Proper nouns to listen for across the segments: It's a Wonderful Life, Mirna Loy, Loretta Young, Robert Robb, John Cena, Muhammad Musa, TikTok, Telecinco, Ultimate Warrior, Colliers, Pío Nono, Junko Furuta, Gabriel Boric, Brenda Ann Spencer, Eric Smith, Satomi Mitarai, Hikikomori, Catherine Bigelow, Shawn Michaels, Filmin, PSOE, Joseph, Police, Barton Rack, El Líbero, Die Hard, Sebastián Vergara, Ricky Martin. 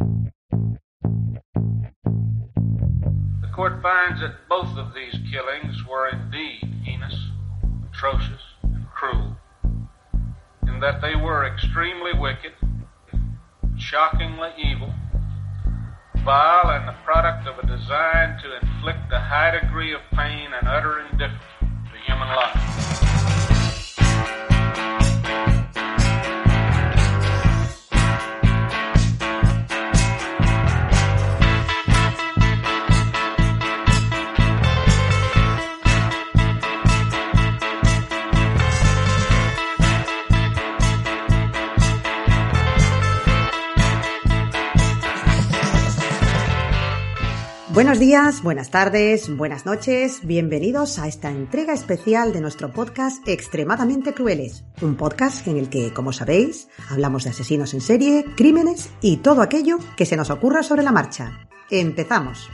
The court finds that both of these killings were indeed heinous, atrocious, and cruel, and that they were extremely wicked, shockingly evil, vile, and the product of a design to inflict a high degree of pain and utter indifference to human life. Buenos días, buenas tardes, buenas noches, bienvenidos a esta entrega especial de nuestro podcast Extremadamente Crueles, un podcast en el que, como sabéis, hablamos de asesinos en serie, crímenes y todo aquello que se nos ocurra sobre la marcha. ¡Empezamos!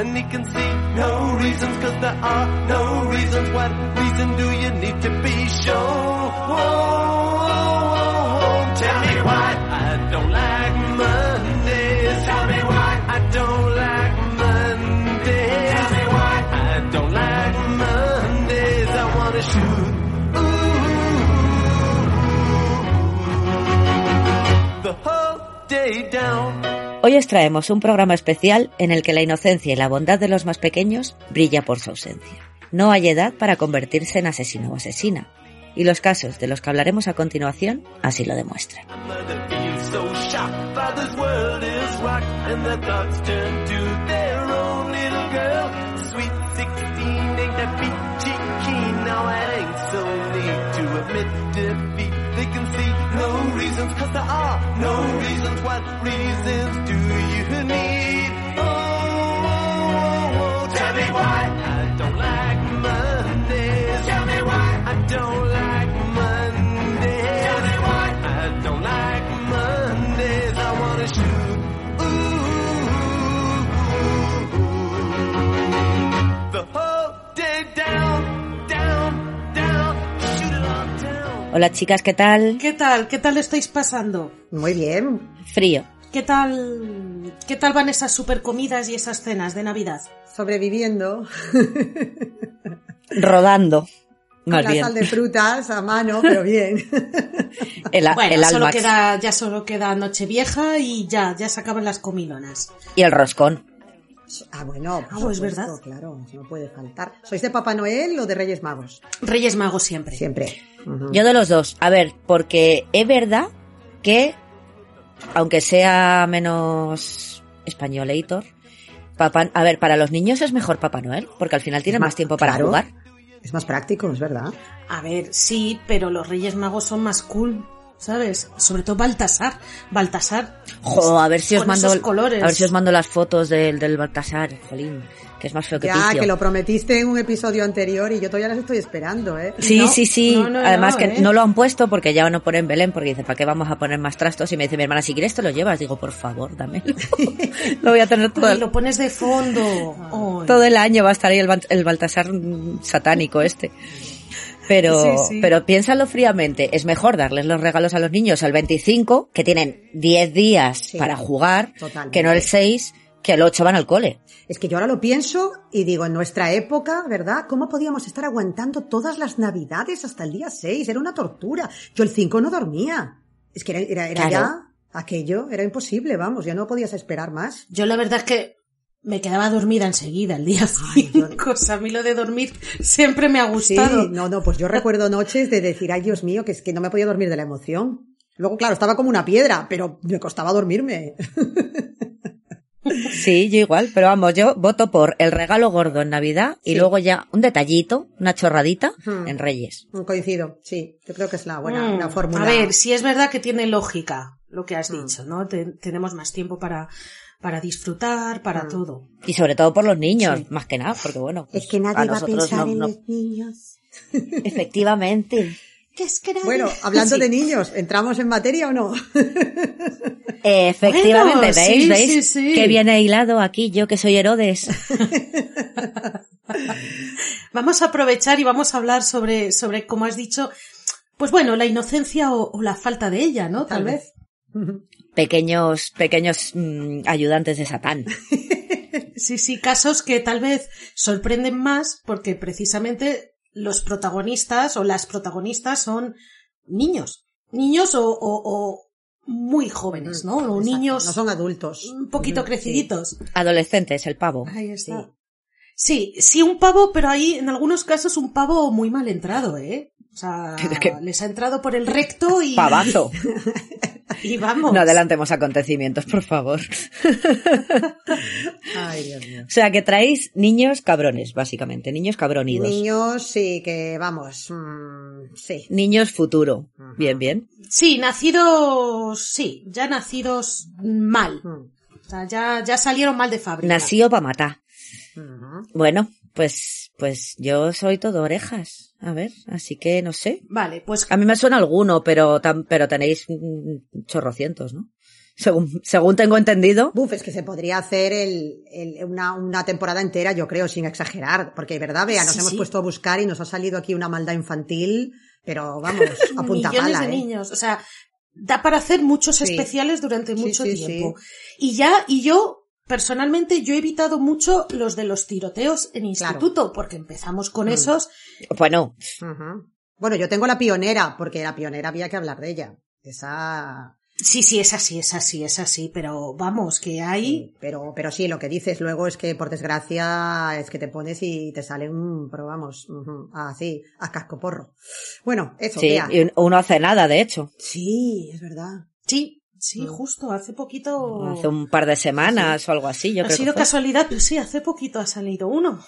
And he can see no reasons, cause there are no reasons. What reason do you need to be shown? Tell me why I don't like Mondays. Tell me why I don't like Mondays. Tell me why I don't like Mondays. I wanna shoot. Ooh. The whole day down. Hoy os traemos un programa especial en el que la inocencia y la bondad de los más pequeños brilla por su ausencia. No hay edad para convertirse en asesino o asesina, y los casos de los que hablaremos a continuación así lo demuestran. Cause there are no reasons. What reasons do you need? Oh, tell me why I don't like Mondays. Tell me why I don't like Mondays. Tell me why I don't like Mondays. I wanna shoot. Ooh. The whole day down, down, down. Shoot it all down. Hola chicas, ¿qué tal? ¿Qué tal? ¿Qué tal estáis pasando? Muy bien. Frío. ¿Qué tal van esas supercomidas y esas cenas de Navidad? Sobreviviendo. Rodando. Más bien. Con la sal de frutas a mano, pero bien. Bueno, solo queda Nochevieja y ya se acaban las comilonas. Y el roscón. Ah, bueno, es verdad. Claro, no puede faltar. ¿Sois de Papá Noel o de Reyes Magos? Reyes Magos siempre. Siempre. Uh-huh. Yo de los dos. A ver, porque es verdad que, aunque sea menos españolator, para los niños es mejor Papá Noel, porque al final tienen más tiempo para jugar. Es más práctico, es verdad. A ver, sí, pero los Reyes Magos son más cool. ¿Sabes? Sobre todo Baltasar. Jo, a ver si os mando las fotos del Baltasar, jolín, que es más feo que Picio. Ya, que lo prometiste en un episodio anterior y yo todavía las estoy esperando, ¿eh? Sí, no, sí. No, además no, que no lo han puesto porque ya no ponen Belén, porque dice, ¿para qué vamos a poner más trastos? Y me dice mi hermana, si quieres te lo llevas. Digo, por favor, dámelo. Lo voy a tener todo. Lo pones de fondo. Ay. Todo el año va a estar ahí el Baltasar satánico este. Pero piénsalo fríamente, es mejor darles los regalos a los niños el 25, que tienen 10 días para jugar, totalmente. Que no el 6, que el 8 van al cole. Es que yo ahora lo pienso y digo, en nuestra época, ¿verdad? ¿Cómo podíamos estar aguantando todas las Navidades hasta el día 6? Era una tortura. Yo el 5 no dormía. Es que era claro. Ya aquello, era imposible, vamos, ya no podías esperar más. Yo la verdad es que me quedaba dormida enseguida el día 5. A mí lo de dormir siempre me ha gustado. Sí, no, pues yo recuerdo noches de decir, ay Dios mío, que es que no me podía dormir de la emoción. Luego, claro, estaba como una piedra, pero me costaba dormirme. Sí, yo igual, pero vamos, yo voto por el regalo gordo en Navidad y luego ya un detallito, una chorradita en Reyes. Coincido, sí, yo creo que es la buena la fórmula. A ver, sí es verdad que tiene lógica lo que has dicho, ¿no? Tenemos más tiempo para disfrutar, para todo. Y sobre todo por los niños, más que nada, porque bueno, pues, es que nadie va a pensar en los niños. Efectivamente. Bueno, hablando de niños, ¿entramos en materia o no? Efectivamente, bueno, ¿veis? Sí. Que viene hilado aquí yo que soy Herodes. Vamos a aprovechar y vamos a hablar sobre como has dicho, pues bueno, la inocencia o la falta de ella, ¿no? Tal vez. Pequeños ayudantes de Satán. Sí, casos que tal vez sorprenden más porque precisamente los protagonistas o las protagonistas son niños o muy jóvenes, ¿no? O niños, no son adultos, un poquito creciditos, adolescentes, el pavo. Ahí está. Sí, un pavo, pero ahí en algunos casos un pavo muy mal entrado, ¿eh? O sea, les ha entrado por el recto y pavazo. Y vamos. No adelantemos acontecimientos, por favor. Ay, Dios mío. O sea, que traéis niños cabrones, básicamente. Niños cabronidos. Niños, sí, que vamos. Sí. Niños futuro. Ajá. Bien. Sí, nacidos. Sí, ya nacidos mal. O sea, ya salieron mal de fábrica. Nació para matar. Ajá. Bueno, pues yo soy todo orejas. A ver, así que no sé. Vale, pues... A mí me suena alguno, pero tenéis chorrocientos, ¿no? Según tengo entendido. Buf, es que se podría hacer una temporada entera, yo creo, sin exagerar. Porque, ¿verdad, Bea? Nos hemos puesto a buscar y nos ha salido aquí una maldad infantil, pero vamos, a punta pala, millones de niños, o sea, da para hacer muchos especiales durante mucho tiempo. Sí. Y yo... Personalmente yo he evitado mucho los de los tiroteos en instituto, porque empezamos con esos. Bueno. Bueno, yo tengo la pionera, porque la pionera había que hablar de ella. Esa... Sí, es así, pero vamos, que hay... Sí, pero sí, lo que dices luego es que, por desgracia, es que te pones y te sale un... Pero vamos, así, a cascoporro. Bueno, eso. Sí, y uno hace nada, de hecho. Sí, es verdad. Sí, justo, hace poquito... Hace un par de semanas o algo así, yo creo que fue. Ha sido casualidad, pero sí, hace poquito ha salido uno.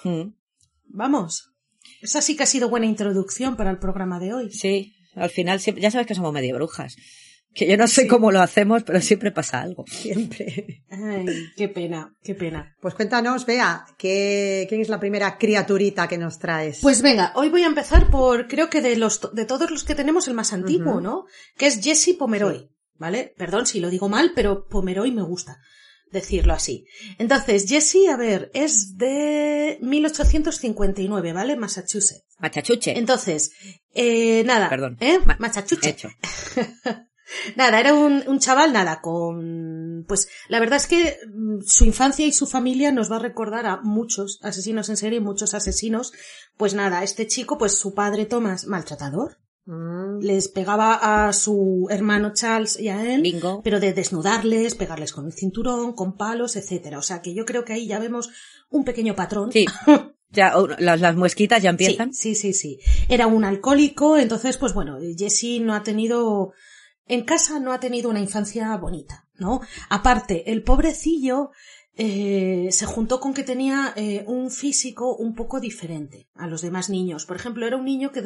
Vamos. Esa sí que ha sido buena introducción para el programa de hoy. Sí, al final siempre... Ya sabes que somos medio brujas. Que yo no sé cómo lo hacemos, pero siempre pasa algo. Siempre. Ay, qué pena. Pues cuéntanos, Bea, ¿quién es la primera criaturita que nos traes? Pues venga, hoy voy a empezar por, creo que de todos los que tenemos, el más antiguo, ¿no? Que es Jesse Pomeroy. Sí. ¿Vale? Perdón si lo digo mal, pero Pomeroy me gusta decirlo así. Entonces, Jesse, a ver, es de 1859, ¿vale? Massachusetts. Machachuche. Entonces, nada. Perdón. ¿Eh? Machachuche. Hecho. Nada, era un chaval, con... Pues la verdad es que su infancia y su familia nos va a recordar a muchos asesinos en serie, muchos asesinos. Pues nada, este chico, pues su padre Thomas, maltratador. Les pegaba a su hermano Charles y a él, Bingo. Pero de desnudarles, pegarles con el cinturón, con palos, etcétera. O sea que yo creo que ahí ya vemos un pequeño patrón. Sí, ya, las muesquitas ya empiezan. Sí. Era un alcohólico, entonces pues bueno, Jesse en casa no ha tenido una infancia bonita, ¿no? Aparte, el pobrecillo se juntó con que tenía un físico un poco diferente a los demás niños. Por ejemplo, era un niño que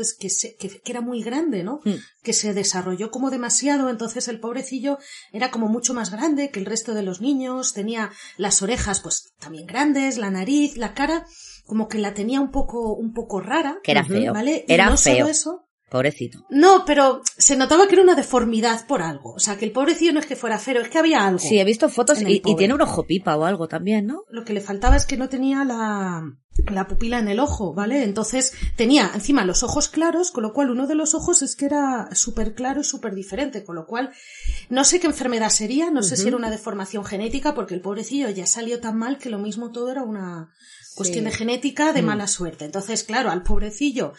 era muy grande, ¿no? Que se desarrolló como demasiado, entonces el pobrecillo era como mucho más grande que el resto de los niños, tenía las orejas pues también grandes, la nariz, la cara, como que la tenía un poco rara. Que era feo. ¿Vale? Era no feo. Solo eso, pobrecito. No, pero se notaba que era una deformidad por algo. O sea, que el pobrecillo no es que fuera feo, es que había algo. Sí, he visto fotos y tiene un ojo pipa o algo también, ¿no? Lo que le faltaba es que no tenía la pupila en el ojo, ¿vale? Entonces tenía encima los ojos claros, con lo cual uno de los ojos es que era súper claro y súper diferente, con lo cual no sé qué enfermedad sería, no sé si era una deformación genética, porque el pobrecillo ya salió tan mal que lo mismo todo era una... cuestión de genética, de mala suerte. Entonces, claro, al pobrecillo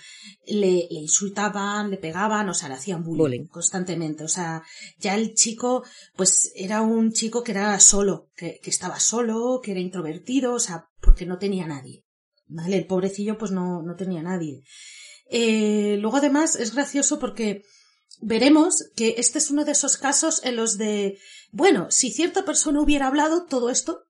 le insultaban, le pegaban, o sea, le hacían bullying constantemente. O sea, ya el chico, pues era un chico que era solo, que estaba solo, que era introvertido, o sea, porque no tenía nadie. ¿Vale? El pobrecillo, pues no tenía nadie. Luego, además, es gracioso porque veremos que este es uno de esos casos en los de, bueno, si cierta persona hubiera hablado, todo esto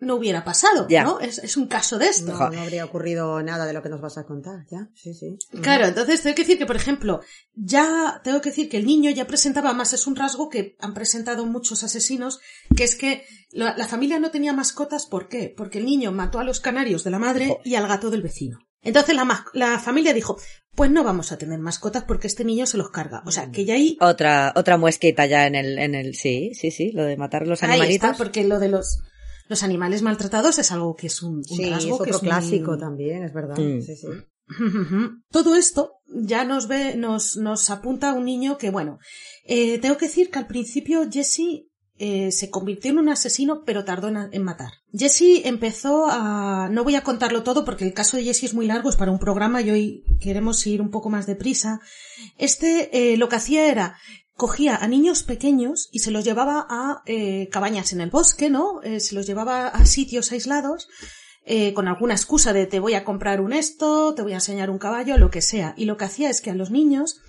no hubiera pasado, ya. ¿No? Es un caso de esto. No habría ocurrido nada de lo que nos vas a contar, ya. Sí, sí. Claro, entonces tengo que decir que, por ejemplo, ya tengo que decir que el niño ya presentaba, más es un rasgo que han presentado muchos asesinos, que es que la familia no tenía mascotas, ¿por qué? Porque el niño mató a los canarios de la madre y al gato del vecino. Entonces la familia dijo, pues no vamos a tener mascotas porque este niño se los carga. O sea, que ya ahí... Otra muesquita ya en el... Sí, sí, sí, lo de matar los animalitos. Ahí está, porque lo de los animales maltratados es algo que es un rasgo. Sí, es otro clásico también, es verdad. Mm. Sí, sí. Todo esto ya nos apunta a un niño que, bueno, tengo que decir que al principio Jesse... se convirtió en un asesino, pero tardó en matar. Jesse empezó a... No voy a contarlo todo porque el caso de Jesse es muy largo, es para un programa y hoy queremos ir un poco más deprisa. Lo que hacía era, cogía a niños pequeños y se los llevaba a cabañas en el bosque, ¿no? Se los llevaba a sitios aislados con alguna excusa de te voy a comprar un esto, te voy a enseñar un caballo, lo que sea. Y lo que hacía es que a los niños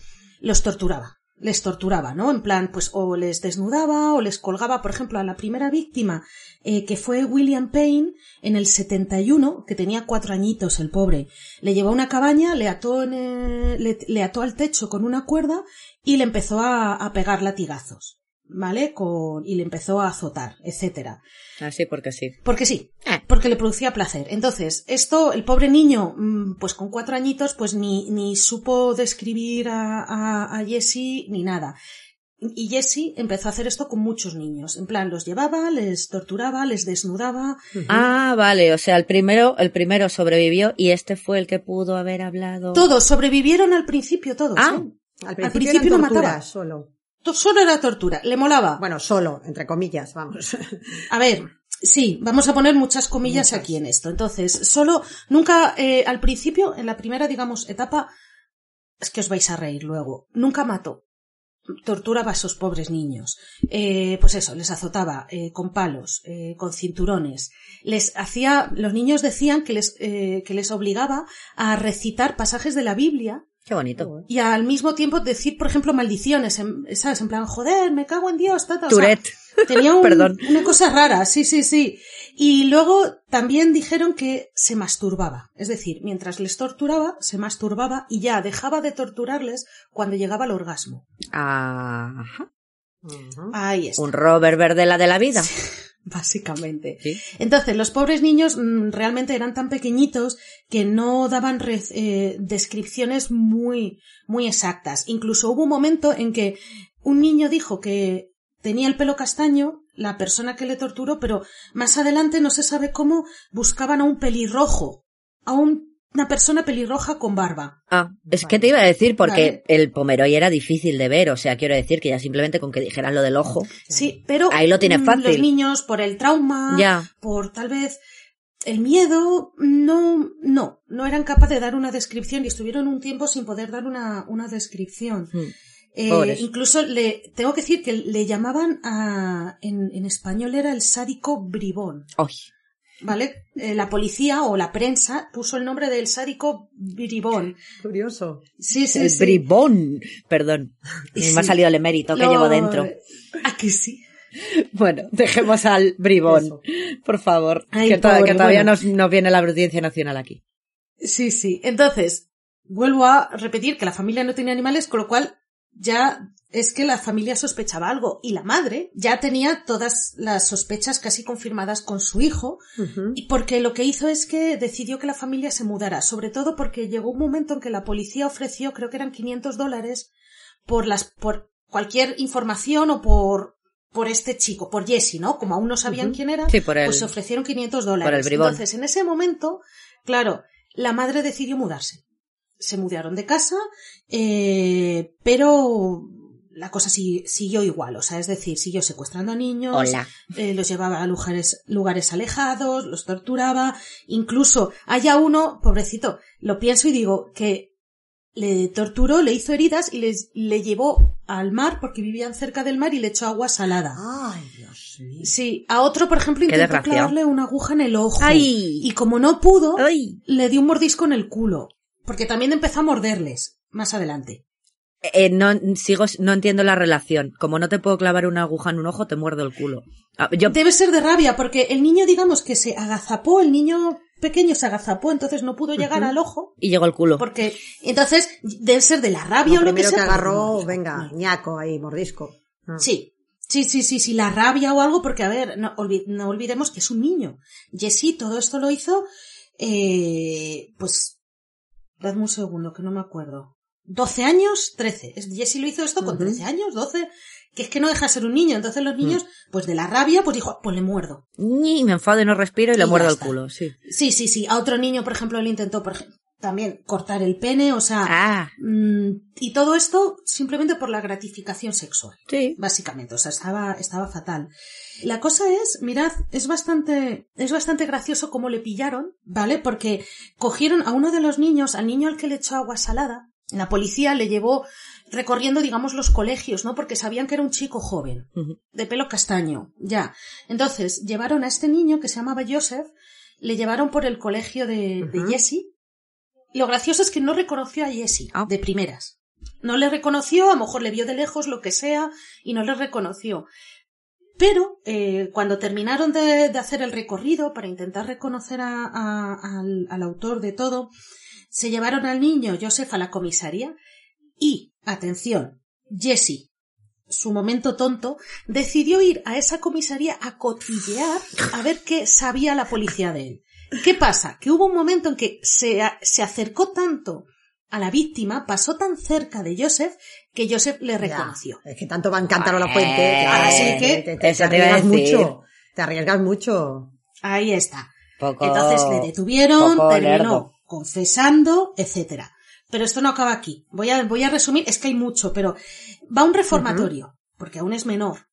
los torturaba. Les torturaba, ¿no? En plan, pues o les desnudaba o les colgaba, por ejemplo, a la primera víctima, que fue William Payne, en el 71, que tenía 4 añitos el pobre. Le llevó a una cabaña, le ató al techo con una cuerda y le empezó a pegar latigazos, ¿vale? Y le empezó a azotar, etcétera. Ah, sí, porque sí. Porque sí, porque le producía placer. Entonces, esto, el pobre niño, pues con 4 añitos, pues ni supo describir a Jesse ni nada. Y Jesse empezó a hacer esto con muchos niños. En plan, los llevaba, les torturaba, les desnudaba. Uh-huh. Ah, vale, o sea, el primero sobrevivió y este fue el que pudo haber hablado. Todos sobrevivieron al principio, todos. Ah, ¿eh? Al principio eran torturas, no mataba. Solo era tortura, le molaba. Bueno, solo, entre comillas, vamos. A ver, sí, vamos a poner muchas comillas aquí en esto. Entonces, solo, nunca, al principio, en la primera, digamos, etapa, es que os vais a reír luego, nunca mató. Torturaba a esos pobres niños. Pues eso, les azotaba con palos, con cinturones. Los niños decían que les obligaba a recitar pasajes de la Biblia. Qué bonito. Y al mismo tiempo decir, por ejemplo, maldiciones, ¿sabes? En plan, joder, me cago en Dios, tata. Tourette. O sea, tenía una cosa rara, sí, sí, sí. Y luego también dijeron que se masturbaba. Es decir, mientras les torturaba, se masturbaba y ya dejaba de torturarles cuando llegaba el orgasmo. Ajá. Uh-huh. Ahí está. Un Robert Verdela de la vida. Básicamente. ¿Sí? Entonces, los pobres niños realmente eran tan pequeñitos que no daban descripciones muy, muy exactas. Incluso hubo un momento en que un niño dijo que tenía el pelo castaño, la persona que le torturó, pero más adelante no se sabe cómo buscaban a un pelirrojo, una persona pelirroja con barba. Ah, es vale. Que te iba a decir, porque vale. El Pomeroy era difícil de ver, o sea, quiero decir que ya simplemente con que dijeran lo del ojo. Sí, pero ahí lo tienes fácil. Los niños, por el trauma, ya. Por tal vez el miedo, no eran capaces de dar una descripción y estuvieron un tiempo sin poder dar una descripción. Incluso tengo que decir que le llamaban en español era el sádico bribón. ¡Ay! ¿Vale? La policía o la prensa puso el nombre del sádico bribón. Curioso. Sí, sí, sí. Bribón. Perdón. Sí. Me ha salido el emérito que llevo dentro. ¿A que sí? Bueno, dejemos al bribón. Eso. Por favor. Ay, que todavía bueno. Nos viene la audiencia nacional aquí. Sí, sí. Entonces, vuelvo a repetir que la familia no tenía animales, con lo cual ya es que la familia sospechaba algo y la madre ya tenía todas las sospechas casi confirmadas con su hijo, uh-huh. Y porque lo que hizo es que decidió que la familia se mudara, sobre todo porque llegó un momento en que la policía ofreció, creo que eran $500 por cualquier información o por este chico, por Jesse, ¿no? Como aún no sabían, uh-huh, quién era, sí, pues se ofrecieron $500. Por el bribón. Entonces, en ese momento, claro, la madre decidió mudarse. Se mudaron de casa, pero la cosa siguió igual, o sea, es decir, siguió secuestrando a niños, los llevaba a lugares alejados, los torturaba, incluso haya uno, pobrecito, lo pienso y digo que le torturó, le hizo heridas y le llevó al mar porque vivían cerca del mar y le echó agua salada. Ay, Dios mío. Sí, a otro, por ejemplo, intentó clavarle una aguja en el ojo. Ay. Y como no pudo, ay, le dio un mordisco en el culo, porque también empezó a morderles más adelante. No entiendo la relación. Como no te puedo clavar una aguja en un ojo, te muerdo el culo. Debe ser de rabia, porque el niño, digamos que se agazapó, el niño pequeño se agazapó, entonces no pudo llegar al ojo. Y llegó al culo. Porque entonces debe ser de la rabia o lo que sea. Primero te agarró, venga, ñaco ahí, mordisco. Ah. Sí, la rabia o algo, porque a ver, no olvidemos que es un niño. Jesse, todo esto lo hizo, pues, dadme un segundo, que no me acuerdo. 12 años, 13. Jesse lo hizo esto con 13 años, 12, que es que no deja de ser un niño. Entonces los niños, pues de la rabia, pues dijo, pues le muerdo. Y me enfado y no respiro y le muerdo el culo, sí. Sí. A otro niño, por ejemplo, él intentó también cortar el pene, o sea... y todo esto simplemente por la gratificación sexual. Sí. Básicamente, o sea, estaba fatal. La cosa es, mirad, es bastante gracioso cómo le pillaron, ¿vale? Porque cogieron a uno de los niños, al niño al que le echó agua salada. La policía le llevó recorriendo, digamos, los colegios, ¿no? Porque sabían que era un chico joven, de pelo castaño, ya. Entonces, llevaron a este niño que se llamaba Joseph, le llevaron por el colegio de Jesse. Lo gracioso es que no reconoció a Jesse de primeras. No le reconoció, a lo mejor le vio de lejos, lo que sea, y no le reconoció. Pero cuando terminaron de hacer el recorrido para intentar reconocer al autor de todo... Se llevaron al niño Joseph a la comisaría y, atención, Jesse, su momento tonto, decidió ir a esa comisaría a cotillear a ver qué sabía la policía de él. ¿Qué pasa? Que hubo un momento en que se acercó tanto a la víctima, pasó tan cerca de Joseph, que Joseph le reconoció. Ya, es que tanto va a encantar a la fuente. Así que te arriesgas mucho. Te arriesgas mucho. Ahí está. Poco, entonces le detuvieron, terminó... Lerdo. Confesando, etcétera. Pero esto no acaba aquí. Voy a resumir, es que hay mucho, pero va a un reformatorio, porque aún es menor.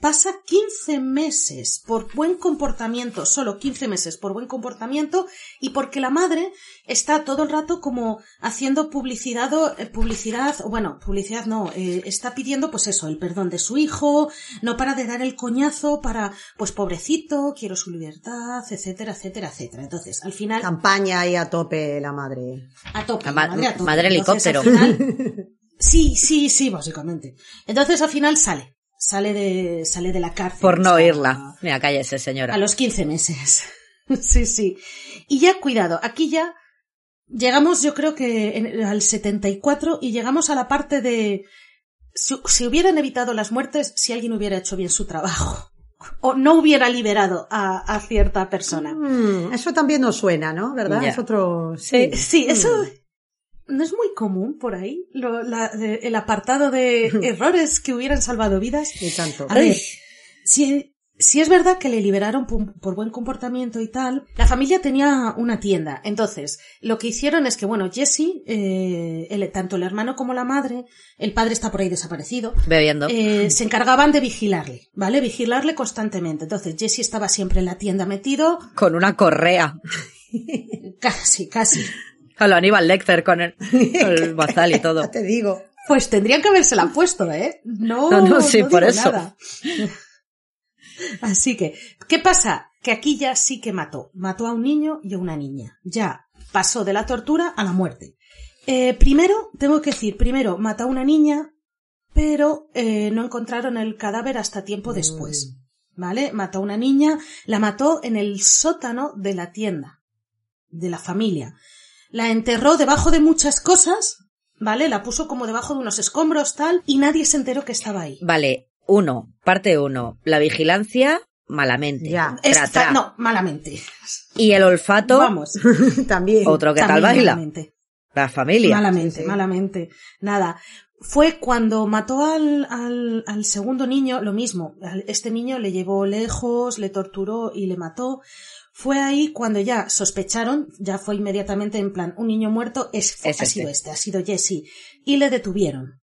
Pasa 15 meses por buen comportamiento, solo 15 meses por buen comportamiento, y porque la madre está todo el rato como haciendo está pidiendo pues eso, el perdón de su hijo, no para de dar el coñazo para, pues pobrecito, quiero su libertad, etcétera, etcétera, etcétera. Entonces, al final... Campaña ahí a tope la madre. A tope, la madre a tope. Madre helicóptero. Entonces, al final... Sí, básicamente. Entonces al final sale de la cárcel. Por no oírla. Mira, cállese, señora. A los 15 meses. Sí. Y ya, cuidado, aquí ya llegamos, yo creo que al 74, y llegamos a la parte de... Si hubieran evitado las muertes, si alguien hubiera hecho bien su trabajo. O no hubiera liberado a cierta persona. Eso también nos suena, ¿no? ¿Verdad? Ya. Es otro... Sí, eso... No es muy común por ahí el apartado de errores que hubieran salvado vidas. Ni tanto. A ver, si es verdad que le liberaron por buen comportamiento y tal, la familia tenía una tienda. Entonces, lo que hicieron es que, bueno, Jesse, tanto el hermano como la madre, el padre está por ahí desaparecido. Bebiendo. Se encargaban de vigilarle, ¿vale? Vigilarle constantemente. Entonces, Jesse estaba siempre en la tienda metido. Con una correa. Casi. A lo Aníbal Lecter con el bazal y todo. Ya te digo. Pues tendrían que habérsela puesto, ¿eh? No, sí, no por eso. Nada. Así que, ¿qué pasa? Que aquí ya sí que mató. Mató a un niño y a una niña. Ya pasó de la tortura a la muerte. Primero mató a una niña, pero no encontraron el cadáver hasta tiempo después. ¿Vale? Mató a una niña, la mató en el sótano de la tienda, de la familia. La enterró debajo de muchas cosas, ¿vale? La puso como debajo de unos escombros, tal, y nadie se enteró que estaba ahí. Vale, parte uno. La vigilancia, malamente. Ya. No, malamente. Y el olfato. Vamos. También. Otro que también tal baila. Malamente. La familia. Malamente. Nada. Fue cuando mató al segundo niño, lo mismo. Este niño le llevó lejos, le torturó y le mató. Fue ahí cuando ya sospecharon, ya fue inmediatamente en plan, un niño muerto ha sido Jesse. Y le detuvieron,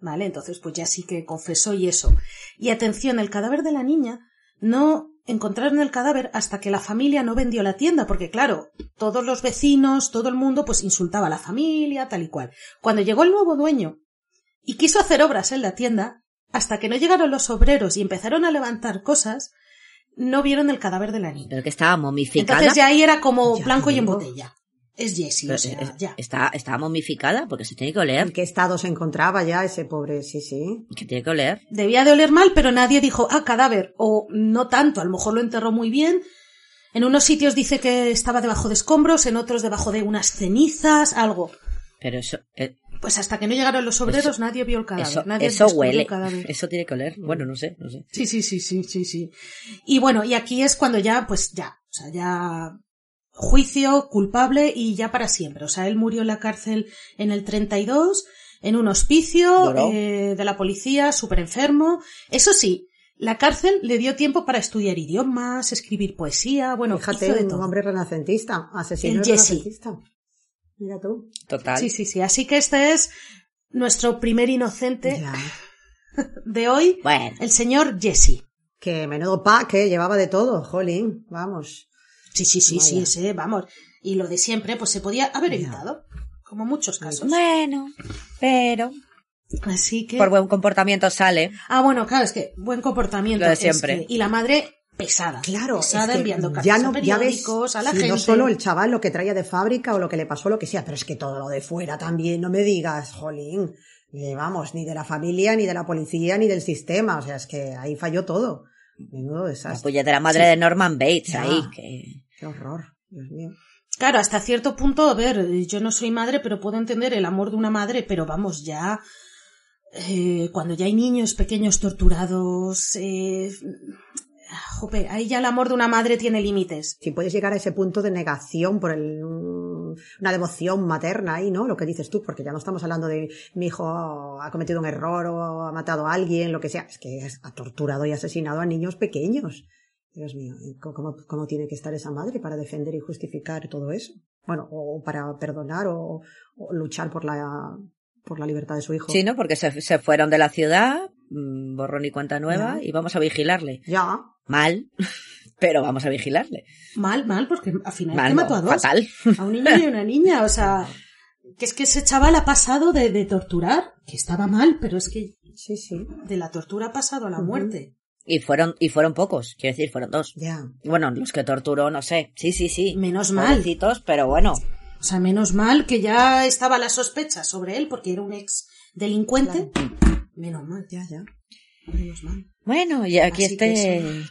¿vale? Entonces pues ya sí que confesó y eso. Y atención, el cadáver de la niña, no encontraron el cadáver hasta que la familia no vendió la tienda, porque claro, todos los vecinos, todo el mundo pues insultaba a la familia, tal y cual. Cuando llegó el nuevo dueño y quiso hacer obras en la tienda, hasta que no llegaron los obreros y empezaron a levantar cosas... No vieron el cadáver de la niña. Pero que estaba momificada. Entonces ya ahí era como ya blanco y en botella. Es Jessie, o sea, ya. Está momificada porque se tiene que oler. ¿En qué estado se encontraba ya ese pobre? Sí, sí. Que tiene que oler. Debía de oler mal, pero nadie dijo, ah, cadáver. O no tanto, a lo mejor lo enterró muy bien. En unos sitios dice que estaba debajo de escombros, en otros debajo de unas cenizas, algo. Pero eso... Pues hasta que no llegaron los obreros eso, nadie vio el cadáver. Eso huele. El cadáver. Eso tiene que oler. Bueno, no sé. Sí. Y bueno, y aquí es cuando ya, pues ya. O sea, ya... Juicio, culpable y ya para siempre. O sea, él murió en la cárcel en el 32, en un hospicio de la policía, súper enfermo. Eso sí, la cárcel le dio tiempo para estudiar idiomas, escribir poesía, bueno, fíjate, hizo de todo. Un hombre renacentista, asesino renacentista. Mira tú. Total. Sí. Así que este es nuestro primer inocente de hoy, bueno. El señor Jesse. Que menudo pack, llevaba de todo, jolín, vamos. Sí, vamos. Y lo de siempre, pues se podía haber evitado, como muchos casos. Bueno, pero... Así que... Por buen comportamiento sale. Ah, bueno, claro, es que buen comportamiento. Lo de siempre. Es que... Y la madre pesada. Claro. Pesada, es que enviando cartas no, a periódicos, ves, a la gente. No solo el chaval, lo que traía de fábrica o lo que le pasó, lo que sea, pero es que todo lo de fuera también, no me digas, jolín. Vamos, ni de la familia, ni de la policía, ni del sistema. O sea, es que ahí falló todo. Menudo desastre. La puñetera madre de Norman Bates ahí, que... Qué horror, Dios mío. Claro, hasta cierto punto, a ver, yo no soy madre, pero puedo entender el amor de una madre, pero vamos, ya cuando ya hay niños pequeños torturados, jope, ahí ya el amor de una madre tiene límites. Si puedes llegar a ese punto de negación por una devoción materna ahí, ¿no? Lo que dices tú, porque ya no estamos hablando de mi hijo ha cometido un error o ha matado a alguien, lo que sea, es que ha torturado y asesinado a niños pequeños. Dios mío, ¿cómo tiene que estar esa madre para defender y justificar todo eso? Bueno, o para perdonar o luchar por la libertad de su hijo. Sí, ¿no? Porque se fueron de la ciudad, borrón y cuenta nueva, y vamos a vigilarle. Ya. Mal, pero vamos a vigilarle. Mal, porque al final te mató a dos. Fatal. A un niño y una niña, o sea, que es que ese chaval ha pasado de torturar, que estaba mal, pero es que sí. De la tortura ha pasado a la muerte. Y fueron pocos, quiero decir, fueron dos. Ya. Bueno, los que torturó, no sé. Sí. Menos mal. Pobrecitos, pero bueno. O sea, menos mal que ya estaba la sospecha sobre él porque era un ex delincuente. Claro. Menos mal, ya. Menos mal. Bueno, y aquí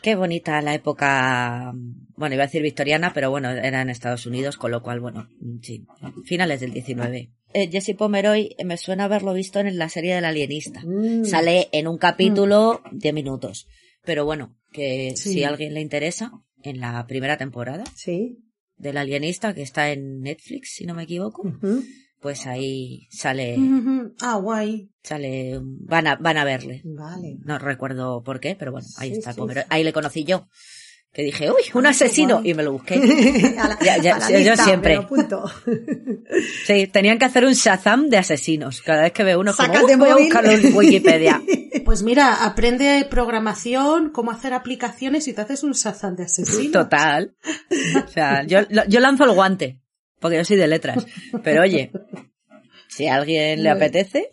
qué bonita la época, bueno, iba a decir victoriana, pero bueno, era en Estados Unidos, con lo cual, bueno, sí, finales del 19. Jesse Pomeroy me suena haberlo visto en la serie del Alienista. Sale en un capítulo 10 minutos. Pero bueno, que si a alguien le interesa, en la primera temporada del Alienista, que está en Netflix, si no me equivoco, pues ahí sale... Ah, guay. Sale... Van a verle. Vale. No recuerdo por qué, pero bueno, ahí está Pomeroy. Ahí le conocí yo. Que dije, uy, un asesino, y me lo busqué. Yo siempre. Sí, tenían que hacer un Shazam de asesinos. Cada vez que veo uno, como, voy a buscarlo en Wikipedia. Pues mira, aprende programación, cómo hacer aplicaciones y te haces un Shazam de asesinos. Total. O sea, yo lanzo el guante, porque yo soy de letras. Pero oye, si a alguien le apetece.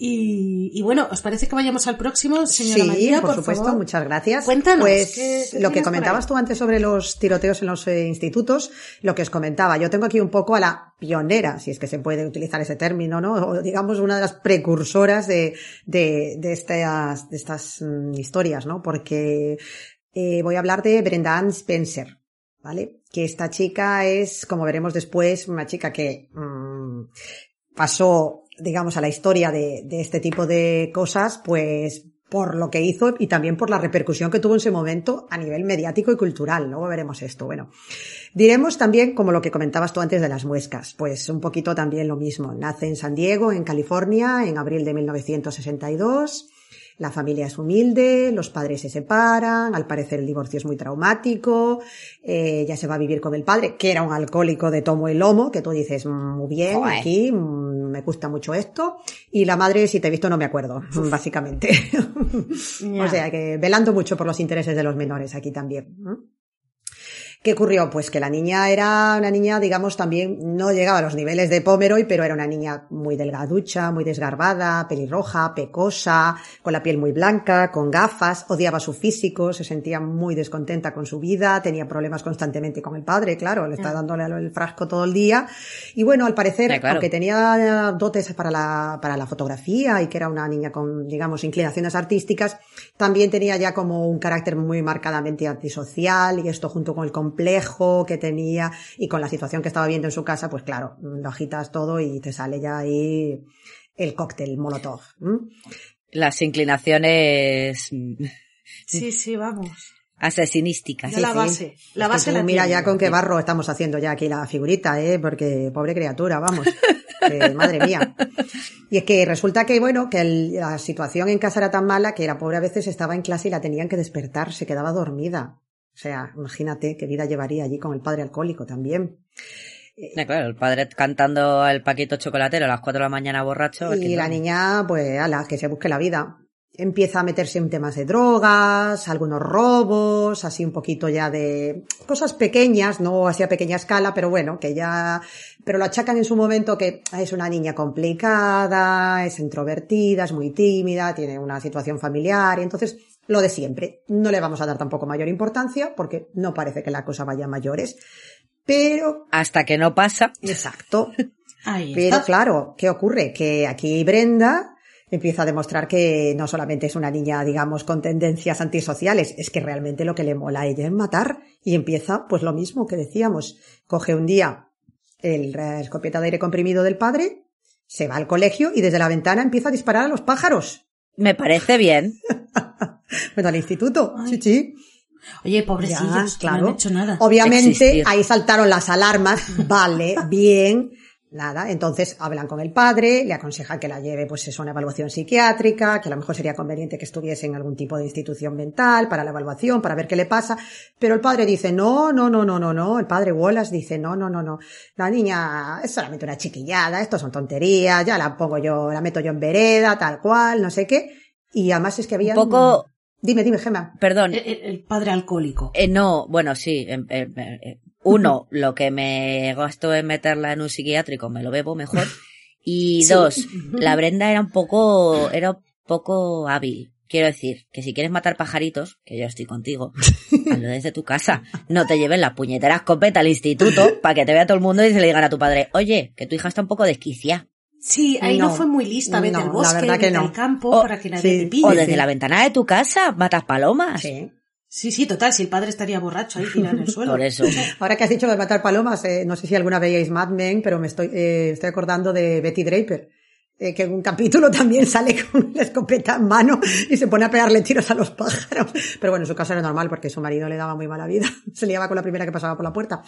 Y bueno, ¿os parece que vayamos al próximo, señora María? Sí, por supuesto, favor. Muchas gracias. Cuéntanos. Pues lo que comentabas tú antes sobre los tiroteos en los institutos, lo que os comentaba, yo tengo aquí un poco a la pionera, si es que se puede utilizar ese término, ¿no? O digamos una de las precursoras de estas historias, ¿no? Porque voy a hablar de Brenda Ann Spencer, ¿vale? Que esta chica es, como veremos después, una chica que pasó... digamos, a la historia de este tipo de cosas, pues por lo que hizo y también por la repercusión que tuvo en ese momento a nivel mediático y cultural. Luego veremos esto. Bueno, diremos también, como lo que comentabas tú antes de las muescas, pues un poquito también lo mismo. Nace en San Diego, en California, en abril de 1962. La familia es humilde, los padres se separan, al parecer el divorcio es muy traumático, ya se va a vivir con el padre, que era un alcohólico de tomo y lomo, que tú dices, muy bien, aquí, me gusta mucho esto, y la madre, si te he visto, no me acuerdo, básicamente. O sea, que velando mucho por los intereses de los menores aquí también, ¿no? ¿Qué ocurrió? Pues que la niña era una niña, digamos, también no llegaba a los niveles de Pomeroy, pero era una niña muy delgaducha, muy desgarbada, pelirroja, pecosa, con la piel muy blanca, con gafas, odiaba su físico, se sentía muy descontenta con su vida, tenía problemas constantemente con el padre, claro, le estaba dándole el frasco todo el día. Y bueno, al parecer, sí, claro, aunque tenía dotes para la fotografía y que era una niña con, digamos, inclinaciones artísticas, también tenía ya como un carácter muy marcadamente antisocial, y esto junto con el complejo que tenía y con la situación que estaba viendo en su casa, pues claro, lo agitas todo y te sale ya ahí el cóctel Molotov. ¿Mm? Las inclinaciones... Sí, sí, vamos. Asesinísticas. Sí, la base la mira ya con qué barro estamos haciendo ya aquí la figurita, porque pobre criatura, vamos. Madre mía. Y es que resulta que, bueno, que la situación en casa era tan mala que la pobre a veces estaba en clase y la tenían que despertar, se quedaba dormida. O sea, imagínate qué vida llevaría allí con el padre alcohólico también. Claro, el padre cantando el Paquito Chocolatero a las 4 de la mañana borracho. Y la niña, pues, ala, que se busque la vida. Empieza a meterse en temas de drogas, algunos robos, así un poquito ya de cosas pequeñas, no así a pequeña escala, pero bueno, que ya... Pero lo achacan en su momento que es una niña complicada, es introvertida, es muy tímida, tiene una situación familiar, y entonces... Lo de siempre, no le vamos a dar tampoco mayor importancia porque no parece que la cosa vaya a mayores, pero... Hasta que no pasa. Exacto. Ahí está. Pero claro, ¿qué ocurre? Que aquí Brenda empieza a demostrar que no solamente es una niña, digamos, con tendencias antisociales, es que realmente lo que le mola a ella es matar, y empieza pues lo mismo que decíamos, coge un día el escopeta de aire comprimido del padre, se va al colegio y desde la ventana empieza a disparar a los pájaros. Me parece bien. Bueno, al instituto, ay, sí, sí. Oye, pobrecillas, claro, no han hecho nada. Obviamente, existir. Ahí saltaron las alarmas, vale, bien, nada. Entonces hablan con el padre, le aconsejan que la lleve pues a una evaluación psiquiátrica, que a lo mejor sería conveniente que estuviese en algún tipo de institución mental para la evaluación, para ver qué le pasa. Pero el padre dice, no. El padre Wallace dice, no. La niña es solamente una chiquillada, esto son tonterías, ya la pongo yo, la meto yo en vereda, tal cual, no sé qué. Y además es que había... Un poco... Dime, Gemma. Perdón. El padre alcohólico. No, bueno, sí. Uno, lo que me gasto en meterla en un psiquiátrico, me lo bebo mejor. Y sí. Dos, la Brenda era un poco hábil. Quiero decir, que si quieres matar pajaritos, que yo estoy contigo, hazlo desde tu casa. No te lleves la puñetera escopeta al instituto para que te vea todo el mundo y se le digan a tu padre, oye, que tu hija está un poco desquiciada. Sí, ahí no fue muy lista, vete al bosque, vete al campo, para que nadie te pille. O desde la ventana de tu casa, matas palomas. Sí. Sí, total, si el padre estaría borracho ahí tirado en el suelo. Por eso. Ahora que has dicho de matar palomas, no sé si alguna veíais Mad Men, pero me estoy acordando de Betty Draper, que en un capítulo también sale con la escopeta en mano y se pone a pegarle tiros a los pájaros. Pero bueno, en su caso era normal porque su marido le daba muy mala vida. Se liaba con la primera que pasaba por la puerta.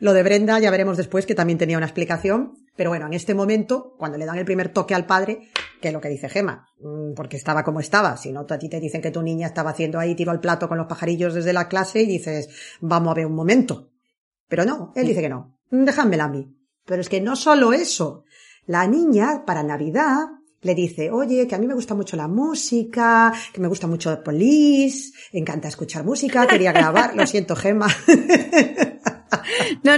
Lo de Brenda ya veremos después, que también tenía una explicación. Pero bueno, en este momento, cuando le dan el primer toque al padre, que es lo que dice Gemma, porque estaba como estaba. Si no, a ti te dicen que tu niña estaba haciendo ahí tiro al plato con los pajarillos desde la clase y dices, vamos a ver un momento. Pero no, él dice que no. Déjamela a mí. Pero es que no solo eso. La niña, para Navidad, le dice, oye, que a mí me gusta mucho la música, que me gusta mucho Police, me encanta escuchar música, quería grabar. Lo siento, Gemma. No,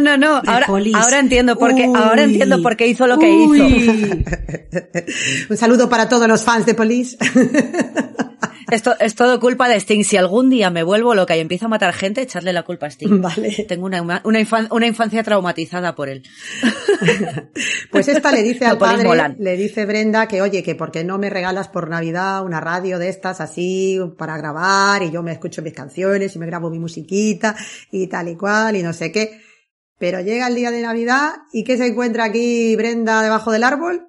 ahora entiendo por qué hizo lo que hizo. Un saludo para todos los fans de Police. Esto es todo culpa de Sting. Si algún día me vuelvo loca y empiezo a matar gente, echarle la culpa a Sting. Vale. Tengo una infancia traumatizada por él. Pues esta le dice al padre, le dice Brenda que, oye, que por qué no me regalas por Navidad una radio de estas así para grabar y yo me escucho mis canciones y me grabo mi musiquita y tal y cual y no sé qué. Pero llega el día de Navidad y ¿qué se encuentra aquí Brenda debajo del árbol?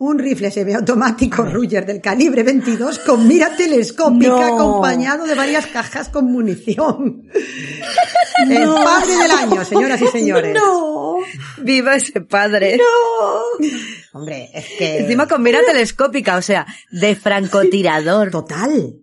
Un rifle semiautomático Ruger del calibre 22 con mira telescópica acompañado de varias cajas con munición. El padre del año, señoras y señores. No. Viva ese padre. No. Hombre, es que... Encima con mira telescópica, o sea, de francotirador. Total.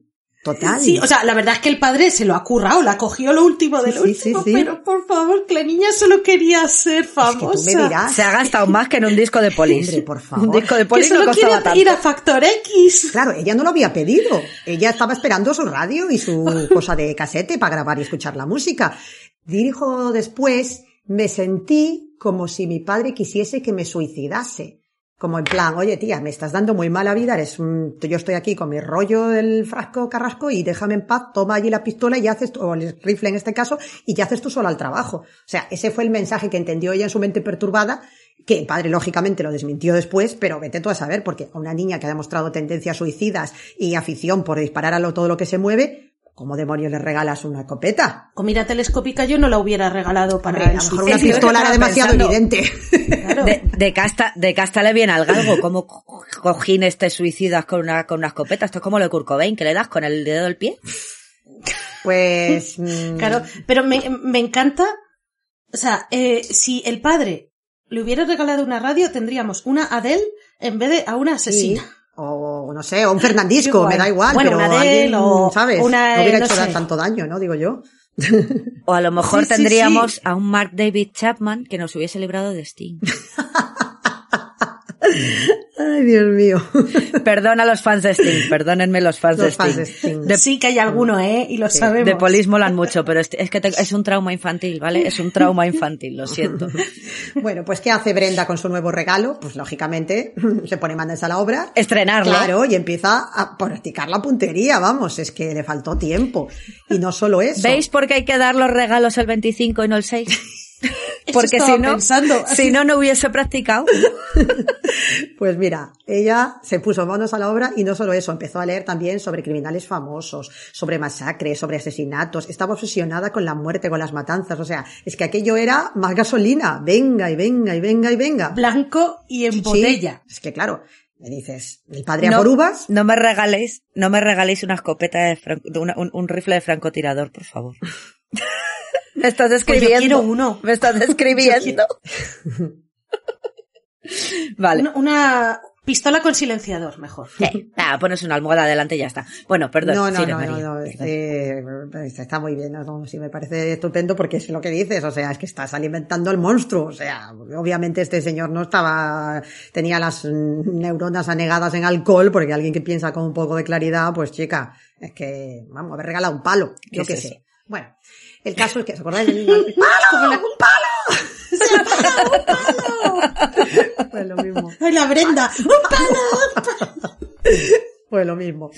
Total. Sí, o sea, la verdad es que el padre se lo ha currado, la cogió lo último de lo último, sí. Pero por favor, que la niña solo quería ser famosa. Es que tú me dirás, se ha gastado más que en un disco de Police, por favor. Un disco de Police que solo no costaba tanto. Ir a Factor X. Claro, ella no lo había pedido. Ella estaba esperando su radio y su cosa de casete para grabar y escuchar la música. Dijo después, me sentí como si mi padre quisiese que me suicidase. Como en plan, oye tía, me estás dando muy mala vida, yo estoy aquí con mi rollo del frasco carrasco y déjame en paz, toma allí la pistola y haces, o el rifle en este caso, y ya haces tú sola el trabajo. O sea, ese fue el mensaje que entendió ella en su mente perturbada, que el padre lógicamente lo desmintió después, pero vete tú a saber, porque una niña que ha demostrado tendencias suicidas y afición por disparar a todo lo que se mueve... ¿Cómo demonios le regalas una escopeta? Comida telescópica yo no la hubiera regalado para... Hombre, a lo mejor una pistola era demasiado evidente. Claro. De cástale bien al galgo. ¿Cómo cojines te suicidas con una escopeta? Esto es como lo de Kurt Cobain, que le das con el dedo del pie. Pues... Claro, pero me encanta... O sea, si el padre le hubiera regalado una radio, tendríamos una Adele en vez de a una asesina. Sí. O no sé, o un Fernandisco, igual. Me da igual, bueno, pero alguien, ¿sabes? No hubiera hecho tanto daño, ¿no? Digo yo. O a lo mejor tendríamos a un Mark David Chapman que nos hubiese librado de Sting. Ay, Dios mío. Perdona a los fans de Sting, perdónenme los fans de Sting. Sí que hay alguno, y lo sabemos. De Police molan mucho, pero es que es un trauma infantil, ¿vale? Es un trauma infantil, lo siento. Bueno, pues ¿qué hace Brenda con su nuevo regalo? Pues lógicamente se pone manos a la obra. Estrenarla. Claro, y empieza a practicar la puntería, vamos, es que le faltó tiempo. Y no solo eso. ¿Veis por qué hay que dar los regalos el 25 y no el 6? Porque si no hubiese practicado. Pues mira, ella se puso manos a la obra y no solo eso, empezó a leer también sobre criminales famosos, sobre masacres, sobre asesinatos. Estaba obsesionada con la muerte, con las matanzas. O sea, es que aquello era más gasolina. Venga y venga y venga y venga. Blanco y en botella. Es que claro, me dices, el padre a por uvas. No me regaléis una escopeta un rifle de francotirador, por favor. Me estás escribiendo. Pues yo quiero uno. Me estás escribiendo. Vale. Una pistola con silenciador, mejor. Pones una almohada adelante y ya está. Bueno, perdón. No, está muy bien. No, sí, me parece estupendo porque es lo que dices. O sea, es que estás alimentando al monstruo. O sea, obviamente este señor no estaba... Tenía las neuronas anegadas en alcohol, porque alguien que piensa con un poco de claridad, pues chica, es que, vamos, haber regalado un palo. Yo qué sé. Bueno. El caso es que, ¿os acordáis del niño? ¡Palo! ¡Un palo! ¡Se ha pagado un palo! Pues lo mismo. ¡Ay, la Brenda! ¡Un palo! ¡Un palo! Pues lo mismo.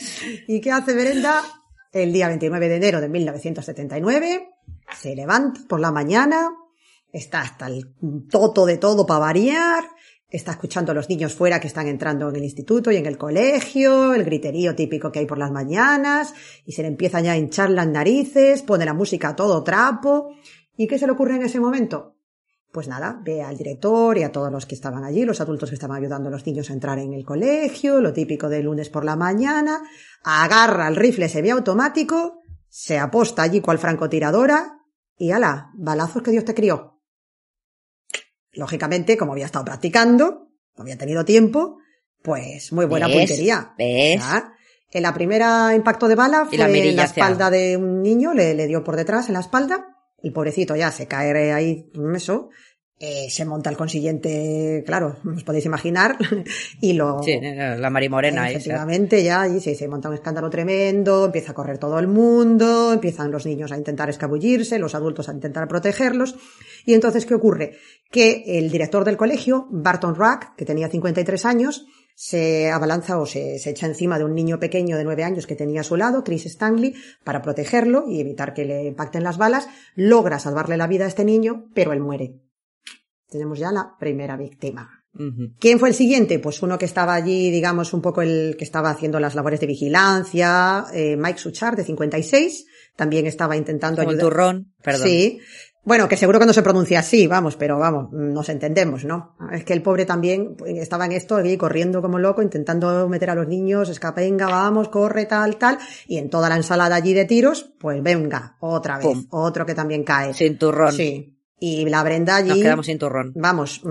¿Y qué hace Brenda? El día 29 de enero de 1979, se levanta por la mañana, está hasta el toto de todo para variar, está escuchando a los niños fuera que están entrando en el instituto y en el colegio, el griterío típico que hay por las mañanas, y se le empieza ya a hinchar las narices, pone la música a todo trapo. ¿Y qué se le ocurre en ese momento? Pues nada, ve al director y a todos los que estaban allí, los adultos que estaban ayudando a los niños a entrar en el colegio, lo típico de lunes por la mañana, agarra el rifle semiautomático, se aposta allí cual francotiradora y ¡ala! Balazos que Dios te crió. Lógicamente, como había estado practicando, no había tenido tiempo, pues muy buena puntería. En la primera impacto de bala fue en la espalda de un niño, le dio por detrás en la espalda, el pobrecito ya se cae ahí, eso, se monta el consiguiente, claro, os podéis imaginar, y lo... Sí, la marimorena. Efectivamente, ahí, ya, y se monta un escándalo tremendo, empieza a correr todo el mundo, empiezan los niños a intentar escabullirse, los adultos a intentar protegerlos, y entonces, ¿qué ocurre? Que el director del colegio, Barton Rack, que tenía 53 años, se abalanza o se echa encima de un niño pequeño de 9 años que tenía a su lado, Chris Stanley, para protegerlo y evitar que le impacten las balas, logra salvarle la vida a este niño, pero él muere. Tenemos ya la primera víctima. ¿Quién fue el siguiente? Pues uno que estaba allí, digamos, un poco el que estaba haciendo las labores de vigilancia, Mike Suchard, de 56, también estaba intentando ayudar. Como el turrón, perdón. Sí. Bueno, que seguro que no se pronuncia así, vamos, pero vamos, nos entendemos, ¿no? Es que el pobre también estaba en esto, allí corriendo como loco, intentando meter a los niños, venga, vamos, corre, tal, y en toda la ensalada allí de tiros, pues venga, otra vez, ¡pum! Otro que también cae. Sin turrón. Sí. Y la Brenda allí... Nos quedamos sin turrón. Vamos,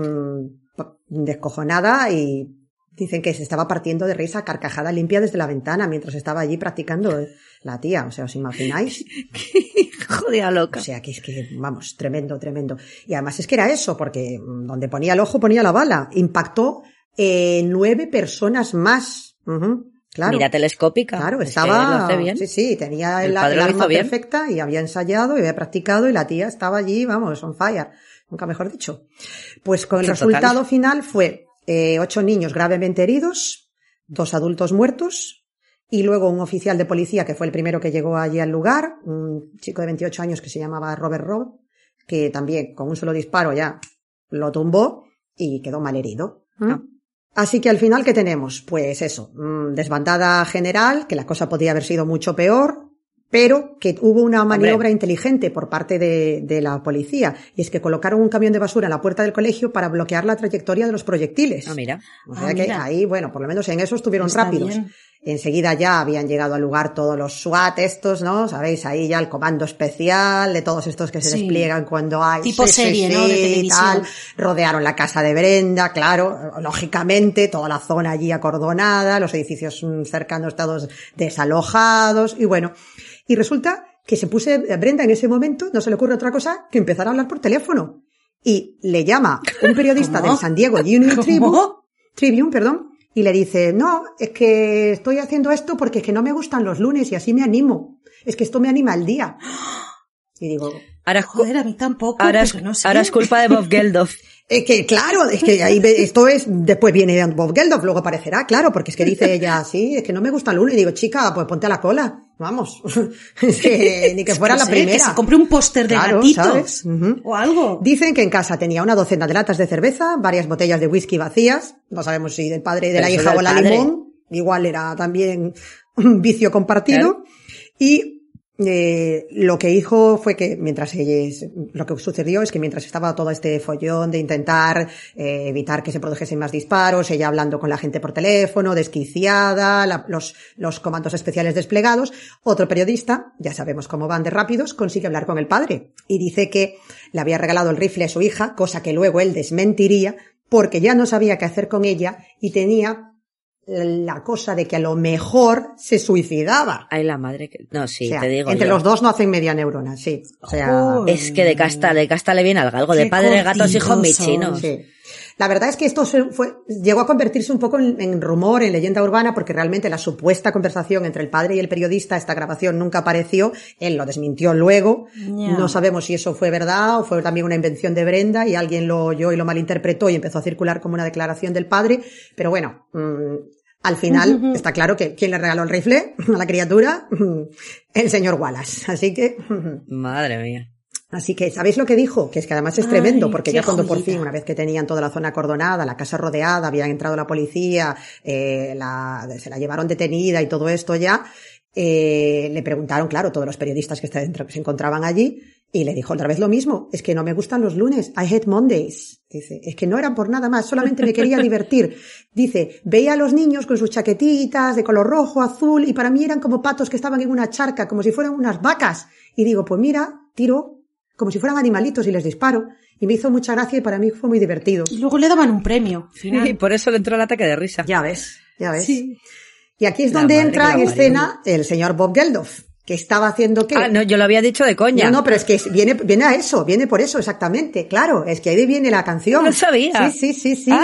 descojonada y Dicen que se estaba partiendo de risa, carcajada limpia desde la ventana mientras estaba allí practicando la tía. O sea, ¿os imagináis? ¡Qué jodida loca! O sea, que es que, vamos, tremendo, tremendo. Y además es que era eso, porque donde ponía el ojo ponía la bala. Impactó 9 personas más. Uh-huh. Claro. Mira, telescópica. Claro, estaba... Es que bien. Sí, sí, tenía el arma perfecta y había ensayado y había practicado y la tía estaba allí, vamos, on fire. Nunca mejor dicho. Pues con el resultado total final fue 8 niños gravemente heridos, 2 adultos muertos y luego un oficial de policía que fue el primero que llegó allí al lugar, un chico de 28 años que se llamaba Robert Robb, que también con un solo disparo ya lo tumbó y quedó malherido. No. Así que al final, ¿qué tenemos? Pues eso, desbandada general, que la cosa podía haber sido mucho peor, pero que hubo una maniobra inteligente por parte de la policía, y es que colocaron un camión de basura en la puerta del colegio para bloquear la trayectoria de los proyectiles. Ah, mira. O sea que mira. Ahí, bueno, por lo menos en eso estuvieron Está rápidos. Bien. Enseguida ya habían llegado al lugar todos los SWAT estos, ¿no? Sabéis, ahí ya el comando especial de todos estos que se despliegan cuando hay... Tipo serie, ¿no? De televisión. Tal. Rodearon la casa de Brenda, claro, lógicamente, toda la zona allí acordonada, los edificios cercanos todos desalojados, y bueno, y resulta que Brenda en ese momento no se le ocurre otra cosa que empezar a hablar por teléfono. Y le llama un periodista del San Diego Union Tribune, y le dice, no, es que estoy haciendo esto porque es que no me gustan los lunes y así me animo. Es que esto me anima el día. Y digo, joder, a mí tampoco. Ahora es culpa de Bob Geldof. Es que, claro, es que ahí después viene Bob Geldof, luego aparecerá, claro, porque es que dice ella, sí, es que no me gusta el lunes. Y digo, chica, pues ponte a la cola. Vamos. Es que, ni que fuera la primera. Que se compre un póster de gatitos, ¿sabes? Uh-huh. O algo. Dicen que en casa tenía una docena de latas de cerveza, varias botellas de whisky vacías. No sabemos si del padre de la hija o la limón. Igual era también un vicio compartido. Claro. Y lo que dijo fue que lo que sucedió es que mientras estaba todo este follón de intentar evitar que se produjesen más disparos, ella hablando con la gente por teléfono, desquiciada, los comandos especiales desplegados, otro periodista, ya sabemos cómo van de rápidos, consigue hablar con el padre y dice que le había regalado el rifle a su hija, cosa que luego él desmentiría porque ya no sabía qué hacer con ella y tenía la cosa de que a lo mejor se suicidaba. Ay, la madre que... No, sí, o sea, te digo entre los dos no hacen media neurona, sí. O sea... Es que de casta le viene al galgo, de padre gatos, hijos michinos. Sí. La verdad es que esto llegó a convertirse un poco en rumor, en leyenda urbana, porque realmente la supuesta conversación entre el padre y el periodista, esta grabación nunca apareció, él lo desmintió luego, no sabemos si eso fue verdad o fue también una invención de Brenda y alguien lo oyó y lo malinterpretó y empezó a circular como una declaración del padre, pero bueno, al final está claro que ¿quién le regaló el rifle a la criatura? El señor Wallace, así que... Madre mía. Así que, ¿sabéis lo que dijo? Que es que además es tremendo, porque ya cuando por fin, una vez que tenían toda la zona acordonada, la casa rodeada, habían entrado la policía, se la llevaron detenida y todo esto ya, le preguntaron, claro, todos los periodistas que se encontraban allí, y le dijo otra vez lo mismo, es que no me gustan los lunes, I hate Mondays. Dice, es que no eran por nada más, solamente me quería divertir. Dice, veía a los niños con sus chaquetitas de color rojo, azul, y para mí eran como patos que estaban en una charca, como si fueran unas vacas. Y digo, pues mira, tiro como si fueran animalitos y les disparo. Y me hizo mucha gracia y para mí fue muy divertido. Y luego le daban un premio. Final. Y por eso le entró el ataque de risa. Ya ves. Sí. Y aquí es donde entra en escena el señor Bob Geldof, que estaba haciendo ¿qué? Ah, no, yo lo había dicho de coña. No, pero es que viene a eso, viene por eso exactamente, claro, es que ahí viene la canción. No sabía. Sí,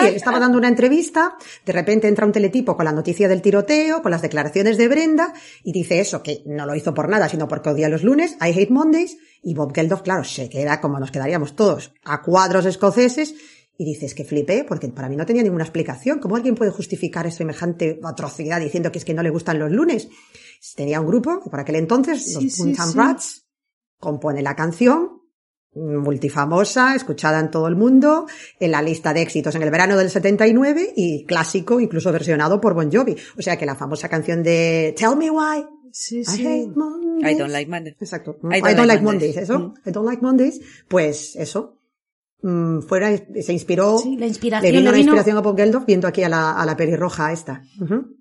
él estaba dando una entrevista, de repente entra un teletipo con la noticia del tiroteo, con las declaraciones de Brenda, y dice eso, que no lo hizo por nada, sino porque odia los lunes, I hate Mondays, y Bob Geldof, claro, se queda como nos quedaríamos todos, a cuadros escoceses, y dices que flipé, porque para mí no tenía ninguna explicación. ¿Cómo alguien puede justificar semejante atrocidad diciendo que es que no le gustan los lunes? Tenía un grupo, que por aquel entonces, los Puntan Rats, compone la canción, multifamosa, escuchada en todo el mundo, en la lista de éxitos en el verano del 79 y clásico, incluso versionado por Bon Jovi. O sea que la famosa canción de Tell Me Why, I hate Mondays. I don't like Mondays. Exacto. I don't like Mondays. Eso. I don't like Mondays. Pues eso. Se inspiró, le vino la inspiración a Bob Geldof viendo aquí a la pelirroja esta. Uh-huh.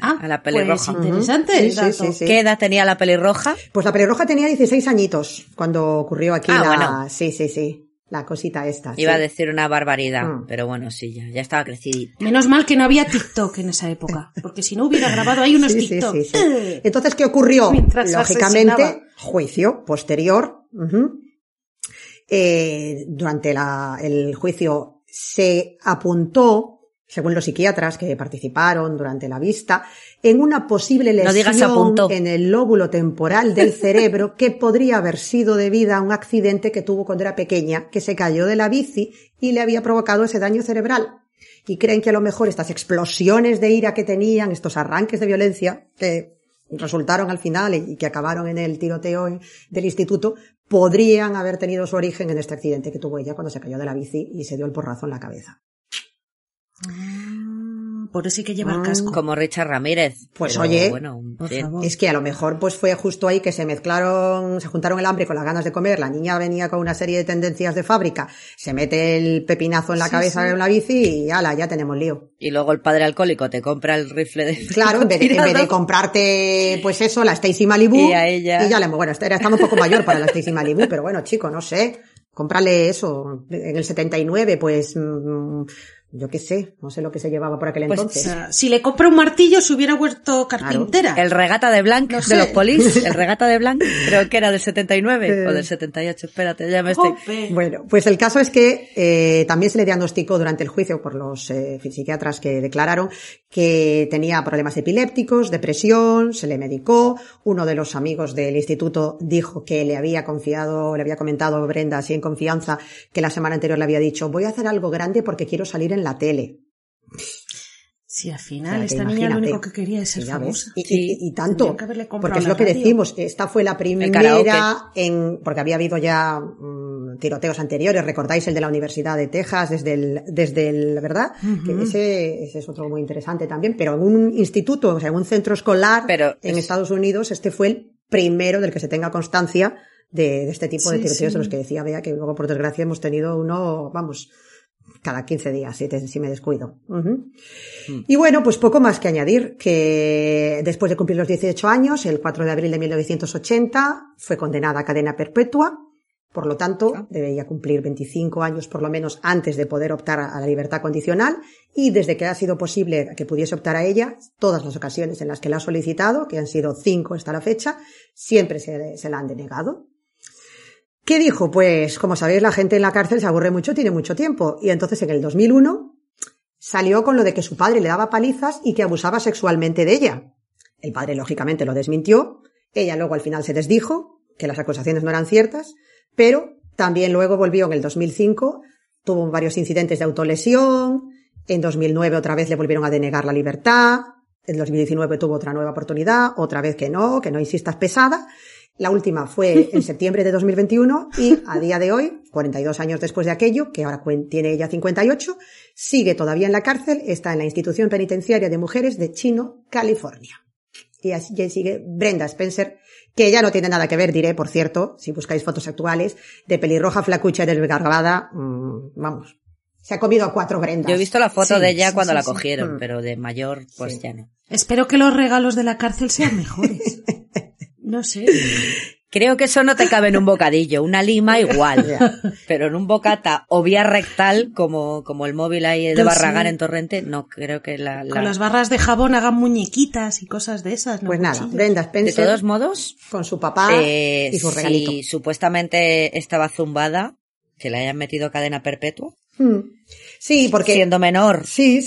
A la pelirroja. Pues interesante. Uh-huh. Sí. ¿Qué edad tenía la pelirroja? Pues la pelirroja tenía 16 añitos cuando ocurrió aquí. la cosita esta. Iba a decir una barbaridad, pero bueno, sí, ya estaba crecidita. Menos mal que no había TikTok en esa época, porque si no hubiera grabado ahí unos TikTok. Sí, sí, sí. Entonces, ¿qué ocurrió? Mientras lógicamente, asesinaba. Juicio posterior. Durante el juicio se apuntó, según los psiquiatras que participaron durante la vista, en una posible lesión en el lóbulo temporal del cerebro que podría haber sido debida a un accidente que tuvo cuando era pequeña, que se cayó de la bici y le había provocado ese daño cerebral. Y creen que a lo mejor estas explosiones de ira que tenían, estos arranques de violencia que resultaron al final y que acabaron en el tiroteo del instituto, podrían haber tenido su origen en este accidente que tuvo ella cuando se cayó de la bici y se dio el porrazo en la cabeza. Por eso hay que llevar casco. Como Richard Ramírez. Pues oye, bueno, es que a lo mejor pues fue justo ahí que se juntaron el hambre con las ganas de comer. La niña venía con una serie de tendencias de fábrica, se mete el pepinazo en la cabeza con la bici y ala, ya tenemos lío. Y luego el padre alcohólico te compra el rifle de... Claro, en vez de comprarte pues eso, la Stacy Malibu. Y a ella. Y ya le... Bueno, estamos un poco mayor para la Stacy Malibu, pero bueno, chico, no sé. Cómprale eso. En el 79, pues... yo qué sé, no sé lo que se llevaba por aquel entonces. Si le compra un martillo se hubiera vuelto carpintera. Claro. El regata de Blanc, no sé, de los Police, el regata de Blanc, creo que era del 79 o del 78, espérate, ya me estoy... Bueno, pues el caso es que también se le diagnosticó durante el juicio por los psiquiatras que declararon que tenía problemas epilépticos, depresión, se le medicó. Uno de los amigos del instituto dijo que le había comentado Brenda así en confianza que la semana anterior le había dicho: voy a hacer algo grande porque quiero salir en la tele. Si al final, o sea, esta niña lo único que quería es ser famosa. Y tanto, porque es lo que decimos, esta fue la primera porque había habido ya tiroteos anteriores, recordáis el de la Universidad de Texas desde el ¿verdad? Uh-huh. Que ese es otro muy interesante también, pero en un instituto, o sea, en un centro escolar en Estados Unidos, este fue el primero del que se tenga constancia de este tipo de tiroteos de los que decía Bea, que luego por desgracia hemos tenido uno, vamos, cada 15 días, si me descuido. Uh-huh. Y bueno, pues poco más que añadir, que después de cumplir los 18 años, el 4 de abril de 1980, fue condenada a cadena perpetua, por lo tanto, debía cumplir 25 años por lo menos antes de poder optar a la libertad condicional, y desde que ha sido posible que pudiese optar a ella, todas las ocasiones en las que la ha solicitado, que han sido 5 hasta la fecha, siempre se la han denegado. ¿Qué dijo? Pues, como sabéis, la gente en la cárcel se aburre mucho, tiene mucho tiempo. Y entonces, en el 2001, salió con lo de que su padre le daba palizas y que abusaba sexualmente de ella. El padre, lógicamente, lo desmintió. Ella luego, al final, se desdijo, que las acusaciones no eran ciertas. Pero también luego volvió en el 2005, tuvo varios incidentes de autolesión. En 2009, otra vez, le volvieron a denegar la libertad. En 2019 tuvo otra nueva oportunidad, otra vez que no insistas pesada. La última fue en septiembre de 2021 y a día de hoy, 42 años después de aquello, que ahora tiene ella 58, sigue todavía en la cárcel, está en la Institución Penitenciaria de Mujeres de Chino, California. Y así sigue Brenda Spencer, que ya no tiene nada que ver, diré, por cierto, si buscáis fotos actuales, de pelirroja, flacucha y desgarbada, vamos, se ha comido a 4 Brendas. Yo he visto la foto de ella cuando la cogieron, pero de mayor, pues ya no. Espero que los regalos de la cárcel sean mejores. No sé. Creo que eso no te cabe en un bocadillo. Una lima igual. Ya. Pero en un bocata o vía rectal, como el móvil ahí de Barragán en Torrente, no creo que la... Con las barras de jabón hagan muñequitas y cosas de esas. ¿No? Pues nada, Brenda Spencer. De todos modos, con su papá y su regalito. Si supuestamente estaba zumbada, que le hayan metido cadena perpetua. Sí, porque... Siendo menor. Sí. Y...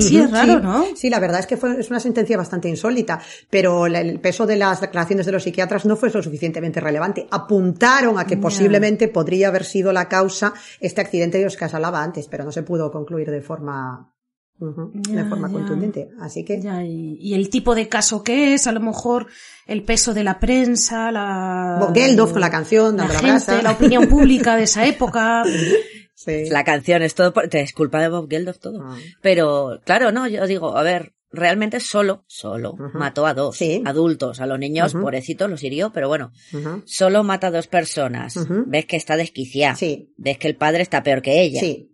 Sí, es raro, ¿no? Sí, la verdad es que es una sentencia bastante insólita, pero el peso de las declaraciones de los psiquiatras no fue lo suficientemente relevante. Apuntaron a que posiblemente podría haber sido la causa este accidente de los que os hablaba antes, pero no se pudo concluir de forma... de forma contundente, así que... Y el tipo de caso que es, a lo mejor el peso de la prensa, Bob Geldof con la canción, la gente, la opinión pública de esa época... Sí. La canción es todo, es culpa de Bob Geldof todo. Pero, claro, no, yo digo, a ver, realmente solo mató a 2 adultos, a los niños, pobrecitos, los hirió, pero bueno, solo mata a 2 personas. Ves que está desquiciada, ves que el padre está peor que ella. Sí.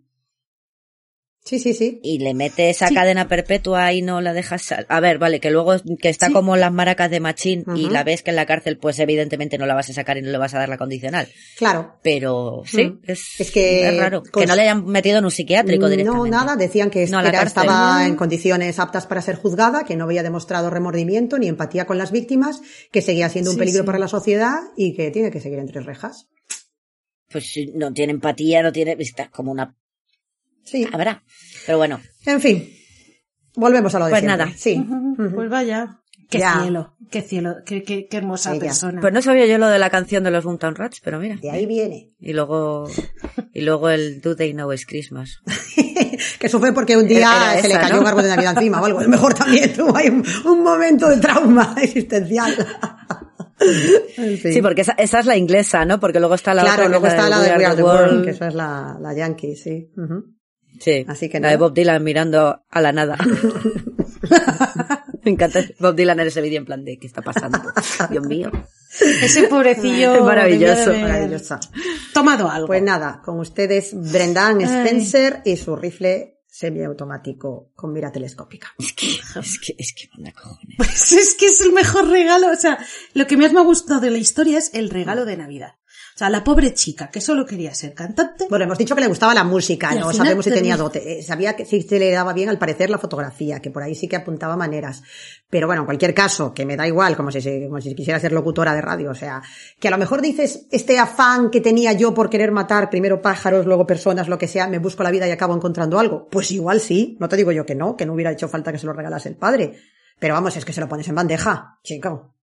Sí, sí, sí. Y le mete esa cadena perpetua y no la dejas... A ver, vale, que luego que está como las maracas de Machín y la ves que en la cárcel, pues evidentemente no la vas a sacar y no le vas a dar la condicional. Claro. Pero sí, es que es raro. Que no le hayan metido en un psiquiátrico directamente. No, nada. Decían que estaba en condiciones aptas para ser juzgada, que no había demostrado remordimiento ni empatía con las víctimas, que seguía siendo un peligro para la sociedad y que tiene que seguir entre rejas. Pues no tiene empatía, no tiene... Está como una... Sí. Habrá. Pero bueno. En fin. Volvemos a lo de pues siempre. Nada. Sí. Pues vaya. Qué cielo. Qué hermosa persona. Pues no sabía yo lo de la canción de los Boomtown Rats, pero mira. De ahí viene. Y luego el Do They Know It's Christmas. Que sufre porque un día se le cayó un árbol de Navidad encima o algo. A lo mejor también tuvo ahí un momento de trauma existencial. En fin. Sí, porque esa es la inglesa, ¿no? Porque luego está la otra. Luego está la de We Are the World, que esa es la yankee, sí. Sí, así que la de Bob Dylan mirando a la nada. Me encanta Bob Dylan en ese vídeo en plan de ¿qué está pasando? Dios mío. Ese pobrecillo. Es maravilloso. Maravillosa. Tomado algo. Pues nada, con ustedes Brenda Ann Spencer y su rifle semiautomático con mira telescópica. Es que manda cojones. Pues es que es el mejor regalo. O sea, lo que más me ha gustado de la historia es el regalo de Navidad. O sea, la pobre chica que solo quería ser cantante. Bueno, hemos dicho que le gustaba la música, no sabemos si tenía dote. Sabía que sí se le daba bien, al parecer, la fotografía, que por ahí sí que apuntaba maneras. Pero bueno, en cualquier caso, que me da igual, como si quisiera ser locutora de radio. O sea, que a lo mejor dices, este afán que tenía yo por querer matar primero pájaros, luego personas, lo que sea, me busco la vida y acabo encontrando algo. Pues igual sí, no te digo yo que no hubiera hecho falta que se lo regalase el padre. Pero vamos, es que se lo pones en bandeja, chico.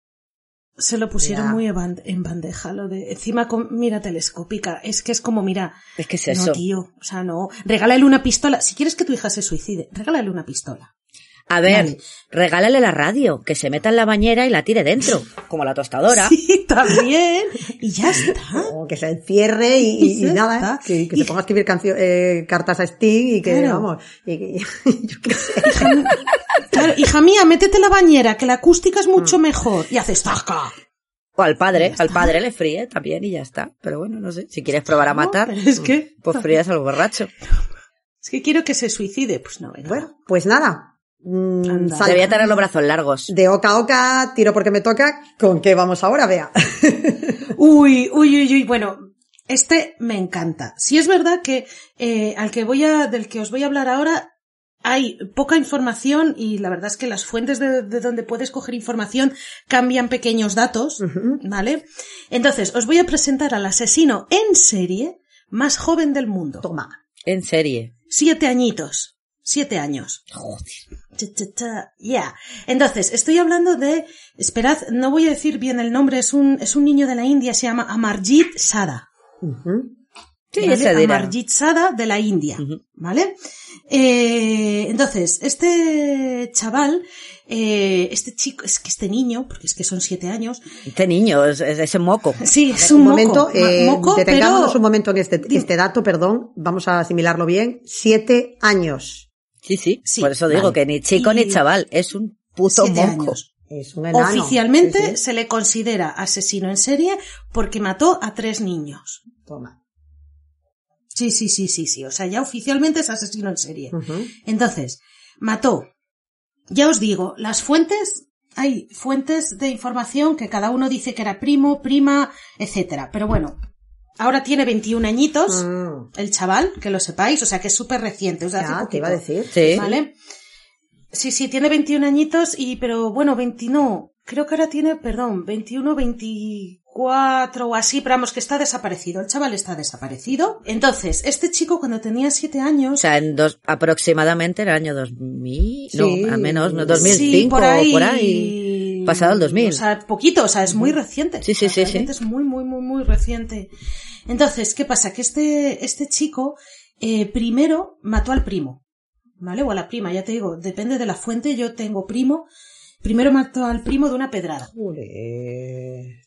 Se lo pusieron muy en bandeja, lo de encima con mira telescópica. Es que es como, mira, es que es eso. No, tío, o sea, no. Regálale una pistola. Si quieres que tu hija se suicide, regálale una pistola. A ver, regálale la radio, que se meta en la bañera y la tire dentro, como la tostadora. Sí, también. Y ya está. O que se encierre y nada, que se ponga a escribir cartas a Sting y que, vamos, y yo qué sé. Claro, hija mía, métete en la bañera, que la acústica es mucho mejor. Y haces tasca. O al padre le fríe también y ya está. Pero bueno, no sé, si quieres probar a matar, pues frías al borracho. Es que quiero que se suicide, pues no, venga. Bueno, pues nada. Debía tener los brazos largos. De oca a oca, tiro porque me toca. ¿Con qué vamos ahora, Bea? Uy. Bueno, este me encanta. Sí, es verdad que del que os voy a hablar ahora hay poca información y la verdad es que las fuentes de donde puedes coger información cambian pequeños datos, ¿vale? Entonces, os voy a presentar al asesino en serie más joven del mundo. Toma. En serie. 7 añitos. 7 años. Joder. Yeah. Entonces, estoy hablando de... Esperad, no voy a decir bien el nombre. Es un niño de la India, se llama Amarjit Sada. Sí, ¿vale? Amarjit Sada de la India. ¿Vale? Entonces, este chaval... este chico, es que este niño, porque es que son 7 años. Este niño, es ese moco. Sí, es un moco. Detengámonos un momento en este dato, perdón. Vamos a asimilarlo bien. 7 años. Sí, por eso digo que ni chico ni chaval, es un puto moco. Es un enano. Oficialmente se le considera asesino en serie porque mató a 3 niños. Toma. Sí, o sea, ya oficialmente es asesino en serie. Entonces, mató. Ya os digo, las fuentes, hay fuentes de información que cada uno dice que era primo, prima, etcétera. Pero bueno, ahora tiene 21 añitos, el chaval, que lo sepáis, o sea que es súper reciente. O sea, ya, te iba a decir. Sí. ¿Vale? Sí, tiene 21 añitos y, pero bueno, 20 no, creo que ahora tiene, 21, 24 o así, pero vamos, que está desaparecido, el chaval está desaparecido. Entonces, este chico cuando tenía 7 años... O sea, aproximadamente en el año 2000, sí, no, a menos, no, 2005 sí, por ahí, pasado el 2000. O sea, poquito, o sea, es muy reciente. Sí. Es muy, muy, muy, muy reciente. Entonces, ¿qué pasa? Que este chico primero mató al primo. ¿Vale? O a la prima, ya te digo, depende de la fuente, yo tengo primo. Primero mató al primo de una pedrada.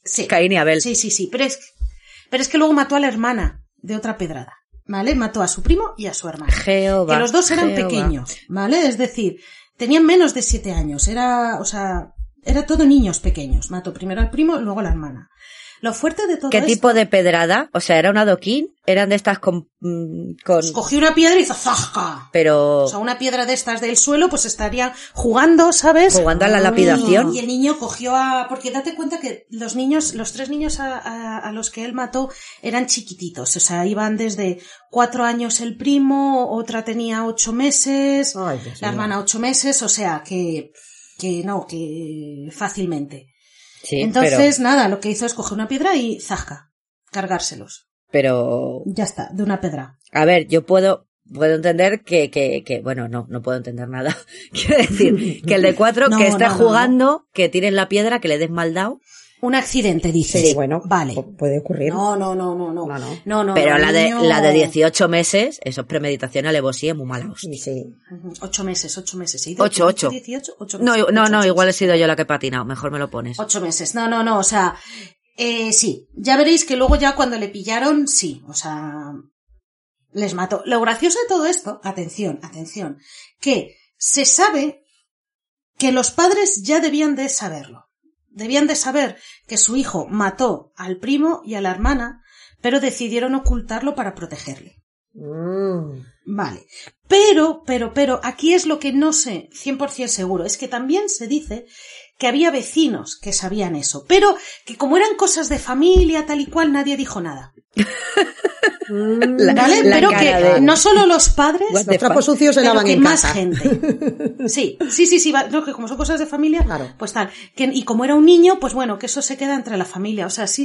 Sí. Caín y Abel. Sí, pero es que luego mató a la hermana de otra pedrada, ¿vale? Mató a su primo y a su hermana. Jehová. Que los dos eran pequeños, ¿vale? Es decir, tenían menos de 7 años, era todo niños pequeños. Mató primero al primo, luego a la hermana. Lo fuerte de todo esto... ¿Qué tipo de pedrada? O sea, ¿era un adoquín? ¿Eran de estas con... Escogí una piedra y hizo ¡zasca! Pero... O sea, una piedra de estas del suelo, pues estaría jugando, ¿sabes? Jugando a la lapidación. Y el niño cogió a... Porque date cuenta que los niños, los tres niños a los que él mató eran chiquititos. O sea, iban desde 4 años el primo, otra tenía 8 meses, ay, la hermana 8 meses, o sea, que fácilmente. Sí, entonces, pero... nada, lo que hizo es coger una piedra y ¡zasca! Cargárselos. Pero... Ya está, de una pedra. A ver, yo puedo entender que bueno, no puedo entender nada. Quiero decir, que el de 4, no, que está jugando, que tiren la piedra, que le des mal dao. Un accidente, dices. Sí, bueno, vale. Puede ocurrir. No. Pero la de 18 meses, eso es premeditación, alevosía, muy mala hostia. Sí. 8 meses. 8. 18, 8 meses. No, igual he sido yo la que he patinado, mejor me lo pones. 8 meses, no, o sea, sí. Ya veréis que luego ya cuando le pillaron, sí, o sea, les mató. Lo gracioso de todo esto, atención, que se sabe que los padres ya debían de saberlo. Debían de saber que su hijo mató al primo y a la hermana, pero decidieron ocultarlo para protegerle. Vale. Pero, aquí es lo que no sé 100% seguro. Es que también se dice que había vecinos que sabían eso, pero que como eran cosas de familia, tal y cual, nadie dijo nada. ¿Vale? Pero que no solo los padres, los trapos sucios se lavan en casa. Pero que más gente. Sí. No, que como son cosas de familia, claro. Pues tal. Y como era un niño, pues bueno, que eso se queda entre la familia. O sea, sí.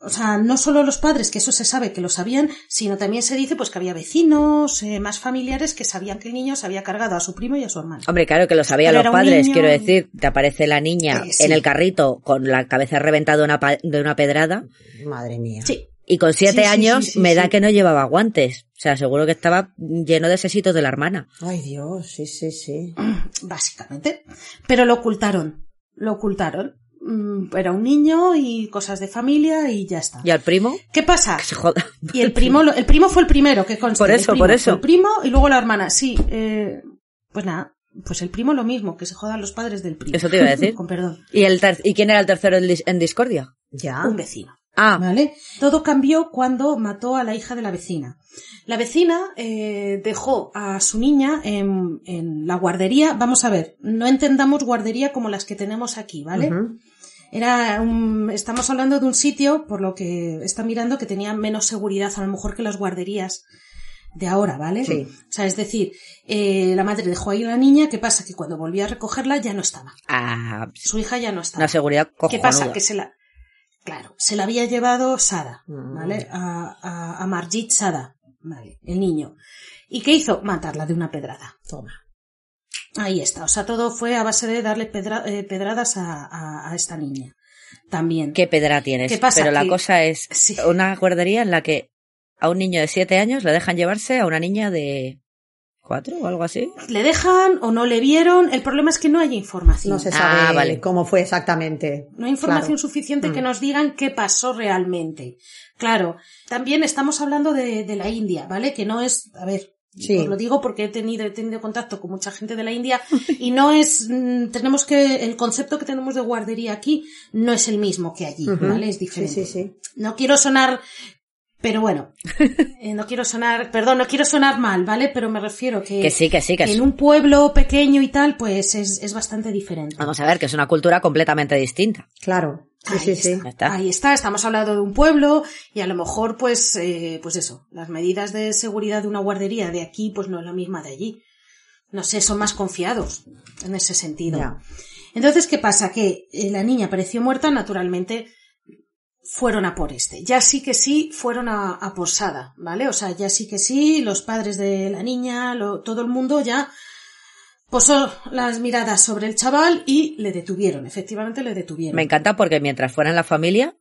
O sea, no solo los padres, que eso se sabe que lo sabían, sino también se dice pues que había vecinos, más familiares que sabían que el niño se había cargado a su primo y a su hermano. Hombre, claro que lo sabían los padres, niño... quiero decir, te aparece la niña en el carrito con la cabeza reventada de una pedrada. Madre mía. Sí. Y con 7 años me da que no llevaba guantes. O sea, seguro que estaba lleno de sesitos de la hermana. Ay, Dios, sí. Básicamente. Pero lo ocultaron. Era un niño y cosas de familia y ya está. ¿Y al primo? ¿Qué pasa? Que se joda. Y el primo fue el primero que consta. Por eso. El primo y luego la hermana. Sí, pues nada. Pues el primo lo mismo, que se jodan los padres del primo. Eso te iba a decir. Con perdón. ¿Y quién era el tercero en discordia? Ya. Un vecino. Ah. ¿Vale? Todo cambió cuando mató a la hija de la vecina. La vecina dejó a su niña en la guardería. Vamos a ver, no entendamos guardería como las que tenemos aquí, ¿vale? Uh-huh. Estamos hablando de un sitio, por lo que está mirando, que tenía menos seguridad a lo mejor que las guarderías de ahora, ¿vale? Sí. O sea, es decir, la madre dejó ahí a la niña. ¿Qué pasa? Que cuando volvió a recogerla ya no estaba. Ah, su hija ya no estaba. La seguridad cojonuda. ¿Qué pasa? Que se la había llevado Sada, ¿vale? A Amarjit Sada, ¿vale? El niño. ¿Y qué hizo? Matarla de una pedrada. Toma. Ahí está. O sea, todo fue a base de darle pedradas a esta niña. También. ¿Qué pedra tienes? ¿Qué pasa? Pero la cosa es una guardería en la que a un niño de 7 años le dejan llevarse a una niña de 4 o algo así. Le dejan o no le vieron. El problema es que no hay información. No se sabe cómo fue exactamente. No hay información suficiente que nos digan qué pasó realmente. Claro, también estamos hablando de la India, ¿vale? Que no es... A ver, os lo digo porque he tenido contacto con mucha gente de la India y no es... El concepto que tenemos de guardería aquí no es el mismo que allí, ¿vale? Es diferente. Sí. No quiero sonar... Pero bueno, no quiero sonar mal, ¿vale? Pero me refiero que en un pueblo pequeño y tal, pues es bastante diferente. Vamos a ver, que es una cultura completamente distinta. Claro. Ahí está, estamos hablando de un pueblo y a lo mejor pues eso, las medidas de seguridad de una guardería de aquí pues no es la misma de allí. No sé, son más confiados en ese sentido. Ya. Entonces, ¿qué pasa? Que la niña apareció muerta, naturalmente... Fueron a por este. Ya sí fueron a por Sada, ¿vale? O sea, ya sí, los padres de la niña, todo el mundo ya posó las miradas sobre el chaval y le detuvieron. Efectivamente le detuvieron. Me encanta porque mientras fuera en la familia,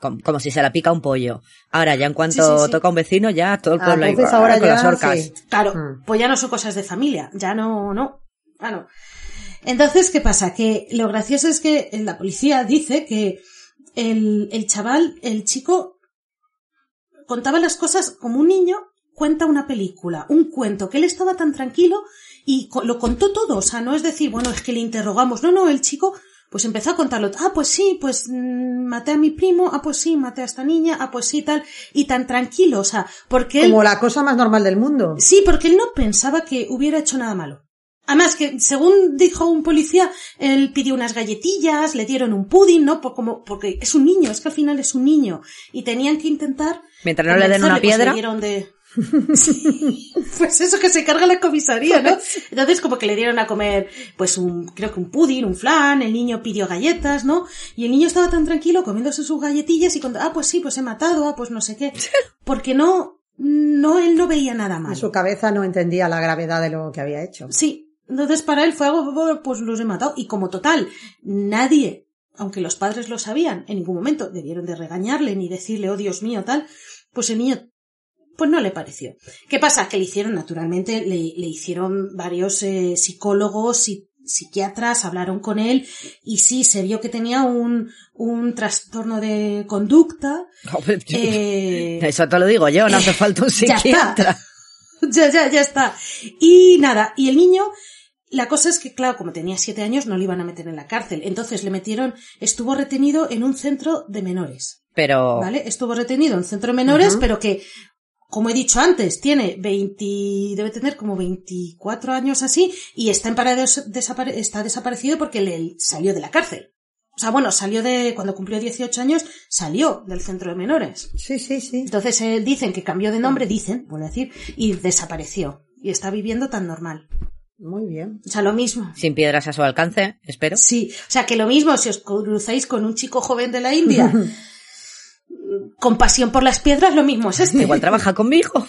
como si se la pica un pollo. Ahora ya en cuanto toca un vecino, ya todo el pueblo ahí con las orcas. Sí. Claro, pues ya no son cosas de familia. Ya no. Ah, no. Entonces, ¿qué pasa? Que lo gracioso es que la policía dice que el chico, contaba las cosas como un niño cuenta una película, un cuento, que él estaba tan tranquilo y lo contó todo. O sea, no es decir, bueno, es que le interrogamos. No, el chico Pues empezó a contarlo. Ah, pues sí, pues maté a mi primo. Ah, pues sí, maté a esta niña. Ah, pues sí, tal. Y tan tranquilo, o sea, porque él... Como la cosa más normal del mundo. Sí, porque él no pensaba que hubiera hecho nada malo. Además, que según dijo un policía, él pidió unas galletillas, le dieron un pudding, ¿no? Porque es un niño, es que al final es un niño. Y tenían que intentar... Mientras no le den una piedra... Sí, pues eso, que se carga la comisaría, ¿no? Entonces como que le dieron a comer pues creo que un pudín, un flan, el niño pidió galletas, ¿no? Y el niño estaba tan tranquilo comiéndose sus galletillas y contaba, ah, pues sí, pues he matado, ah, pues no sé qué, porque no, él no veía nada malo. En su cabeza no entendía la gravedad de lo que había hecho. Sí, entonces para él fue algo, pues los he matado, y como total, nadie, aunque los padres lo sabían, en ningún momento debieron de regañarle ni decirle, oh Dios mío, tal, pues el niño... Pues no le pareció. ¿Qué pasa? Que le hicieron, naturalmente, le hicieron varios psicólogos y psiquiatras, hablaron con él y sí, se vio que tenía un trastorno de conducta. Eso te lo digo yo, no hace falta un psiquiatra. Ya está. Y nada, y el niño... La cosa es que, claro, como tenía 7 años, no le iban a meter en la cárcel. Entonces estuvo retenido en un centro de menores. Pero... ¿Vale? Estuvo retenido en un centro de menores, pero que... Como he dicho antes, debe tener como 24 años así, y está en parada, está desaparecido porque le salió de la cárcel. O sea, bueno, cuando cumplió 18 años, salió del centro de menores. Sí, sí, sí. Entonces dicen que cambió de nombre, y desapareció. Y está viviendo tan normal. Muy bien. O sea, lo mismo. Sin piedras a su alcance, espero. Sí, o sea, que lo mismo si os cruzáis con un chico joven de la India... Con pasión por las piedras, lo mismo es este. Igual trabaja conmigo.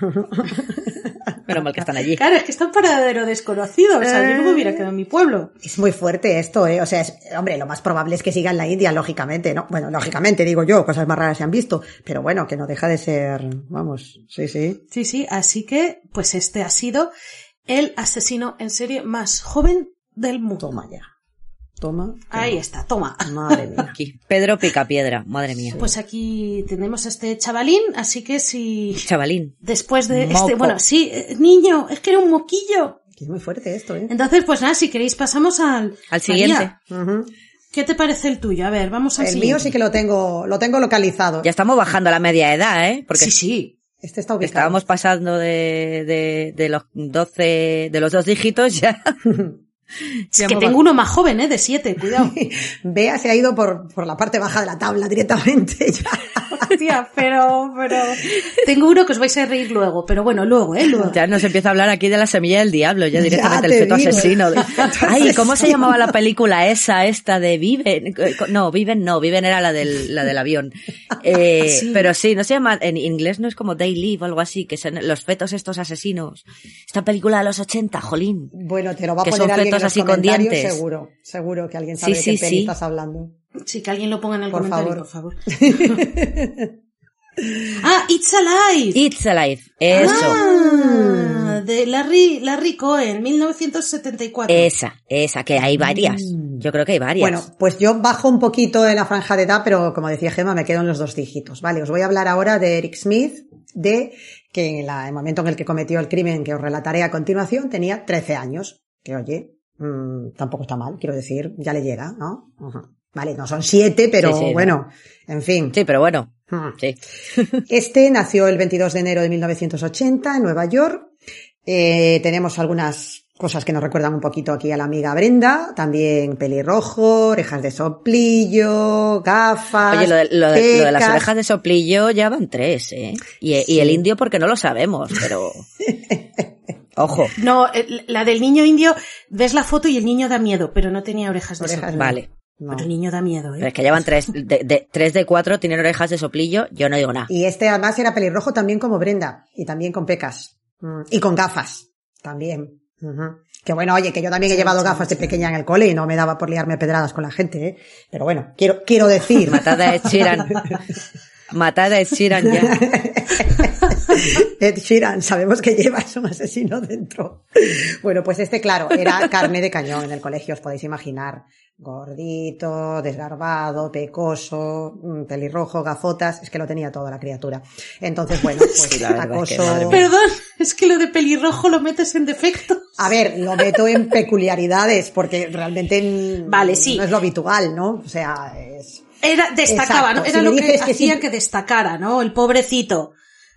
Menos mal que están allí. Claro, es que está un paradero desconocido. O sea, yo no me hubiera quedado en mi pueblo. Es muy fuerte esto, ¿eh? O sea, hombre, lo más probable es que siga en la India, lógicamente, ¿no? Bueno, lógicamente, digo yo, cosas más raras se han visto. Pero bueno, que no deja de ser... Vamos, sí, sí. Sí, sí, así que, pues este ha sido el asesino en serie más joven del mundo. Toma ya. Toma. Ahí está, toma. Madre mía. Aquí. Pedro Picapiedra, madre mía. Sí. Pues aquí tenemos a este chavalín, así que si... Chavalín. Después de Moco. Bueno, sí, niño, es que era un moquillo. Es muy fuerte esto, ¿eh? Entonces, pues nada, si queréis pasamos al siguiente. Uh-huh. ¿Qué te parece el tuyo? A ver, vamos al siguiente. El mío sí que lo tengo localizado. Ya estamos bajando a la media edad, ¿eh? Porque... Sí, sí. Este está ubicado. Estábamos pasando de los 12, de los 2 dígitos ya... Es que tengo uno más joven, de 7, cuidado. Bea se ha ido por la parte baja de la tabla directamente ya. Hostia, pero... Tengo uno que os vais a reír luego, pero bueno, luego. Ya nos empieza a hablar aquí de la semilla del diablo, ya directamente ya el feto asesino. Ay, ¿cómo se llamaba la película esta de Viven? No, Viven era la del avión. Sí. Pero sí, no se llama, en inglés no es como They Live o algo así, que son los fetos estos asesinos. Esta película de los 80, jolín. Bueno, te lo va a poner alguien en los así comentarios, con dientes. Seguro que alguien sabe de qué peli estás hablando. Sí, que alguien lo ponga en el comentario, por favor. Ah, It's Alive. It's Alive, eso. Ah, de Larry Cohen, 1974. Esa, que hay varias. Yo creo que hay varias. Bueno, pues yo bajo un poquito de la franja de edad, pero como decía Gemma, me quedo en los 2 dígitos. Vale, os voy a hablar ahora de Eric Smith, que en el momento en el que cometió el crimen que os relataré a continuación tenía 13 años. Que oye, tampoco está mal, quiero decir, ya le llega, ¿no? Uh-huh. Vale, no son 7, pero sí, bueno, no. En fin. Sí, pero bueno. Sí. Este nació el 22 de enero de 1980 en Nueva York. Tenemos algunas cosas que nos recuerdan un poquito aquí a la amiga Brenda. También pelirrojo, orejas de soplillo, gafas. Oye, lo de las orejas de soplillo ya van 3, ¿eh? Y el indio porque no lo sabemos, pero... Ojo. No, la del niño indio, ves la foto y el niño da miedo, pero no tenía orejas de soplillo. Vale. No. Pero el niño da miedo, ¿eh? Pero es que llevan 3 de 4, tienen orejas de soplillo, yo no digo nada. Y este además era pelirrojo también como Brenda, y también con pecas, y con gafas, también. Uh-huh. Que bueno, oye, que yo también he llevado gafas de pequeña en el cole y no me daba por liarme pedradas con la gente, ¿eh? Pero bueno, quiero decir... Matada de Chiran. Matada de Chiran ya. Ed Sheeran, sabemos que llevas un asesino dentro. Bueno, pues este, claro, era carne de cañón en el colegio, os podéis imaginar. Gordito, desgarbado, pecoso, pelirrojo, gafotas, es que lo tenía toda la criatura. Entonces, bueno, pues sí, acoso... Es que, perdón, es que lo de pelirrojo lo metes en defectos. A ver, lo meto en peculiaridades, porque realmente vale, sí, no es lo habitual, ¿no? O sea, es... Era, destacaba, exacto, ¿no? Era si lo que hacía que destacara, ¿no? El pobrecito.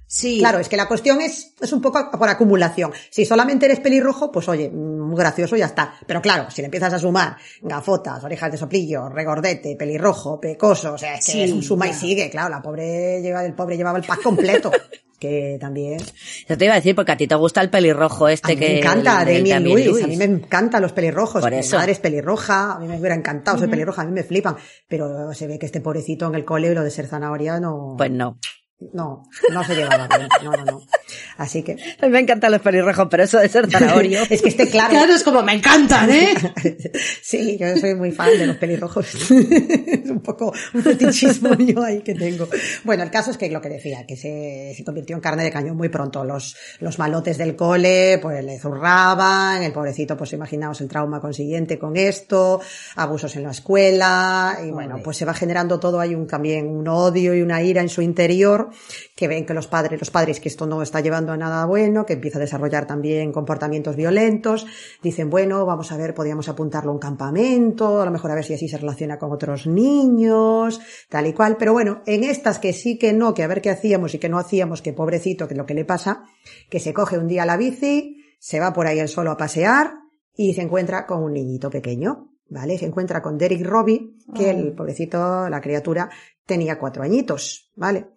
Sí. Claro, es que la cuestión es un poco por acumulación. Si solamente eres pelirrojo, pues oye, muy gracioso, ya está. Pero claro, si le empiezas a sumar gafotas, orejas de soplillo, regordete, pelirrojo, pecoso, o sea, es que sí, es un suma claro. Y sigue, claro, el pobre llevaba el pack completo. Que también... Eso te iba a decir, porque a ti te gusta el pelirrojo este a mí que... Me encanta, Damian Lewis. A mí me encantan los pelirrojos. Por eso. Mi madre es pelirroja, a mí me hubiera encantado ser pelirroja, a mí me flipan. Pero se ve que este pobrecito en el cole y lo de ser zanahoria no... Pues no. No se llevaba bien, no. Así que... A mí me encantan los pelirrojos, pero eso de ser zanahorio... Es que esté claro... Claro, es como, me encantan, ¿eh? Sí, yo soy muy fan de los pelirrojos. Es un poco un fetichismo yo ahí que tengo. Bueno, el caso es que lo que decía, que se convirtió en carne de cañón muy pronto. Los malotes del cole, pues le zurraban, el pobrecito, pues imaginaos el trauma consiguiente con esto, abusos en la escuela, y bueno, pues se va generando todo, hay también un odio y una ira en su interior, que ven que los padres que esto no está llevando a nada bueno, que empieza a desarrollar también comportamientos violentos, dicen, bueno, vamos a ver, podríamos apuntarlo a un campamento, a lo mejor a ver si así se relaciona con otros niños, tal y cual, pero bueno, en estas que sí que no, que a ver qué hacíamos y que no hacíamos, que pobrecito, que lo que le pasa, que se coge un día la bici, se va por ahí él solo a pasear y se encuentra con un niñito pequeño, ¿vale? Se encuentra con Derrick Robie, que el pobrecito, la criatura, tenía 4 añitos, ¿vale?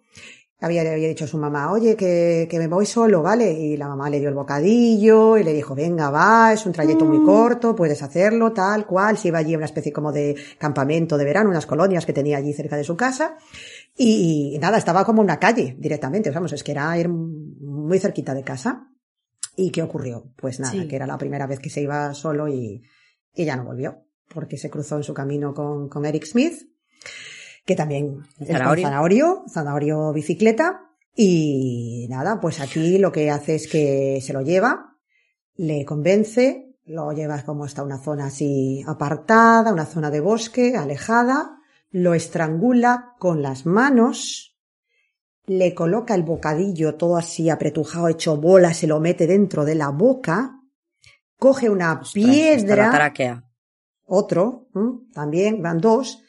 Había dicho a su mamá, oye, que me voy solo, ¿vale? Y la mamá le dio el bocadillo y le dijo, venga, va, es un trayecto muy corto, puedes hacerlo, tal cual. Se iba allí a una especie como de campamento de verano, unas colonias que tenía allí cerca de su casa. Y nada, estaba como una calle directamente, vamos, es que era ir muy cerquita de casa. ¿Y qué ocurrió? Pues nada, sí, que era la primera vez que se iba solo y ya no volvió, porque se cruzó en su camino con Eric Smith, que también es zanahorio bicicleta, y nada, pues aquí lo que hace es que se lo lleva, le convence, lo lleva como hasta una zona así apartada, una zona de bosque, alejada, lo estrangula con las manos, le coloca el bocadillo todo así apretujado, hecho bola, se lo mete dentro de la boca, coge una piedra, otro, también, van 2,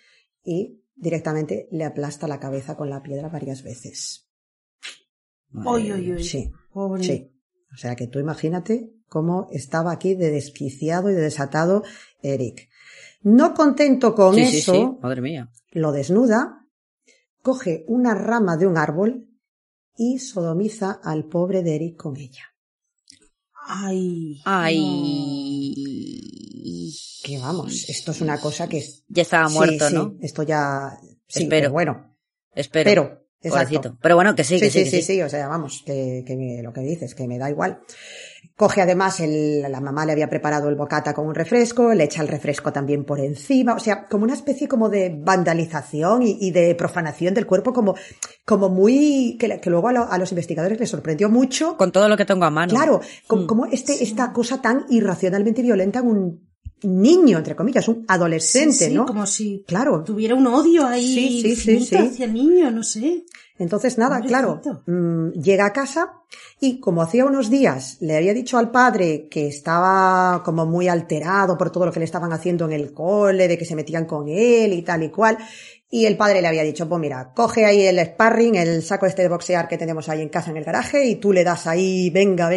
y directamente le aplasta la cabeza con la piedra varias veces. Vale. Oy. Sí, pobre. Sí. O sea que tú imagínate cómo estaba aquí de desquiciado y de desatado Eric. No contento con eso, sí. Madre mía. Lo desnuda, coge una rama de un árbol y sodomiza al pobre de Eric con ella. Ay. Que vamos, esto es una cosa que... Ya estaba muerto, sí, ¿no? Sí, esto ya... Sí, pero bueno. Espero. Exacto. Pero bueno, que sí, o sea, vamos, que lo que dices, que me da igual. Coge además, la mamá le había preparado el bocata con un refresco, le echa el refresco también por encima, o sea, como una especie como de vandalización y de profanación del cuerpo, como muy... que luego a los investigadores les sorprendió mucho. Con todo lo que tengo a mano. Claro, como esta cosa tan irracionalmente violenta en un niño, entre comillas, un adolescente, sí, ¿no? Como si claro, tuviera un odio ahí infinito hacia el niño, no sé. Entonces, nada, claro, llega a casa y como hacía unos días le había dicho al padre que estaba como muy alterado por todo lo que le estaban haciendo en el cole, de que se metían con él y tal y cual, y el padre le había dicho, pues mira, coge ahí el sparring, el saco este de boxear que tenemos ahí en casa en el garaje, y tú le das ahí, venga,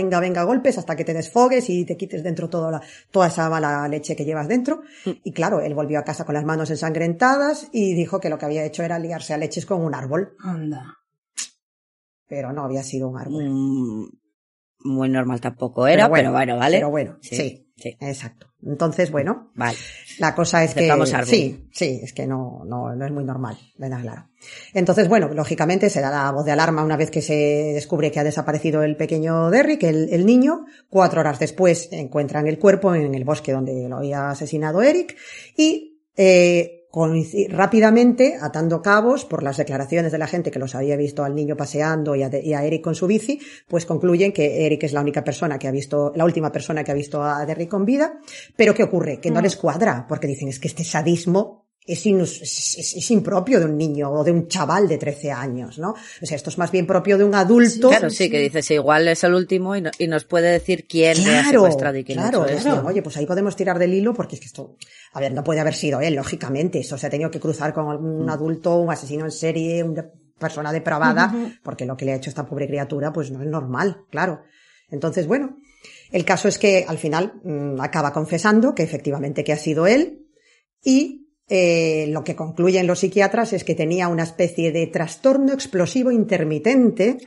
golpes hasta que te desfogues y te quites dentro toda esa mala leche que llevas dentro. Y claro, él volvió a casa con las manos ensangrentadas y dijo que lo que había hecho era liarse a leches con un árbol. Anda. Pero no había sido un árbol. Muy normal tampoco era, pero bueno, ¿vale? Pero bueno, sí, exacto. Entonces, bueno, vale. La cosa es aceptamos que... árbol. Sí, es que no es muy normal, de nada claro. Entonces, bueno, lógicamente se da la voz de alarma una vez que se descubre que ha desaparecido el pequeño Derrick, el niño. 4 horas después encuentran el cuerpo en el bosque donde lo había asesinado Eric y... rápidamente, atando cabos por las declaraciones de la gente que los había visto al niño paseando y a Eric con su bici, pues concluyen que Eric es la última persona que ha visto a Derrick con vida. Pero ¿qué ocurre? Que no les cuadra, porque dicen, es que este sadismo es impropio de un niño o de un chaval de 13 años, ¿no? O sea, esto es más bien propio de un adulto. Sí, claro, sí, que dices, igual es el último y nos puede decir quién le ha secuestrado y quién ha hecho esto. Oye, pues ahí podemos tirar del hilo, porque es que esto, a ver, no puede haber sido él, lógicamente. Eso se ha tenido que cruzar con algún adulto, un asesino en serie, una persona depravada, porque lo que le ha hecho esta pobre criatura, pues no es normal, claro. Entonces, bueno, el caso es que al final acaba confesando que efectivamente que ha sido él y lo que concluyen los psiquiatras es que tenía una especie de trastorno explosivo intermitente,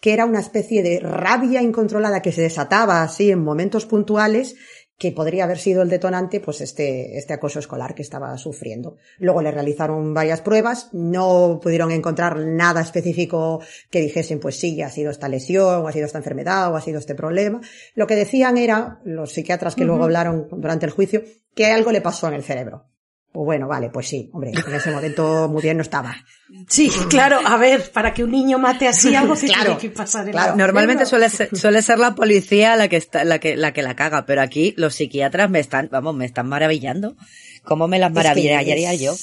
que era una especie de rabia incontrolada que se desataba así en momentos puntuales, que podría haber sido el detonante, pues este acoso escolar que estaba sufriendo. Luego le realizaron varias pruebas, no pudieron encontrar nada específico que dijesen, pues sí, ha sido esta lesión, o ha sido esta enfermedad, o ha sido este problema. Lo que decían era, los psiquiatras que luego hablaron durante el juicio, que algo le pasó en el cerebro. Pues bueno, vale, pues sí, hombre, en ese momento muy bien no estaba. Sí, claro, a ver, para que un niño mate así algo se tiene que pasar. Claro. Normalmente suele ser la policía la que la caga, pero aquí los psiquiatras me están maravillando. ¿Cómo me las maravillaría yo? O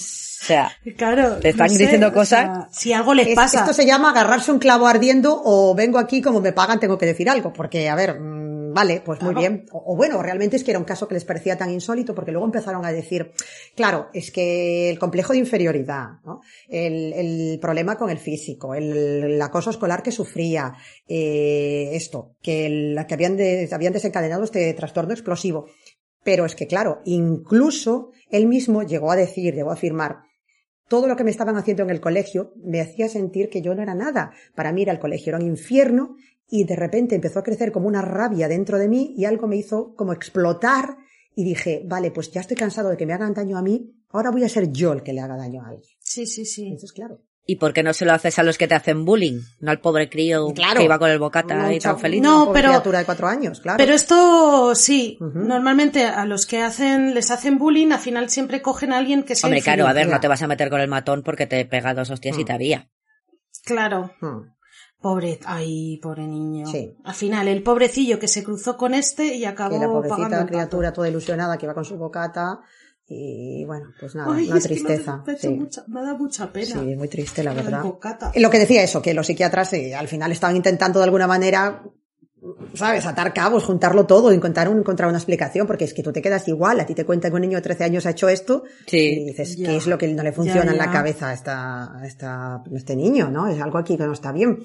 sea, claro, te están diciendo cosas. O sea, si algo les pasa. Esto se llama agarrarse un clavo ardiendo o vengo aquí, como me pagan, tengo que decir algo, porque, a ver, vale, pues muy bien. O bueno, realmente es que era un caso que les parecía tan insólito, porque luego empezaron a decir, claro, es que el complejo de inferioridad, ¿no? El problema con el físico, el acoso escolar que sufría, que habían desencadenado este trastorno explosivo. Pero es que, claro, incluso él mismo llegó a afirmar, todo lo que me estaban haciendo en el colegio me hacía sentir que yo no era nada. Para mí ir al colegio era un infierno, y de repente empezó a crecer como una rabia dentro de mí y algo me hizo como explotar y dije, vale, pues ya estoy cansado de que me hagan daño a mí, ahora voy a ser yo el que le haga daño a alguien. Sí, sí, sí. Entonces, claro. ¿Y por qué no se lo haces a los que te hacen bullying? No al pobre crío que iba con el bocata y tan feliz. No, pero criatura de 4 años, claro. Pero esto sí, normalmente a los que les hacen bullying, al final siempre cogen a alguien que sea infeliz. Hombre, claro, a ver, no te vas a meter con el matón porque te pega 2 hostias y te había. Claro. Pobre niño. Sí. Al final, el pobrecillo que se cruzó con este y acabó pagando. La pobrecita criatura toda ilusionada que iba con su bocata. Y bueno, pues nada, una tristeza. Me da mucha pena. Sí, muy triste, la verdad. Lo que decía eso, que los psiquiatras al final estaban intentando de alguna manera, ¿sabes?, atar cabos, juntarlo todo, encontrar una explicación, porque es que tú te quedas igual, a ti te cuentan que un niño de 13 años ha hecho esto, y dices, ¿qué es lo que no le funciona en la cabeza a este niño, ¿no? Es algo aquí que no está bien.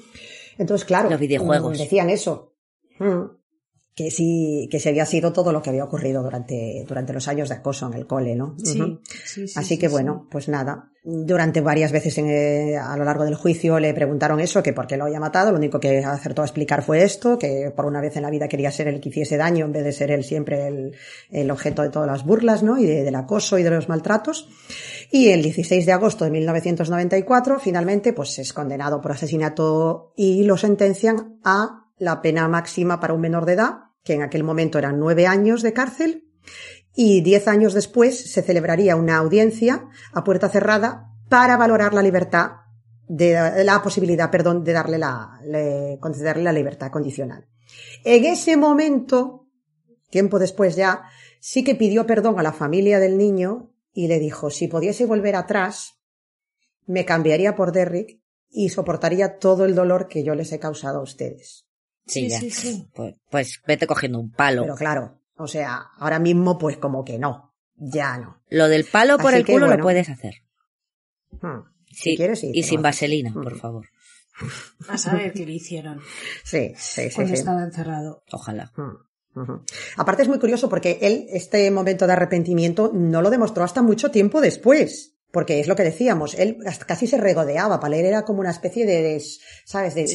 Entonces, claro, los videojuegos. Decían eso. Que sí, que se había sido todo lo que había ocurrido durante los años de acoso en el cole, ¿no? Sí, sí. Así que bueno, pues nada. Durante varias veces a lo largo del juicio le preguntaron eso, que por qué lo había matado. Lo único que acertó a explicar fue esto, que por una vez en la vida quería ser el que hiciese daño en vez de ser él siempre el objeto de todas las burlas, ¿no? Y del acoso y de los maltratos. Y el 16 de agosto de 1994, finalmente, pues es condenado por asesinato y lo sentencian a la pena máxima para un menor de edad, que en aquel momento eran 9 años de cárcel, y 10 años después se celebraría una audiencia a puerta cerrada para valorar la libertad, de concederle la libertad condicional. En ese momento, tiempo después ya, sí que pidió perdón a la familia del niño y le dijo, si pudiese volver atrás, me cambiaría por Derrick y soportaría todo el dolor que yo les he causado a ustedes. Sí. Pues vete cogiendo un palo. Pero claro, o sea, ahora mismo pues como que no, ya no. Lo del palo por el culo lo puedes hacer. Sí, si quieres, sí. Y sin vaselina, por favor. A saber qué le hicieron. Sí. Cuando estaba encerrado. Ojalá. Aparte es muy curioso porque él este momento de arrepentimiento no lo demostró hasta mucho tiempo después. Porque es lo que decíamos, él casi se regodeaba, para él era como una especie de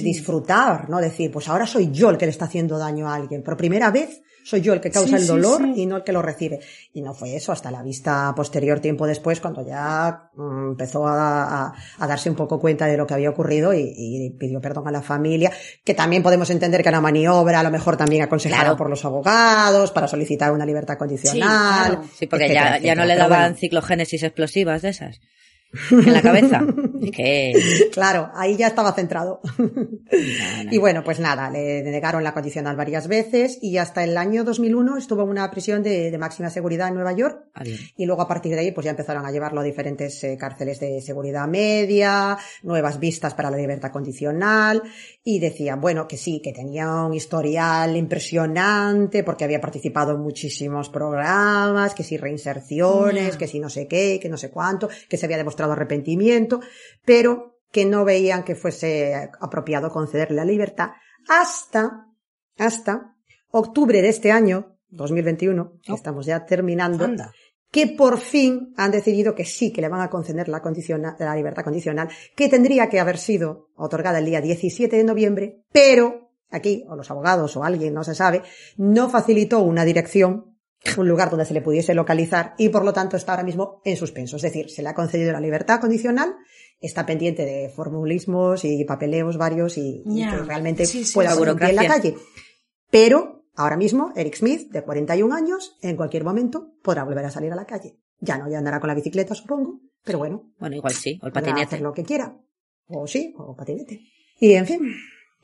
disfrutar, ¿no? Decir, pues ahora soy yo el que le está haciendo daño a alguien. Por primera vez soy yo el que causa el dolor y no el que lo recibe. Y no fue eso, hasta la vista posterior, tiempo después, cuando ya empezó a darse un poco cuenta de lo que había ocurrido y pidió perdón a la familia, que también podemos entender que era una maniobra, a lo mejor también aconsejada por los abogados, para solicitar una libertad condicional. Sí, claro. Sí, porque etcétera, ya no le daban ciclogénesis explosivas de esas en la cabeza. Claro, ahí ya estaba centrado. Y bueno, pues nada, le negaron la condicional varias veces y hasta el año 2001 estuvo en una prisión de máxima seguridad en Nueva York. Y luego a partir de ahí pues ya empezaron a llevarlo a diferentes cárceles de seguridad media, nuevas vistas para la libertad condicional, y decían, bueno, que sí, que tenía un historial impresionante porque había participado en muchísimos programas, que sí reinserciones, que sí no sé qué, que no sé cuánto, que se había demostrado arrepentimiento, pero que no veían que fuese apropiado concederle la libertad hasta octubre de este año, 2021, estamos ya terminando, que por fin han decidido que sí, que le van a conceder la libertad condicional, que tendría que haber sido otorgada el día 17 de noviembre, pero aquí, o los abogados o alguien, no se sabe, no facilitó una dirección, un lugar donde se le pudiese localizar, y por lo tanto está ahora mismo en suspenso. Es decir, se le ha concedido la libertad condicional, está pendiente de formulismos y papeleos varios y que realmente pueda ocurrir en la calle. Pero ahora mismo Eric Smith, de 41 años, en cualquier momento podrá volver a salir a la calle. Ya andará con la bicicleta, supongo, pero bueno. Bueno, igual sí, o el patinete. Hacer lo que quiera. O sí, o patinete. Y en fin... bueno.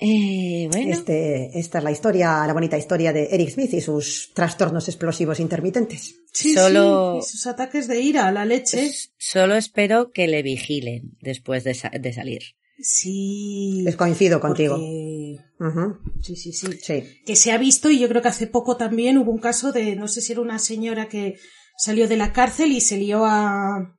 Esta es la historia, la bonita historia de Eric Smith y sus trastornos explosivos intermitentes. Y sus ataques de ira, la leche. Solo espero que le vigilen después de salir. Sí. Les coincido contigo. Porque... Sí. Que se ha visto, y yo creo que hace poco también hubo un caso de, no sé si era una señora que salió de la cárcel y se lió a...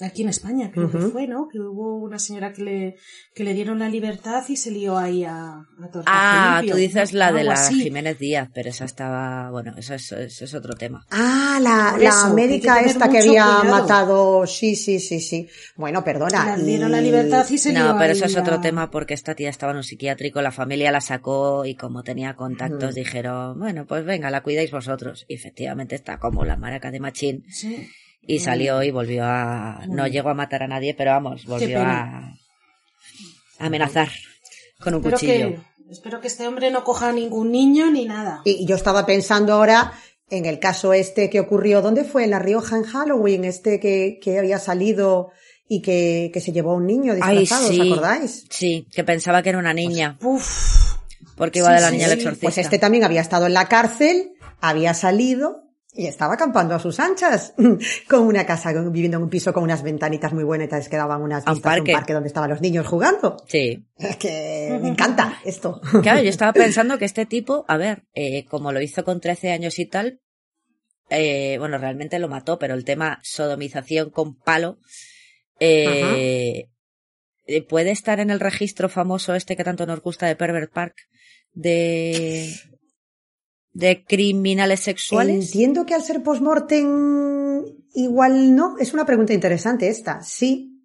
Aquí en España, creo que fue, ¿no? Que hubo una señora que le dieron la libertad y se lió ahí a tortazo limpio. Tú dices la de la Jiménez Díaz, pero esa estaba... Bueno, eso es otro tema. La médica esta que había matado... Sí. Bueno, perdona. Le dieron la libertad y se lió. No, pero eso es otro tema, porque esta tía estaba en un psiquiátrico, la familia la sacó y como tenía contactos dijeron, bueno, pues venga, la cuidáis vosotros. Y efectivamente está como la maraca de Machín. Sí. Y salió y volvió a... No llegó a matar a nadie, pero vamos, volvió a amenazar con un cuchillo. Espero que este hombre no coja a ningún niño ni nada. Y yo estaba pensando ahora en el caso este que ocurrió, ¿dónde fue? En La Rioja, en Halloween, que había salido y que se llevó a un niño disfrazado, ¿os acordáis? Sí, que pensaba que era una niña. Porque iba de la niña al exorcista. Pues este también había estado en la cárcel, había salido... Y estaba acampando a sus anchas, con una casa, viviendo en un piso con unas ventanitas muy bonitas que daban unas vistas a un parque donde estaban los niños jugando. Sí. Es que me encanta esto. Claro, yo estaba pensando que este tipo, a ver, como lo hizo con 13 años y tal, bueno, realmente lo mató, pero el tema sodomización con palo, puede estar en el registro famoso este que tanto nos gusta de Pervert Park, de criminales sexuales. Entiendo que al ser post-mortem igual no. Es una pregunta interesante esta. Sí,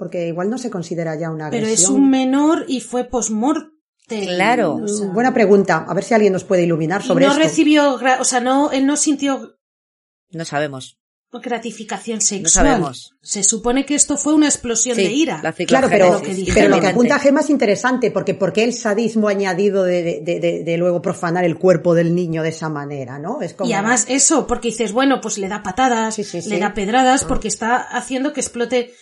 porque igual no se considera ya una agresión. Pero es un menor y fue post-mortem. Claro. O sea, buena pregunta. A ver si alguien nos puede iluminar sobre esto. No recibió, él no sintió... No sabemos. Gratificación sexual. No sabemos. Se supone que esto fue una explosión de ira. Claro, pero lo que apunta Gemma es interesante, porque el sadismo añadido de luego profanar el cuerpo del niño de esa manera, ¿no? Es como... Y además eso, porque dices, bueno, pues le da patadas, le da pedradas, porque está haciendo que explote,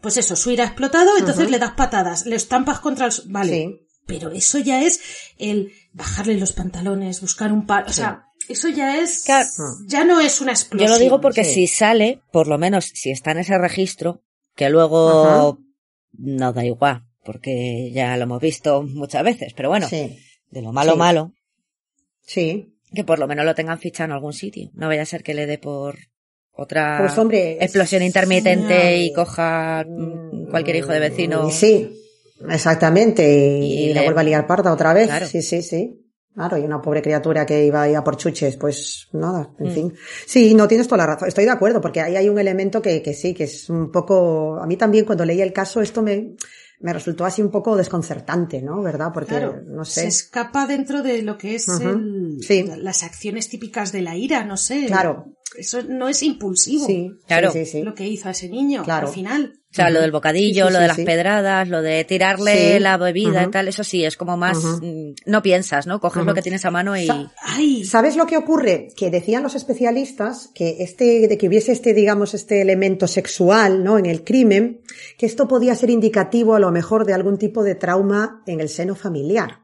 pues eso, su ira ha explotado, entonces le das patadas, le estampas contra el... Vale, pero eso ya es el bajarle los pantalones, buscar un par... O sea... Eso ya es... Claro. Ya no es una explosión. Yo lo digo porque si sale, por lo menos si está en ese registro, que luego nos da igual, porque ya lo hemos visto muchas veces, pero bueno, de lo malo. Sí. Que por lo menos lo tengan fichado en algún sitio. No vaya a ser que le dé por otra explosión intermitente y coja cualquier hijo de vecino. Sí, exactamente. Y la vuelva a liar parda otra vez. Claro. Sí. Claro, y una pobre criatura que iba a ir a por chuches, pues nada, en fin. Sí, no, tienes toda la razón, estoy de acuerdo, porque ahí hay un elemento que es un poco... A mí también cuando leí el caso esto me me resultó así un poco desconcertante, ¿no? ¿Verdad? Porque, claro, no sé. Se escapa dentro de lo que es las acciones típicas de la ira, no sé. Claro. Eso no es impulsivo. Sí, claro. Sí, sí, sí. Lo que hizo a ese niño, claro, al final. O sea, lo del bocadillo, lo de las pedradas, lo de tirarle la bebida y tal, eso sí, es como más, no piensas, ¿no? Coges lo que tienes a mano y... ¿Sabes lo que ocurre? Que decían los especialistas que hubiese este elemento sexual, ¿no? En el crimen, que esto podía ser indicativo a lo mejor de algún tipo de trauma en el seno familiar.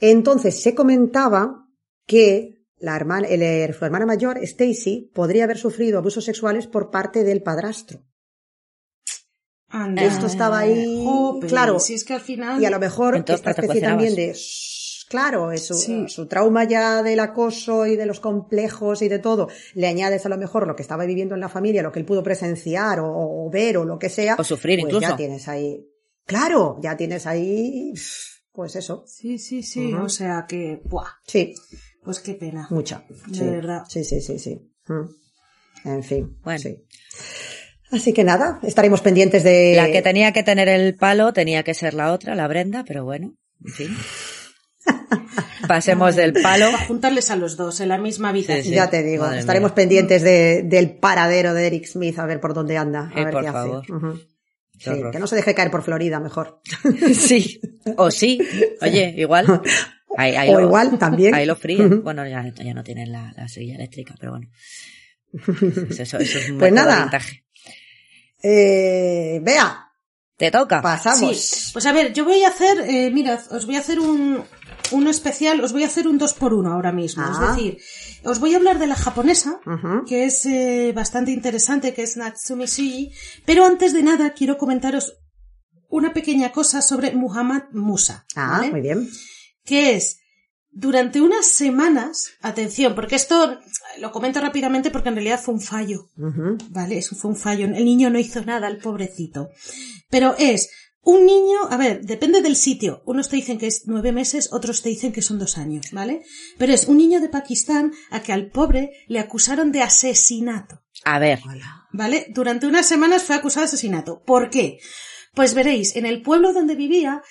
Entonces se comentaba que su hermana mayor, Stacy, podría haber sufrido abusos sexuales por parte del padrastro. Anda. Esto estaba ahí, claro, si es que al final... y a lo mejor esta especie también de, su trauma ya del acoso y de los complejos y de todo, le añades a lo mejor lo que estaba viviendo en la familia, lo que él pudo presenciar o ver o lo que sea, o sufrir pues incluso. Ya tienes ahí, pues eso. Sí, o sea que, sí, pues qué pena, mucha, de verdad. Sí. En fin, bueno. Sí. Así que nada, estaremos pendientes de... La que tenía que tener el palo tenía que ser la otra, la Brenda, pero bueno, en fin. Pasemos del palo. A juntarles a los dos en la misma habitación. Sí. Ya te digo, estaremos pendientes del paradero de Eric Smith, a ver por dónde anda, a ver por qué favor. Hace. Sí, que no se deje caer por Florida, mejor. Sí, o sí, oye, igual... igual también. Ahí lo fríen. Bueno, ya no tienen la silla eléctrica, pero bueno. Eso es un pues nada. Vintage. Bea, te toca. Pasamos. Sí. Pues a ver, yo voy a hacer, os voy a hacer un especial, os voy a hacer un 2x1 ahora mismo. Ah. Es decir, os voy a hablar de la japonesa, que es bastante interesante, que es Natsumi Shiji, pero antes de nada quiero comentaros una pequeña cosa sobre Muhammad Musa. Ah, ¿vale? Muy bien. Que es, durante unas semanas, atención, porque esto lo comento rápidamente porque en realidad fue un fallo, ¿vale? Eso fue un fallo, el niño no hizo nada, el pobrecito. Pero es un niño, a ver, depende del sitio, unos te dicen que es 9 meses, otros te dicen que son 2 años, ¿vale? Pero es un niño de Pakistán a que al pobre le acusaron de asesinato. A ver. ¿Vale? Durante unas semanas fue acusado de asesinato. ¿Por qué? Pues veréis, en el pueblo donde vivía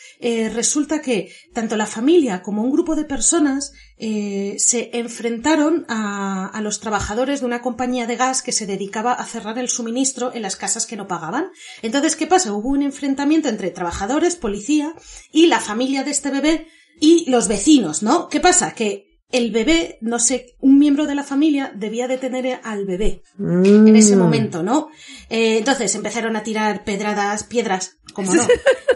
resulta que tanto la familia como un grupo de personas se enfrentaron a los trabajadores de una compañía de gas que se dedicaba a cerrar el suministro en las casas que no pagaban. Entonces, ¿qué pasa? Hubo un enfrentamiento entre trabajadores, policía y la familia de este bebé y los vecinos, ¿no? ¿Qué pasa? Que el bebé, no sé, un miembro de la familia debía detener al bebé en ese momento, ¿no? Entonces empezaron a tirar piedras, como no,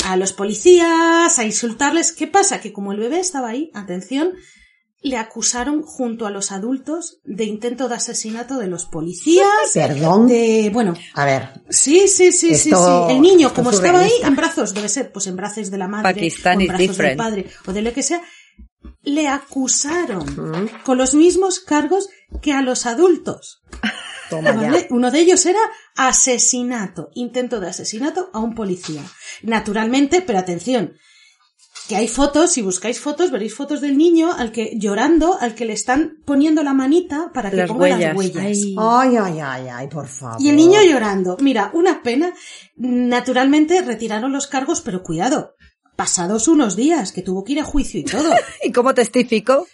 a los policías, a insultarles. ¿Qué pasa? Que como el bebé estaba ahí, atención, le acusaron junto a los adultos de intento de asesinato de los policías. ¿Perdón? Bueno. A ver. Sí. El niño, como estaba ahí, en brazos, debe ser, pues en brazos de la madre, Pakistan o en brazos del padre, o de lo que sea, le acusaron con los mismos cargos que a los adultos. Toma, ¿vale? Uno de ellos era intento de asesinato a un policía. Naturalmente, pero atención, que hay fotos, si buscáis fotos, veréis fotos del niño llorando, al que le están poniendo la manita para que ponga las huellas. Ay, por favor. Y el niño llorando. Mira, una pena. Naturalmente retiraron los cargos, pero cuidado. Pasados unos días, que tuvo que ir a juicio y todo. ¿Y cómo testificó?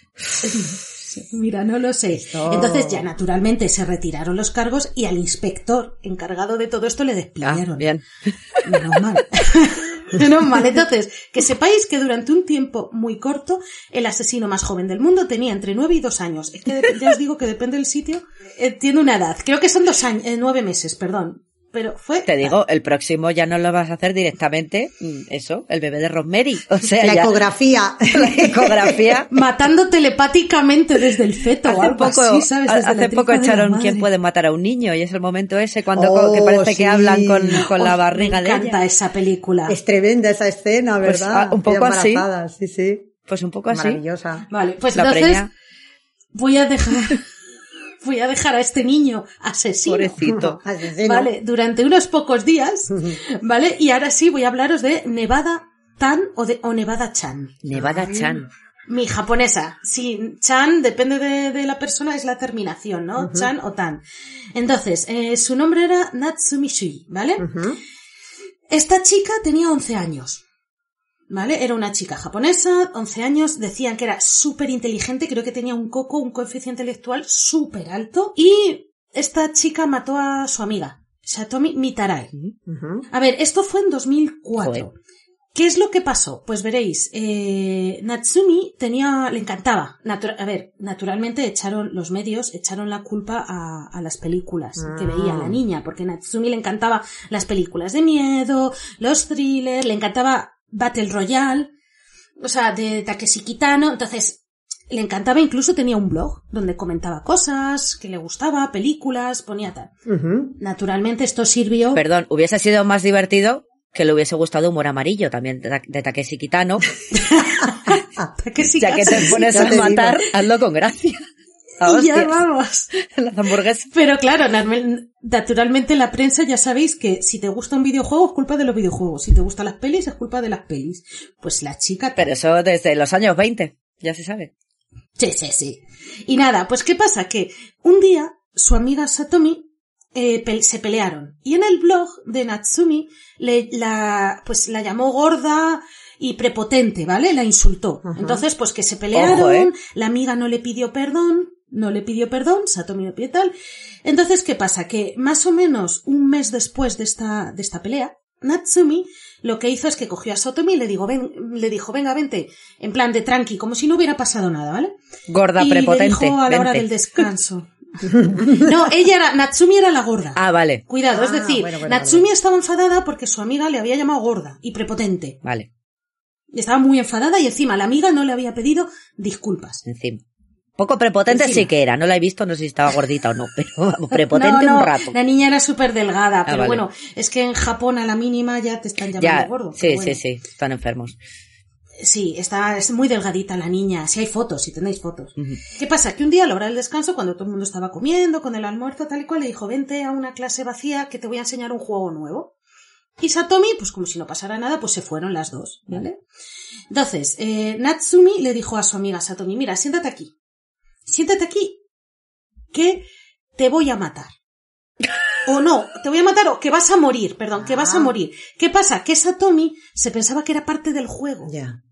Mira, no lo sé. Entonces ya naturalmente se retiraron los cargos y al inspector encargado de todo esto le despidieron. Ah, bien. Menos mal. Entonces, que sepáis que durante un tiempo muy corto, el asesino más joven del mundo tenía entre 9 y 2 años. Es que ya os digo que depende del sitio. Tiene una edad. Creo que son 9 meses, perdón. Pero fue... Te digo, el próximo ya no lo vas a hacer directamente, eso, el bebé de Rosemary. O sea, la ecografía. Matando telepáticamente desde el feto. Hace poco echaron quién puede matar a un niño y es el momento ese cuando que parece que hablan con la barriga de ella. Me encanta esa película. Es tremenda esa escena, ¿verdad? Pues, un poco así. Sí. Pues un poco así. Maravillosa. Vale, pues la entonces preña. Voy a dejar a este niño asesino. Pobrecito. Vale, durante unos pocos días, ¿vale? Y ahora sí voy a hablaros de Nevada Tan o Nevada Chan. Nevada Chan. Mi japonesa. Sí, Chan, depende de la persona, es la terminación, ¿no? Chan o Tan. Entonces, su nombre era Natsumi Shiji, ¿vale? Esta chica tenía 11 años, ¿vale? Era una chica japonesa, 11 años, decían que era súper inteligente, creo que tenía un coeficiente intelectual súper alto, y esta chica mató a su amiga, Satomi Mitarai. Uh-huh. A ver, esto fue en 2004. Joder. ¿Qué es lo que pasó? Pues veréis, Natsumi le encantaba. Naturalmente echaron los medios, echaron la culpa a las películas que veía la niña, porque a Natsumi le encantaba las películas de miedo, los thrillers, le encantaba Battle Royale, o sea, de Takeshi Kitano, entonces le encantaba, incluso tenía un blog donde comentaba cosas que le gustaba, películas, ponía tal. Uh-huh. Naturalmente esto sirvió... Perdón, hubiese sido más divertido... que le hubiese gustado Humor Amarillo, también de Takeshi Kitano. Ya que te pones a matar, hazlo con gracia. Y ya vamos. Las hamburguesas. Pero claro, naturalmente la prensa, ya sabéis que si te gusta un videojuego es culpa de los videojuegos, si te gustan las pelis es culpa de las pelis. Pues la chica... Pero eso desde los años 20, ya se sabe. Sí, sí, sí. Y nada, pues ¿qué pasa? Que un día su amiga Satomi se pelearon. Y en el blog de Natsumi la llamó gorda y prepotente, ¿vale? La insultó. Uh-huh. Entonces, pues que se pelearon, ojo, ¿eh? La amiga no le pidió perdón, Satomi no pidió tal. Entonces, ¿qué pasa? Que más o menos un mes después de esta pelea, Natsumi lo que hizo es que cogió a Satomi y le dijo, venga, vente, en plan de tranqui, como si no hubiera pasado nada, ¿vale? Gorda, y prepotente, le dijo a la hora del descanso. No, Natsumi era la gorda. Ah, vale. Cuidado, es decir, bueno, Natsumi estaba enfadada porque su amiga le había llamado gorda y prepotente. Vale. Estaba muy enfadada y encima la amiga no le había pedido disculpas. Encima. Poco prepotente encima. Sí que era, no la he visto, no sé si estaba gordita o no, pero prepotente no, un rato. La niña era súper delgada, pero vale. Bueno, es que en Japón a la mínima ya te están llamando gordo. Sí, bueno. Sí, sí, están enfermos. Sí, es muy delgadita la niña. Si hay fotos, si tenéis fotos. Uh-huh. ¿Qué pasa? Que un día a la hora del descanso, cuando todo el mundo estaba comiendo, con el almuerzo, tal y cual, le dijo, vente a una clase vacía que te voy a enseñar un juego nuevo. Y Satomi, pues como si no pasara nada, pues se fueron las dos, ¿vale? Uh-huh. Entonces, Natsumi le dijo a su amiga Satomi, mira, siéntate aquí, que te voy a matar. O no, te voy a matar o que vas a morir, perdón, que vas a morir. ¿Qué pasa? Que Satomi se pensaba que era parte del juego. Ya.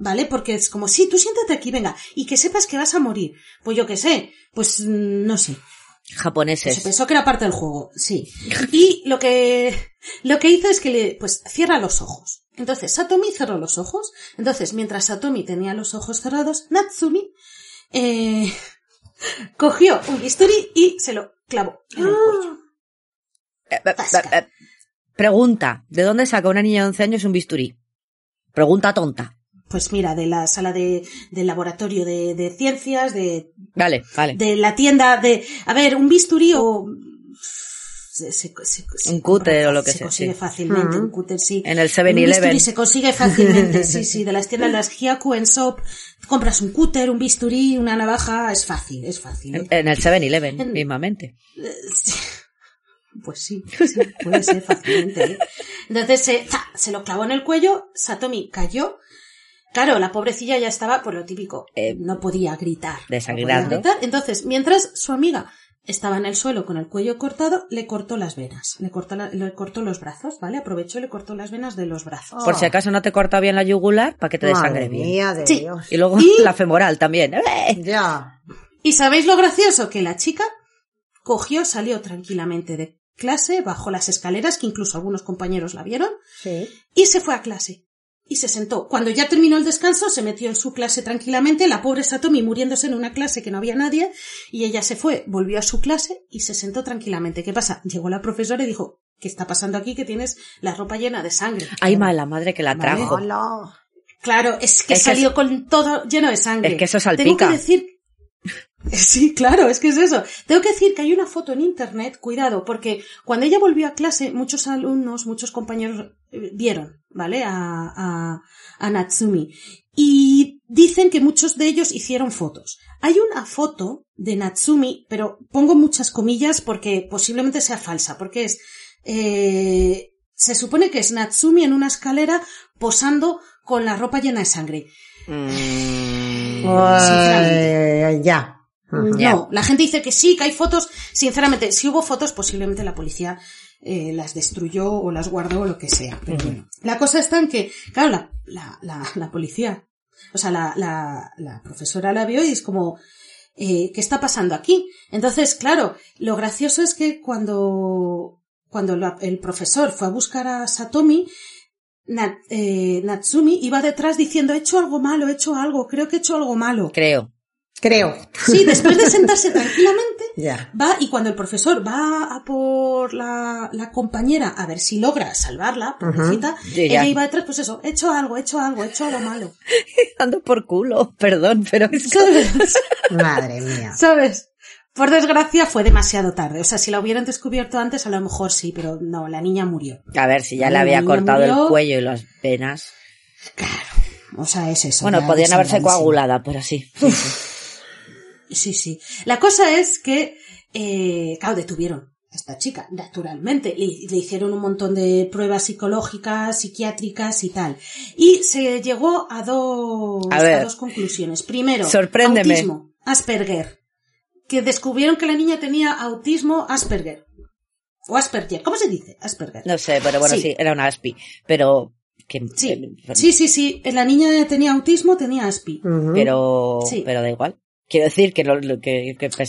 ¿Vale? Porque es como, sí, tú siéntate aquí, venga, y que sepas que vas a morir. Pues yo qué sé, pues no sé. Japoneses. Se pensó que era parte del juego, sí. Y lo que hizo es que pues cierra los ojos. Entonces Satomi cerró los ojos. Entonces, mientras Satomi tenía los ojos cerrados, Natsumi cogió un bisturí y se lo clavó en el cuello. Pregunta, ¿de dónde saca una niña de 11 años un bisturí? Pregunta tonta. Pues mira, de la sala del laboratorio de ciencias, de... Vale. De la tienda de... A ver, un bisturí o... un cúter o lo que sea. Se consigue fácilmente, un cúter, sí. En el 7-Eleven. Un se consigue fácilmente, sí, de las tiendas, las Hyaku, en Shop, compras un cúter, un bisturí, una navaja, es fácil. ¿Eh? En el 7-Eleven, mismamente. Sí. Pues sí, puede ser fácilmente. ¿Eh? Entonces se lo clavó en el cuello, Satomi cayó. Claro, la pobrecilla ya estaba, por lo típico, no podía gritar. Desangrando. Entonces, mientras su amiga estaba en el suelo con el cuello cortado, le cortó las venas. Le cortó los brazos, ¿vale? Aprovechó y le cortó las venas de los brazos. Por si acaso no te corta bien la yugular, para que te desangre bien. Mía de sí. Dios. Y luego la femoral también. Ya. ¿Y sabéis lo gracioso? Que la chica cogió, salió tranquilamente de clase, bajó las escaleras, que incluso algunos compañeros la vieron, sí. Y se fue a clase. Y se sentó. Cuando ya terminó el descanso, se metió en su clase tranquilamente, la pobre Satomi muriéndose en una clase que no había nadie, y ella se fue, volvió a su clase y se sentó tranquilamente. ¿Qué pasa? Llegó la profesora y dijo, ¿qué está pasando aquí? Que tienes la ropa llena de sangre. Ay, mala madre que la trajo. Malo. Claro, es que salió con todo lleno de sangre. Es que eso salpica. Tengo que decir... Sí, claro, es que es eso. Tengo que decir que hay una foto en internet, cuidado, porque cuando ella volvió a clase, muchos alumnos, muchos compañeros vieron, ¿vale? A Natsumi. Y dicen que muchos de ellos hicieron fotos. Hay una foto de Natsumi, pero pongo muchas comillas porque posiblemente sea falsa, porque es... se supone que es Natsumi en una escalera posando con la ropa llena de sangre. Ya. No, la gente dice que sí, que hay fotos. Sinceramente, si hubo fotos, posiblemente la policía las destruyó o las guardó o lo que sea. Pero bueno, la cosa está en que, claro, la policía, o sea, la profesora la vio y es como, ¿qué está pasando aquí? Entonces, claro, lo gracioso es que cuando el profesor fue a buscar a Satomi, Natsumi iba detrás diciendo, he hecho algo malo. Creo. Sí, después de sentarse tranquilamente, va, y cuando el profesor va a por la compañera a ver si logra salvarla, pobrecita, ella iba detrás, pues eso, he hecho algo malo. Ando por culo, perdón, pero es que... Madre mía. ¿Sabes? Por desgracia fue demasiado tarde. O sea, si la hubieran descubierto antes, a lo mejor sí, pero no, la niña murió. A ver, si ya le había cortado el cuello y las venas. Claro, o sea, es eso. Bueno, podían haberse coagulado, pero sí. Sí. La cosa es que, claro, detuvieron a esta chica, naturalmente. Le hicieron un montón de pruebas psicológicas, psiquiátricas y tal. Y se llegó a dos conclusiones. Primero, autismo, Asperger. Que descubrieron que la niña tenía autismo Asperger. O Asperger, ¿cómo se dice? Asperger. No sé, pero bueno, sí era una Aspi. Pero... Sí, la niña tenía autismo, tenía Aspi. Pero da igual. Quiero decir que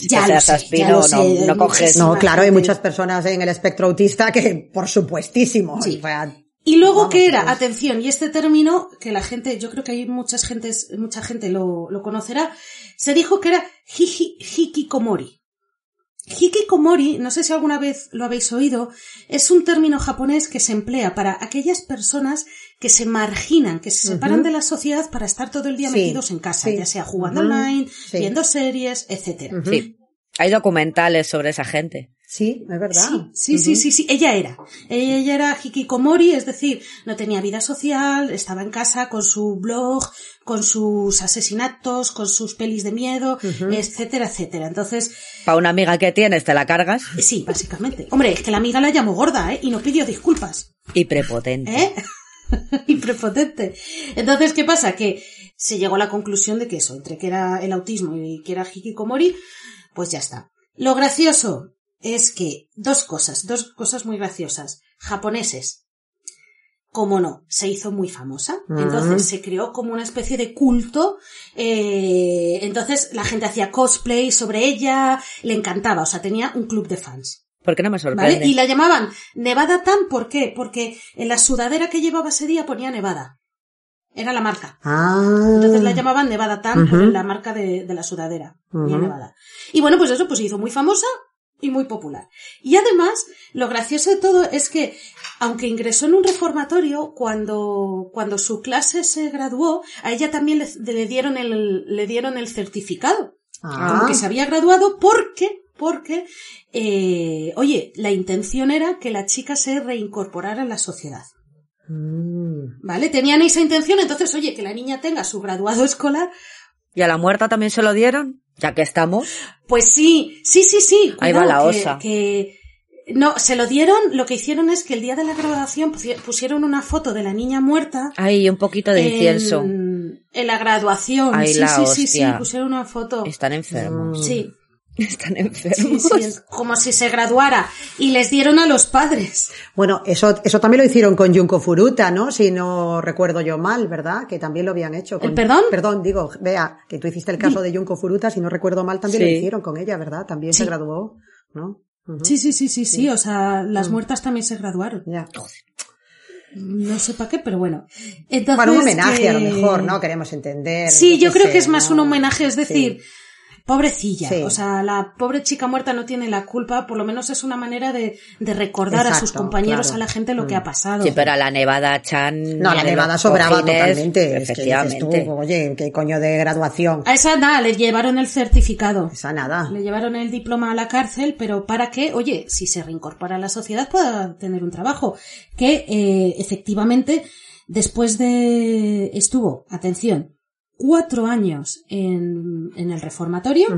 seas aspino no coges... No, claro, hay muchas personas en el espectro autista que, por supuestísimo... Sí. Y luego, ¿qué era? Atención, y este término, que la gente, yo creo que hay mucha gente lo conocerá, se dijo que era hikikomori. Hikikomori, no sé si alguna vez lo habéis oído, es un término japonés que se emplea para aquellas personas que se marginan, que se separan de la sociedad para estar todo el día metidos en casa, ya sea jugando online, viendo series, etc. Sí. Hay documentales sobre esa gente. Sí, es verdad. Sí. Ella era hikikomori, es decir, no tenía vida social, estaba en casa con su blog, con sus asesinatos, con sus pelis de miedo, etcétera, etcétera. Entonces... ¿Para una amiga que tienes te la cargas? Sí, básicamente. Hombre, es que la amiga la llamó gorda, y no pidió disculpas. Y prepotente. Entonces, ¿qué pasa? Que se llegó a la conclusión de que eso, entre que era el autismo y que era hikikomori, pues ya está. Lo gracioso es que dos cosas muy graciosas. Japoneses, como no, se hizo muy famosa. Entonces se creó como una especie de culto. Entonces la gente hacía cosplay sobre ella, le encantaba, o sea, tenía un club de fans. ¿Por qué no me sorprende? ¿Vale? Y la llamaban Nevada Tan, ¿por qué? Porque en la sudadera que llevaba ese día ponía Nevada. Era la marca. Entonces la llamaban Nevada Tan por la marca de la sudadera. Y Nevada. Y bueno, pues eso se hizo muy famosa y muy popular. Y además, lo gracioso de todo es que, aunque ingresó en un reformatorio, cuando su clase se graduó, a ella también le dieron el certificado. Como que se había graduado porque oye, la intención era que la chica se reincorporara a la sociedad. ¿Vale? Tenían esa intención, entonces, oye, que la niña tenga su graduado escolar. ¿Y a la muerta también se lo dieron? Ya que estamos. Pues sí. Ahí va la osa. No, se lo dieron, lo que hicieron es que el día de la graduación pusieron una foto de la niña muerta. Ahí, un poquito de incienso. En la graduación. Ahí sí, pusieron una foto. Están enfermos. Sí, como si se graduara. Y les dieron a los padres. Bueno, eso también lo hicieron con Junko Furuta, ¿no? Si no recuerdo yo mal, ¿verdad? Que también lo habían hecho. Con... Perdón, digo, Bea, que tú hiciste el caso de Junko Furuta, si no recuerdo mal, también lo hicieron con ella, ¿verdad? También se graduó, ¿no? Sí, o sea, las muertas también se graduaron. Ya. No sé para qué, pero bueno. Entonces, para un homenaje, a lo mejor, ¿no? Queremos entender. Sí, yo creo que es más un homenaje, es decir... Sí. Pobrecilla, o sea, la pobre chica muerta no tiene la culpa, por lo menos es una manera de recordar a sus compañeros, a la gente lo que ha pasado. Sí, pero a la Nevada Chan... No, la Nevada sobraba totalmente, efectivamente. Es que dices tú, oye, ¿qué coño de graduación? A esa nada, le llevaron el certificado. Esa nada. Le llevaron el diploma a la cárcel, pero para que, oye, si se reincorpora a la sociedad pueda tener un trabajo, que efectivamente después de... estuvo, atención... 4 años en el reformatorio.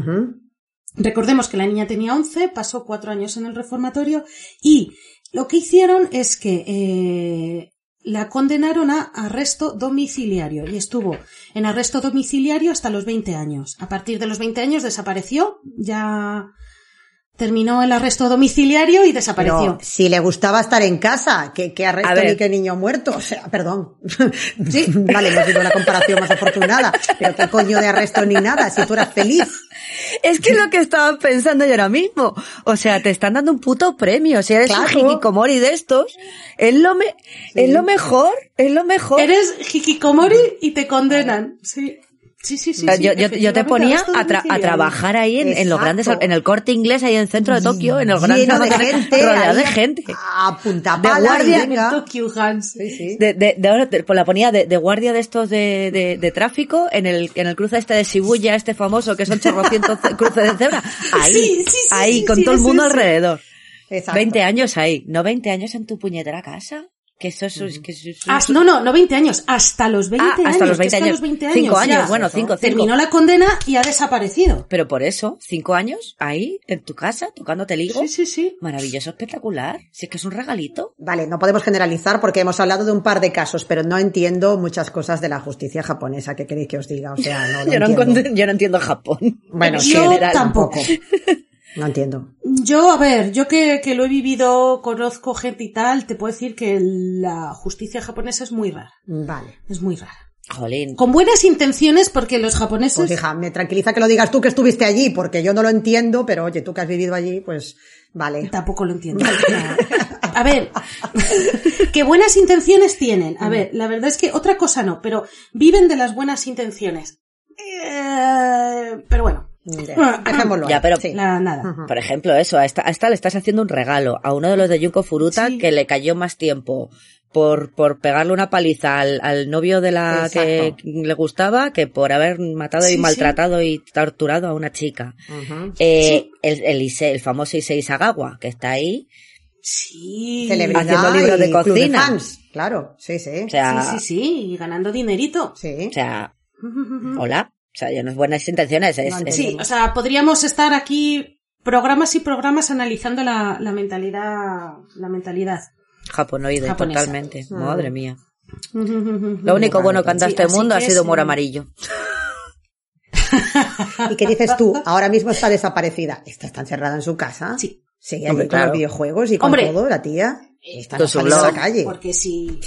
Recordemos que la niña tenía 11, pasó 4 años en el reformatorio y lo que hicieron es que la condenaron a arresto domiciliario y estuvo en arresto domiciliario hasta los 20 años. A partir de los 20 años desapareció, ya... terminó el arresto domiciliario y desapareció. Pero si le gustaba estar en casa, ¿qué arresto ni qué niño muerto? O sea, perdón. Sí, vale, no digo la comparación más afortunada, pero qué coño de arresto ni nada, si tú eras feliz. Es que es lo que estaba pensando yo ahora mismo. O sea, te están dando un puto premio. Si eres un hikikomori de estos, es lo mejor, es lo mejor. Eres hikikomori y te condenan, sí. Sí, sí, sí. Yo te ponía a trabajar ahí en los grandes, en el Corte Inglés, ahí en el centro de Tokio, en los grandes, rodeado de gente. A punta pala, de guardia en el Tokyo Hans. Sí, sí. La ponía de guardia de estos de tráfico, en el cruce este de Shibuya, este famoso, que son 800 cruces de cebra. Ahí, sí, sí, ahí, sí, con todo el mundo alrededor. Exacto. 20 años ahí, no 20 años en tu puñetera casa. Que eso es... No, 20 años. Hasta los 20 años. Hasta los 20 años. 5 años, ya. Bueno, 5. Terminó la condena y ha desaparecido. Pero por eso, 5 años, ahí, en tu casa, tocándote el higo. Sí, sí, sí. Maravilloso, espectacular. Si es que es un regalito. Vale, no podemos generalizar porque hemos hablado de un par de casos, pero no entiendo muchas cosas de la justicia japonesa. ¿Qué queréis que os diga? O sea, no lo yo no entiendo Japón. Bueno, yo tampoco. No entiendo. Yo, a ver, yo que lo he vivido, conozco gente y tal, te puedo decir que la justicia japonesa es muy rara. Vale. Es muy rara. Jolín. Con buenas intenciones, porque los japoneses... Pues hija, me tranquiliza que lo digas tú que estuviste allí, porque yo no lo entiendo, pero oye, tú que has vivido allí, pues vale. Tampoco lo entiendo. A ver, qué buenas intenciones tienen. A ver, la verdad es que otra cosa no, pero viven de las buenas intenciones. Pero bueno. Dejémoslo. Ya, pero sí. Nada. Por ejemplo, eso, a esta le estás haciendo un regalo a uno de los de Junko Furuta, sí, que le cayó más tiempo por pegarle una paliza al novio de la... Exacto. Que le gustaba, que por haber matado, sí, y maltratado, sí, y torturado a una chica. Uh-huh. Sí. El famoso Issei Sagawa, que está ahí. Sí. Celebridad, haciendo libros de cocina. Fans, claro, sí, sí. O sea, sí, y ganando dinerito. Sí. O sea, hola. O sea, ya no es buenas intenciones. Sí, o sea, podríamos estar aquí programas y programas analizando la mentalidad japonoide, japonesa. Totalmente. Ah. Madre mía. Lo único bueno que anda este mundo ha sido humor amarillo. ¿Y qué dices tú? Ahora mismo está desaparecida. Está encerrada en su casa. Sí. Sigue ahí, claro, con los videojuegos y con todo, la tía. Está saliendo a la calle. Porque si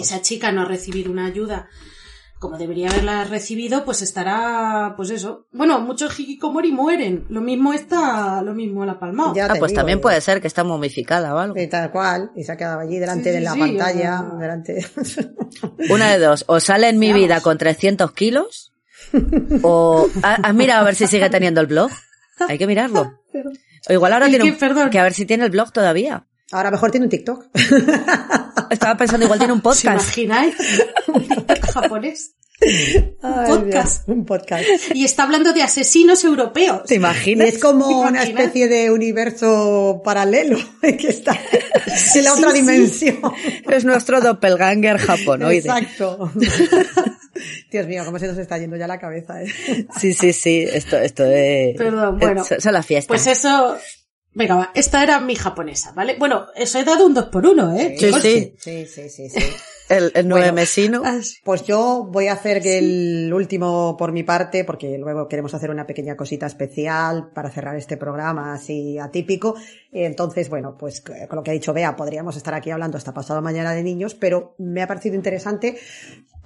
esa chica no ha recibido una ayuda como debería haberla recibido, pues estará, pues eso. Bueno, muchos hikikomori mueren. Lo mismo la palma. Pues digo, también puede ser que está momificada o algo. Y tal cual. Y se ha quedado allí delante de la pantalla. O sea, delante. Una de dos. O sale en mi vida con 300 kilos, o has mirado a ver si sigue teniendo el blog. Hay que mirarlo. O igual ahora que a ver si tiene el blog todavía. Ahora mejor tiene un TikTok. Estaba pensando, igual tiene un podcast. ¿Os imagináis? Un TikTok japonés. Un podcast. Y está hablando de asesinos europeos. ¿Te imaginas? Y es como una especie de universo paralelo que está en la otra dimensión. Es nuestro doppelganger japonoide. Exacto. Dios mío, cómo se nos está yendo ya la cabeza. Sí. Esto es... Perdón, bueno. Son las fiestas. Pues eso... Venga, va, esta era mi japonesa, ¿vale? Bueno, eso he dado un 2x1, ¿eh? Sí. El nueve mesino. Pues yo voy a hacer que el último por mi parte, porque luego queremos hacer una pequeña cosita especial para cerrar este programa así atípico. Entonces, bueno, pues con lo que ha dicho Bea, podríamos estar aquí hablando hasta pasado mañana de niños, pero me ha parecido interesante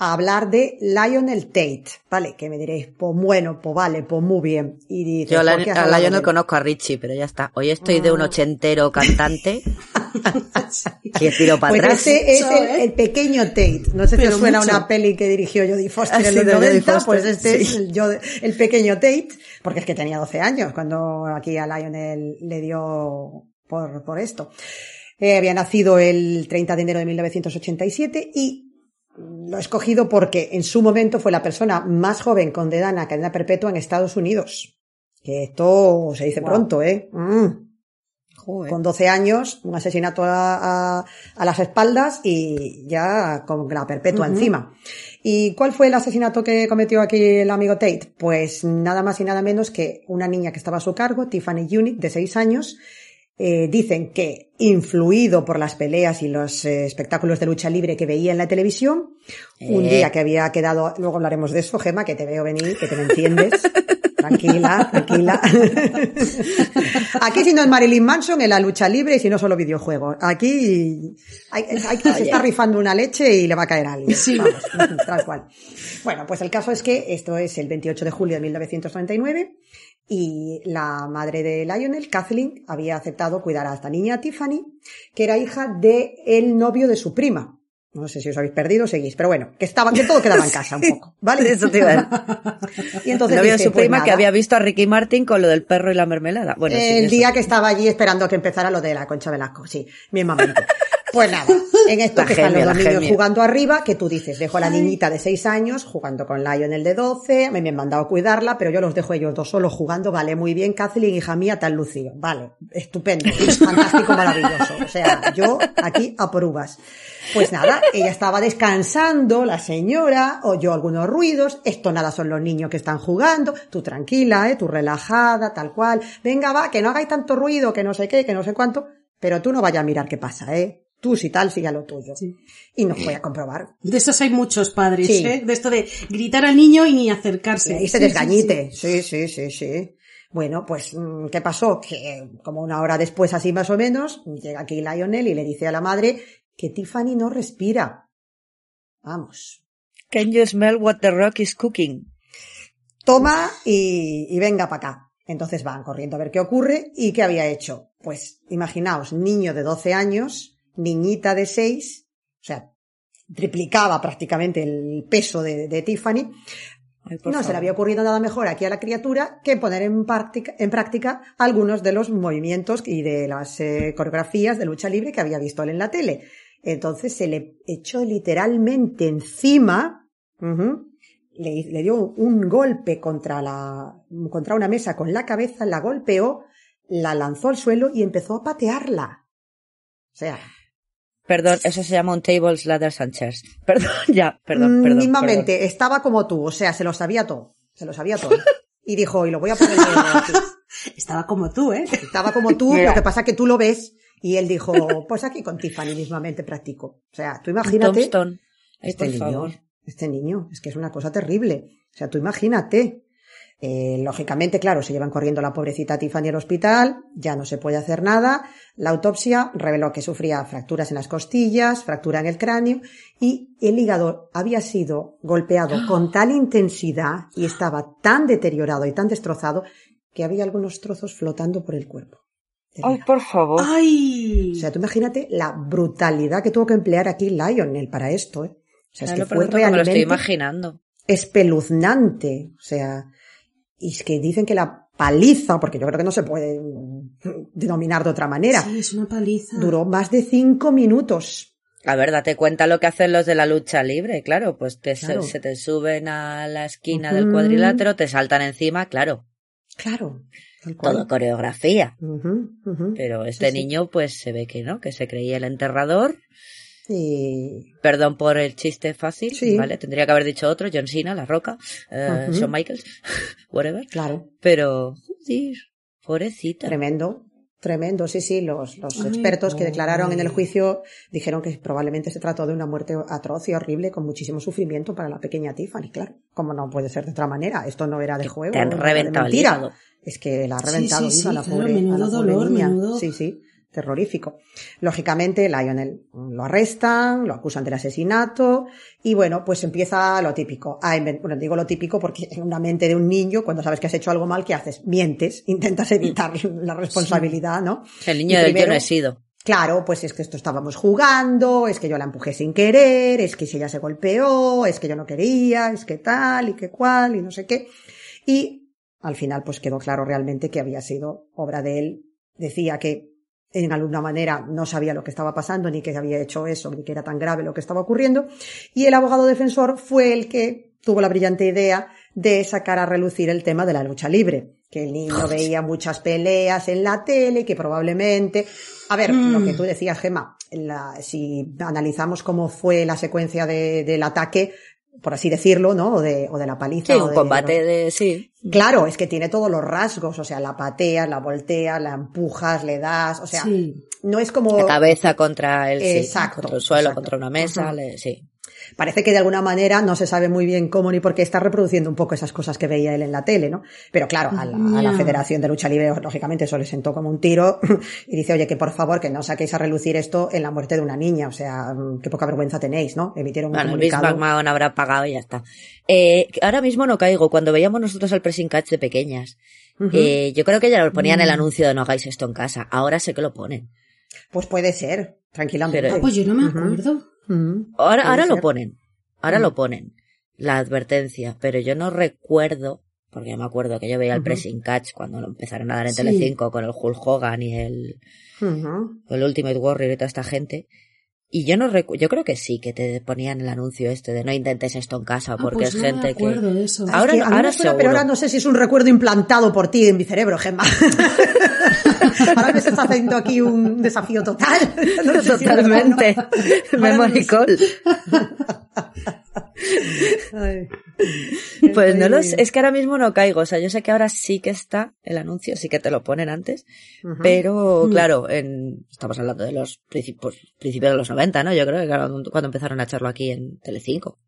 hablar de Lionel Tate, ¿vale? Que me diréis, pues bueno, pues vale, pues muy bien. Y dices, yo a Lionel conozco a Richie, pero ya está. Hoy estoy de un ochentero cantante que tiro para atrás. Ese es el pequeño Tate. No sé si os suena una peli que dirigió Jodie Foster en los 90, pues este es el pequeño Tate, porque es que tenía 12 años cuando aquí a Lionel le dio por esto. Había nacido el 30 de enero de 1987 y lo he escogido porque en su momento fue la persona más joven condenada a cadena perpetua en Estados Unidos. Que esto se dice pronto, ¿eh? Joder. Con 12 años, un asesinato a las espaldas y ya con la perpetua encima. ¿Y cuál fue el asesinato que cometió aquí el amigo Tate? Pues nada más y nada menos que una niña que estaba a su cargo, Tiffany Unitt, de 6 años. Dicen que influido por las peleas y los espectáculos de lucha libre que veía en la televisión, un día que había quedado, luego hablaremos de eso, Gemma, que te veo venir, que te me entiendes. Tranquila, tranquila. Aquí si no es Marilyn Manson en la lucha libre y si no solo videojuegos. Aquí hay se está rifando una leche y le va a caer a alguien. Sí. Vamos, tal cual. Bueno, pues el caso es que esto es el 28 de julio de 1939 y la madre de Lionel, Kathleen, había aceptado cuidar a esta niña Tiffany, que era hija de el novio de su prima. No sé si os habéis perdido, seguís, pero bueno, que todo quedaba en casa un poco, ¿vale? Eso te iba a decir. Y entonces dice, su prima, pues, que había visto a Ricky Martin con lo del perro y la mermelada. Bueno, el día que estaba allí esperando que empezara lo de la Concha Velasco, sí, mismamente. Pues nada, en esto que están los dos niños jugando arriba, que tú dices, dejo a la niñita de 6 años jugando con Lionel de 12, me han mandado a cuidarla, pero yo los dejo ellos dos solos jugando, vale, muy bien, Kathleen, hija mía, tan lucido, vale, estupendo, fantástico, maravilloso, o sea, yo aquí a por uvas. Pues nada, ella estaba descansando, la señora, oyó algunos ruidos, esto nada son los niños que están jugando, tú tranquila, tú relajada, tal cual, venga va, que no hagáis tanto ruido, que no sé qué, que no sé cuánto, pero tú no vayas a mirar qué pasa, Tú si tal, sigue a lo tuyo. Sí. Y nos voy a comprobar. De esos hay muchos padres, sí. De esto de gritar al niño y ni acercarse. Y se desgañite. Sí. Bueno, pues, ¿qué pasó? Que como una hora después, así más o menos, llega aquí Lionel y le dice a la madre que Tiffany no respira. Vamos. Can you smell what the rock is cooking? Toma y venga para acá. Entonces van corriendo a ver qué ocurre y qué había hecho. Pues, imaginaos, niño de 12 años... niñita de 6, o sea, triplicaba prácticamente el peso de Tiffany. Ay, no se le había ocurrido nada mejor aquí a la criatura que poner en práctica algunos de los movimientos y de las coreografías de lucha libre que había visto él en la tele. Entonces se le echó literalmente encima, le dio un golpe contra una mesa con la cabeza, la golpeó, la lanzó al suelo y empezó a patearla. O sea... Perdón, eso se llama un tables, ladders and chairs. Perdón. Mismamente, estaba como tú, o sea, se lo sabía todo. Y dijo, y lo voy a poner... Estaba como tú, Estaba como tú, mira. Lo que pasa es que tú lo ves. Y él dijo, pues aquí con Tiffany mismamente practico. O sea, tú imagínate... Tombstone. Este niño, es que es una cosa terrible. O sea, tú imagínate... lógicamente, claro, se llevan corriendo la pobrecita Tiffany al hospital, ya no se puede hacer nada. La autopsia reveló que sufría fracturas en las costillas, fractura en el cráneo y el hígado había sido golpeado con tal intensidad y estaba tan deteriorado y tan destrozado que había algunos trozos flotando por el cuerpo. ¡Ay, por favor! ¡Ay! O sea, tú imagínate la brutalidad que tuvo que emplear aquí Lionel para esto, O sea, claro, es que fue realmente... Me lo estoy imaginando. Espeluznante, o sea... Y es que dicen que la paliza, porque yo creo que no se puede denominar de otra manera. Sí, es una paliza. Duró más de 5 minutos. A ver, date cuenta lo que hacen los de la lucha libre, claro. Pues se te suben a la esquina del cuadrilátero, te saltan encima, claro. Claro. Todo coreografía. Pero niño, pues se ve que no, que se creía el enterrador. Sí. Perdón por el chiste fácil, sí. ¿Vale? Tendría que haber dicho otro, John Cena, La Roca, Shawn Michaels, whatever. Claro. Pero, joder, pobrecita. Tremendo, sí, los expertos que declararon en el juicio dijeron que probablemente se trató de una muerte atroz y horrible con muchísimo sufrimiento para la pequeña Tiffany, claro. Como no puede ser de otra manera, esto no era de juego. Te han reventado el hígado. Es que la ha reventado a la pobre niña. Sí. Terrorífico. Lógicamente, Lionel lo arrestan, lo acusan del asesinato y bueno, pues empieza lo típico. Digo lo típico porque en una mente de un niño, cuando sabes que has hecho algo mal, ¿qué haces? Mientes, intentas evitar la responsabilidad, sí. ¿No? El niño del que no he sido. Claro, pues es que esto estábamos jugando, es que yo la empujé sin querer, es que si ella se golpeó, es que yo no quería, es que tal y que cual y no sé qué. Y al final pues quedó claro realmente que había sido obra de él. Decía que en alguna manera no sabía lo que estaba pasando, ni que había hecho eso, ni que era tan grave lo que estaba ocurriendo, y el abogado defensor fue el que tuvo la brillante idea de sacar a relucir el tema de la lucha libre, que el niño veía muchas peleas en la tele, que probablemente... A ver, lo que tú decías, Gemma, si analizamos cómo fue la secuencia del ataque, por así decirlo, ¿no? O de la paliza. Sí, un combate. Claro, es que tiene todos los rasgos, o sea, la pateas, la volteas, la empujas, le das, o sea, sí. No es como... La cabeza contra el suelo, contra una mesa, sí. parece que de alguna manera, no se sabe muy bien cómo ni por qué, está reproduciendo un poco esas cosas que veía él en la tele, ¿no? Pero claro, a la Federación de Lucha Libre, lógicamente, eso le sentó como un tiro y dice, oye, que por favor, que no saquéis a relucir esto en la muerte de una niña, o sea, qué poca vergüenza tenéis, ¿no? Emitieron un comunicado. Vince McMahon habrá pagado y ya está. Ahora mismo no caigo, cuando veíamos nosotros al Pressing Catch de pequeñas, yo creo que ya lo ponían el anuncio de no hagáis esto en casa, ahora sé que lo ponen. Pues puede ser, tranquilamente. Pero, pues yo no me acuerdo. Ahora lo ponen, lo ponen, la advertencia, pero yo no recuerdo, porque yo me acuerdo que yo veía el Pressing Catch cuando lo empezaron a dar en Telecinco con el Hulk Hogan y el Ultimate Warrior y toda esta gente, y yo no yo creo que sí, que te ponían el anuncio este de no intentes esto en casa porque pues es gente que... Eso. Ahora, es que ahora suena, pero ahora no sé si es un recuerdo implantado por ti en mi cerebro, Gemma. Ahora me estás haciendo aquí un desafío total. No lo sé. Totalmente. Si Memory Call. Pues no lo sé, es que ahora mismo no caigo, o sea, yo sé que ahora sí que está el anuncio, sí que te lo ponen antes, pero claro, estamos hablando de los principios de los 90, ¿no? Yo creo que cuando empezaron a echarlo aquí en Telecinco.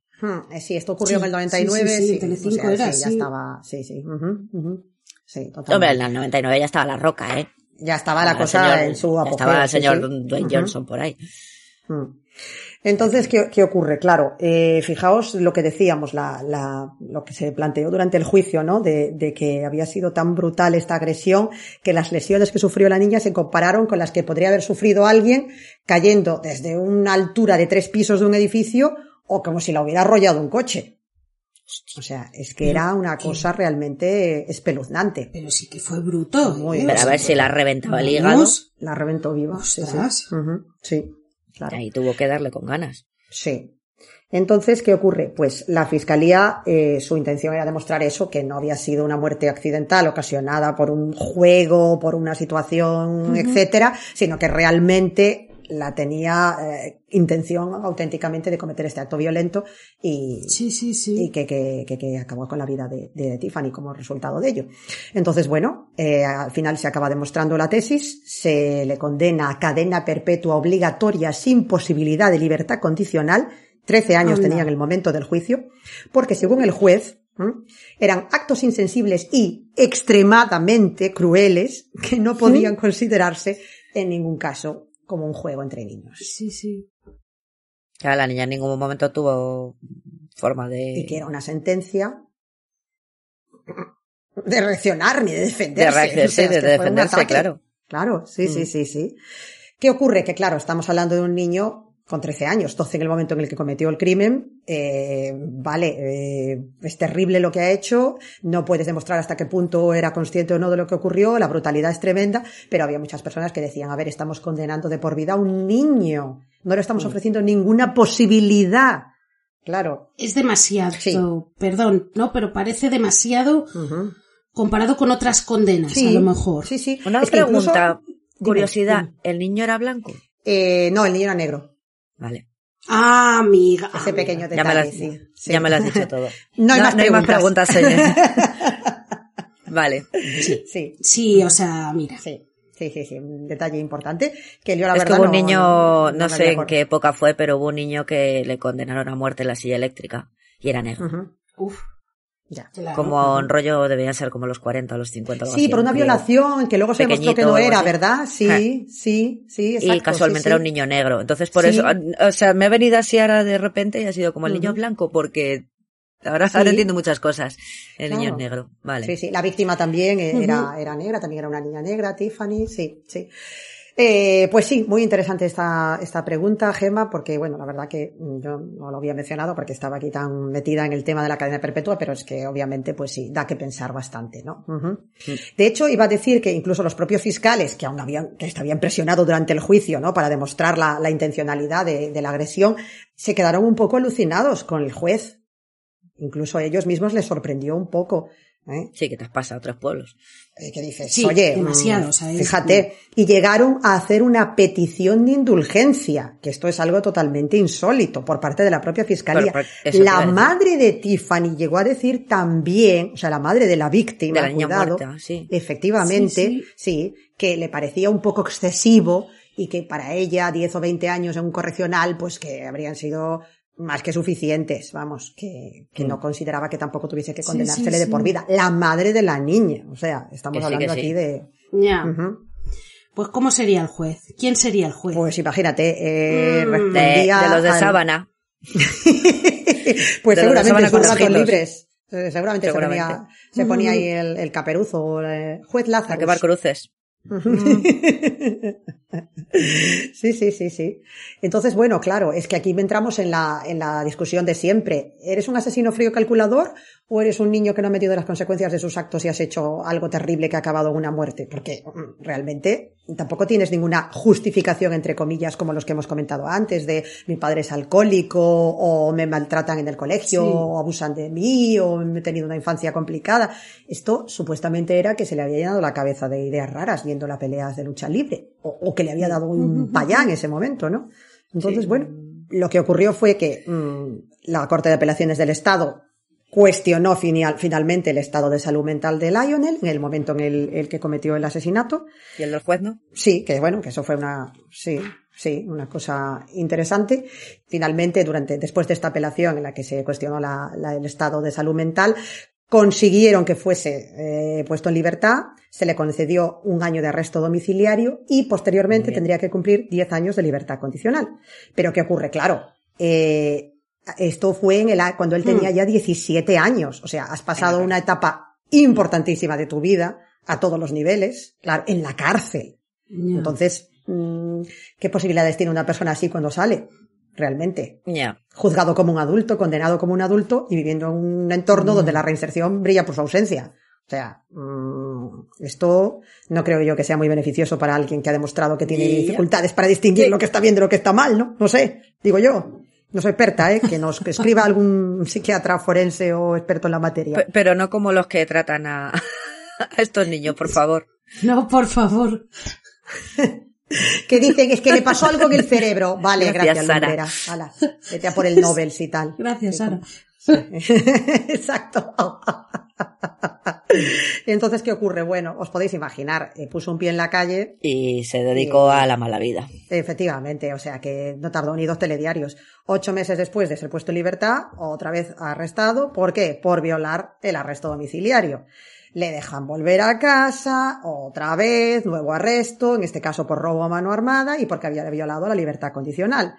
Sí, esto ocurrió en el 99, sí, Telecinco, o sea, era, sí, ya estaba, sí. Sí, totalmente. Hombre, en el 99 ya estaba La Roca, ¿eh? Ya estaba la cosa señor, en su apogeo. Estaba el señor Dwayne Johnson por ahí. Entonces, ¿qué ocurre? Claro, fijaos lo que decíamos, lo que se planteó durante el juicio, ¿no? De que había sido tan brutal esta agresión que las lesiones que sufrió la niña se compararon con las que podría haber sufrido alguien cayendo desde una altura de 3 pisos de un edificio o como si la hubiera arrollado un coche. O sea, es que era una cosa realmente espeluznante. Pero sí que fue bruto. Pero a ver si la reventaba el hígado. La reventó viva. Sí. Sí. Claro. Ahí tuvo que darle con ganas. Sí. Entonces, ¿qué ocurre? Pues la fiscalía, su intención era demostrar eso, que no había sido una muerte accidental ocasionada por un juego, por una situación, etcétera, sino que realmente la tenía intención auténticamente de cometer este acto violento y, y que acabó con la vida de Tiffany como resultado de ello. Entonces, bueno, al final se acaba demostrando la tesis, se le condena a cadena perpetua obligatoria sin posibilidad de libertad condicional, 13 años tenía en el momento del juicio, porque según el juez, eran actos insensibles y extremadamente crueles que no podían considerarse en ningún caso como un juego entre niños. Sí. Claro, la niña en ningún momento tuvo forma de... Y que era una sentencia de reaccionar ni de defenderse. De defenderse, claro. Claro, sí. ¿Qué ocurre? Que claro, estamos hablando de un niño con 13 años, 12 en el momento en el que cometió el crimen. Es terrible lo que ha hecho, no puedes demostrar hasta qué punto era consciente o no de lo que ocurrió, la brutalidad es tremenda, pero había muchas personas que decían, a ver, estamos condenando de por vida a un niño, no le estamos ofreciendo ninguna posibilidad. Claro. Es demasiado, perdón, no, pero parece demasiado comparado con otras condenas, a lo mejor. Sí. Una pregunta, curiosidad, ¿el niño era blanco? No, el niño era negro. Vale. Ah, amiga. Ese pequeño detalle. Ya me lo has dicho todo. No hay más preguntas, señor. Vale. Sí. Sí, o sea, mira. Sí. Un detalle importante. Que yo la verdad hubo un niño, no sé en qué época fue, pero hubo un niño que le condenaron a muerte en la silla eléctrica. Y era negro. Uf. Ya, claro. Como en rollo debían ser como los 40 o los 50. Sí, por una violación que luego se demostró que no era, ¿verdad? Sí, exacto. Y casualmente era un niño negro. Entonces por eso, o sea, me ha venido así ahora de repente y ha sido como el niño blanco porque ahora entiendo muchas cosas. El niño es negro, vale. Sí, la víctima también era negra, también era una niña negra, Tiffany, sí. Pues sí, muy interesante esta pregunta, Gemma, porque bueno, la verdad que yo no lo había mencionado porque estaba aquí tan metida en el tema de la cadena perpetua, pero es que obviamente pues sí, da que pensar bastante, ¿no? De hecho, iba a decir que incluso los propios fiscales, que estaban presionados durante el juicio, ¿no? Para demostrar la intencionalidad de la agresión, se quedaron un poco alucinados con el juez. Incluso a ellos mismos les sorprendió un poco. Sí, que te pasa a otros pueblos. Que dices, oye, demasiado, ¿sabes? Fíjate, y llegaron a hacer una petición de indulgencia, que esto es algo totalmente insólito por parte de la propia fiscalía. La madre de Tiffany llegó a decir también, o sea, la madre de la víctima, de la niña muerta, efectivamente, sí, que le parecía un poco excesivo y que para ella 10 o 20 años en un correccional, pues que habrían sido más que suficientes, vamos, que no consideraba que tampoco tuviese que condenársele de por vida. La madre de la niña, o sea, estamos hablando aquí de... Yeah. Uh-huh. Pues, ¿cómo sería el juez? ¿Quién sería el juez? Pues imagínate, respondía... De los de sábana. Pues seguramente son gatos libres. Seguramente. Se ponía ahí el caperuzo, el juez Lázaro. A quemar cruces. Sí. Entonces, bueno, claro, es que aquí entramos en la discusión de siempre. ¿Eres un asesino frío calculador o eres un niño que no ha metido las consecuencias de sus actos y has hecho algo terrible que ha acabado en una muerte? Porque realmente tampoco tienes ninguna justificación, entre comillas, como los que hemos comentado antes, de mi padre es alcohólico o me maltratan en el colegio o abusan de mí o he tenido una infancia complicada. Esto supuestamente era que se le había llenado la cabeza de ideas raras viendo las peleas de lucha libre o que le había dado un payán en ese momento, ¿no? Entonces, bueno, lo que ocurrió fue que la Corte de Apelaciones del Estado cuestionó finalmente el estado de salud mental de Lionel en el momento en el que cometió el asesinato. ¿Y el del juez no? Sí, que bueno, que eso fue una cosa interesante. Finalmente, después de esta apelación en la que se cuestionó el estado de salud mental, consiguieron que fuese puesto en libertad, se le concedió 1 año de arresto domiciliario y posteriormente tendría que cumplir 10 años de libertad condicional. Pero ¿qué ocurre? Claro, esto fue cuando él tenía ya 17 años. O sea, has pasado una etapa importantísima de tu vida a todos los niveles, claro, en la cárcel. Yeah. Entonces, ¿qué posibilidades tiene una persona así cuando sale? Realmente. Yeah. Juzgado como un adulto, condenado como un adulto y viviendo en un entorno donde la reinserción brilla por su ausencia. O sea, esto no creo yo que sea muy beneficioso para alguien que ha demostrado que tiene dificultades para distinguir lo que está bien de lo que está mal, ¿no? No sé, digo yo. No soy experta, que nos escriba algún psiquiatra forense o experto en la materia. Pero no como los que tratan a estos niños, por favor. No, por favor. Que dicen, es que le pasó algo en el cerebro. Vale, gracias Sara. Hala, vete a por el Nobel y tal. Gracias, Sara. Sí. Exacto. Entonces, ¿qué ocurre? Bueno, os podéis imaginar, puso un pie en la calle y se dedicó a la mala vida. Efectivamente, o sea que no tardó ni 2 telediarios. 8 meses después de ser puesto en libertad, otra vez arrestado. ¿Por qué? Por violar el arresto domiciliario. Le dejan volver a casa, otra vez, nuevo arresto, en este caso por robo a mano armada y porque había violado la libertad condicional.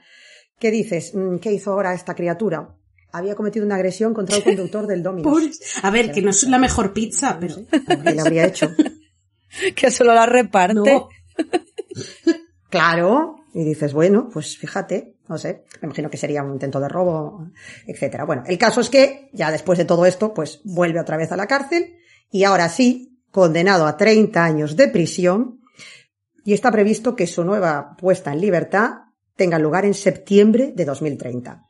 ¿Qué dices? ¿Qué hizo ahora esta criatura? Había cometido una agresión contra un conductor del Domino's. A ver, que no es la mejor pizza, pero... ¿Qué le habría hecho? Que solo la reparte. No. Claro. Y dices, bueno, pues fíjate, no sé, me imagino que sería un intento de robo, etcétera. Bueno, el caso es que, ya después de todo esto, pues vuelve otra vez a la cárcel y ahora sí, condenado a 30 años de prisión y está previsto que su nueva puesta en libertad tenga lugar en septiembre de 2030.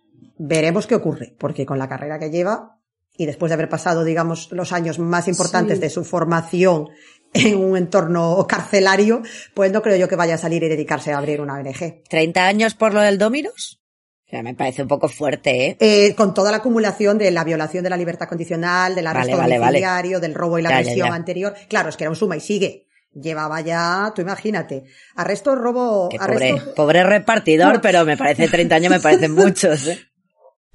Veremos qué ocurre, porque con la carrera que lleva y después de haber pasado, digamos, los años más importantes de su formación en un entorno carcelario, pues no creo yo que vaya a salir y dedicarse a abrir una ONG. ¿30 años por lo del Domino's? O sea, me parece un poco fuerte, ¿eh? Con toda la acumulación de la violación de la libertad condicional, del arresto domiciliario, del robo y la agresión anterior. Claro, es que era un suma y sigue. Llevaba ya, tú imagínate, arresto, robo... Pobre repartidor, pero me parece 30 años, me parecen muchos, ¿eh?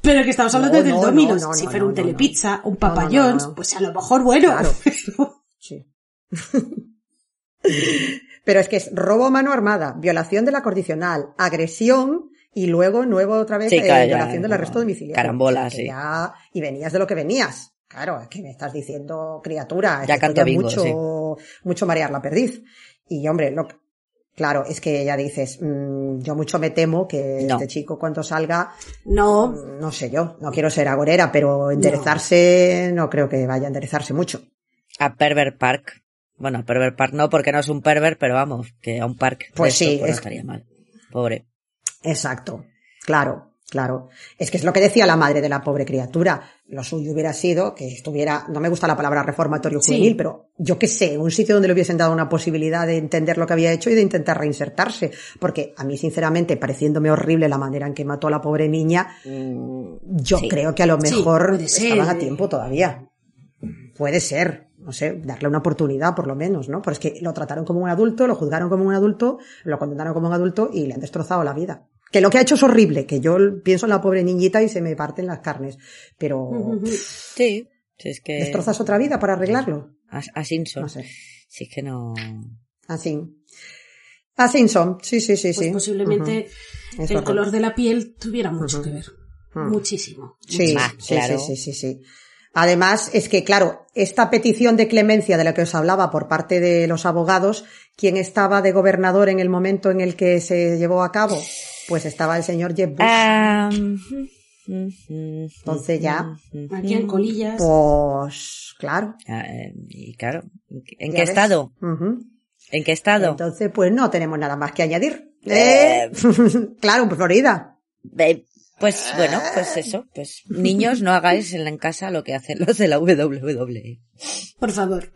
Pero que estamos hablando del Domino's. Si fuera un Telepizza, un Papa John's, pues a lo mejor, bueno. Claro. Sí. Pero es que es robo a mano armada, violación de la condicional, agresión y luego otra vez violación del arresto domiciliario. Carambola, sí. Ya, y venías de lo que venías. Claro, es que me estás diciendo, criatura, ya canto bingo, mucho marear la perdiz. Y hombre, claro, es que ya dices, yo mucho me temo que este chico cuando salga, no sé yo, no quiero ser agorera, pero enderezarse, no creo que vaya a enderezarse mucho. A Pervert Park. Bueno, a Pervert Park no, porque no es un pervert, pero vamos, que a un park. Pues sí. Esto, pues no estaría mal. Pobre. Exacto. Claro. Es que es lo que decía la madre de la pobre criatura. Lo suyo hubiera sido que estuviera, no me gusta la palabra reformatorio juvenil, pero yo qué sé, un sitio donde le hubiesen dado una posibilidad de entender lo que había hecho y de intentar reinsertarse. Porque a mí, sinceramente, pareciéndome horrible la manera en que mató a la pobre niña, yo creo que a lo mejor estaban a tiempo todavía. Puede ser, no sé, darle una oportunidad por lo menos, ¿no? Pero es que lo trataron como un adulto, lo juzgaron como un adulto, lo condenaron como un adulto y le han destrozado la vida. Que lo que ha hecho es horrible, que yo pienso en la pobre niñita y se me parten las carnes. Pero... sí. Si es que... ¿Destrozas otra vida para arreglarlo? Así son. No sé. Si es que no... Así son. Sí. Posiblemente el color de la piel tuviera mucho que ver. Muchísimo. Sí. Además, es que, claro, esta petición de clemencia de la que os hablaba por parte de los abogados, ¿quién estaba de gobernador en el momento en el que se llevó a cabo? Pues estaba el señor Jeb Bush. Entonces ya... Aquí en colillas. Pues, claro. Y claro, ¿en qué estado? ¿En qué estado? Entonces, pues no tenemos nada más que añadir. Claro, Florida. Pues bueno, pues eso, pues niños, no hagáis en casa lo que hacen los de la WWE. Por favor.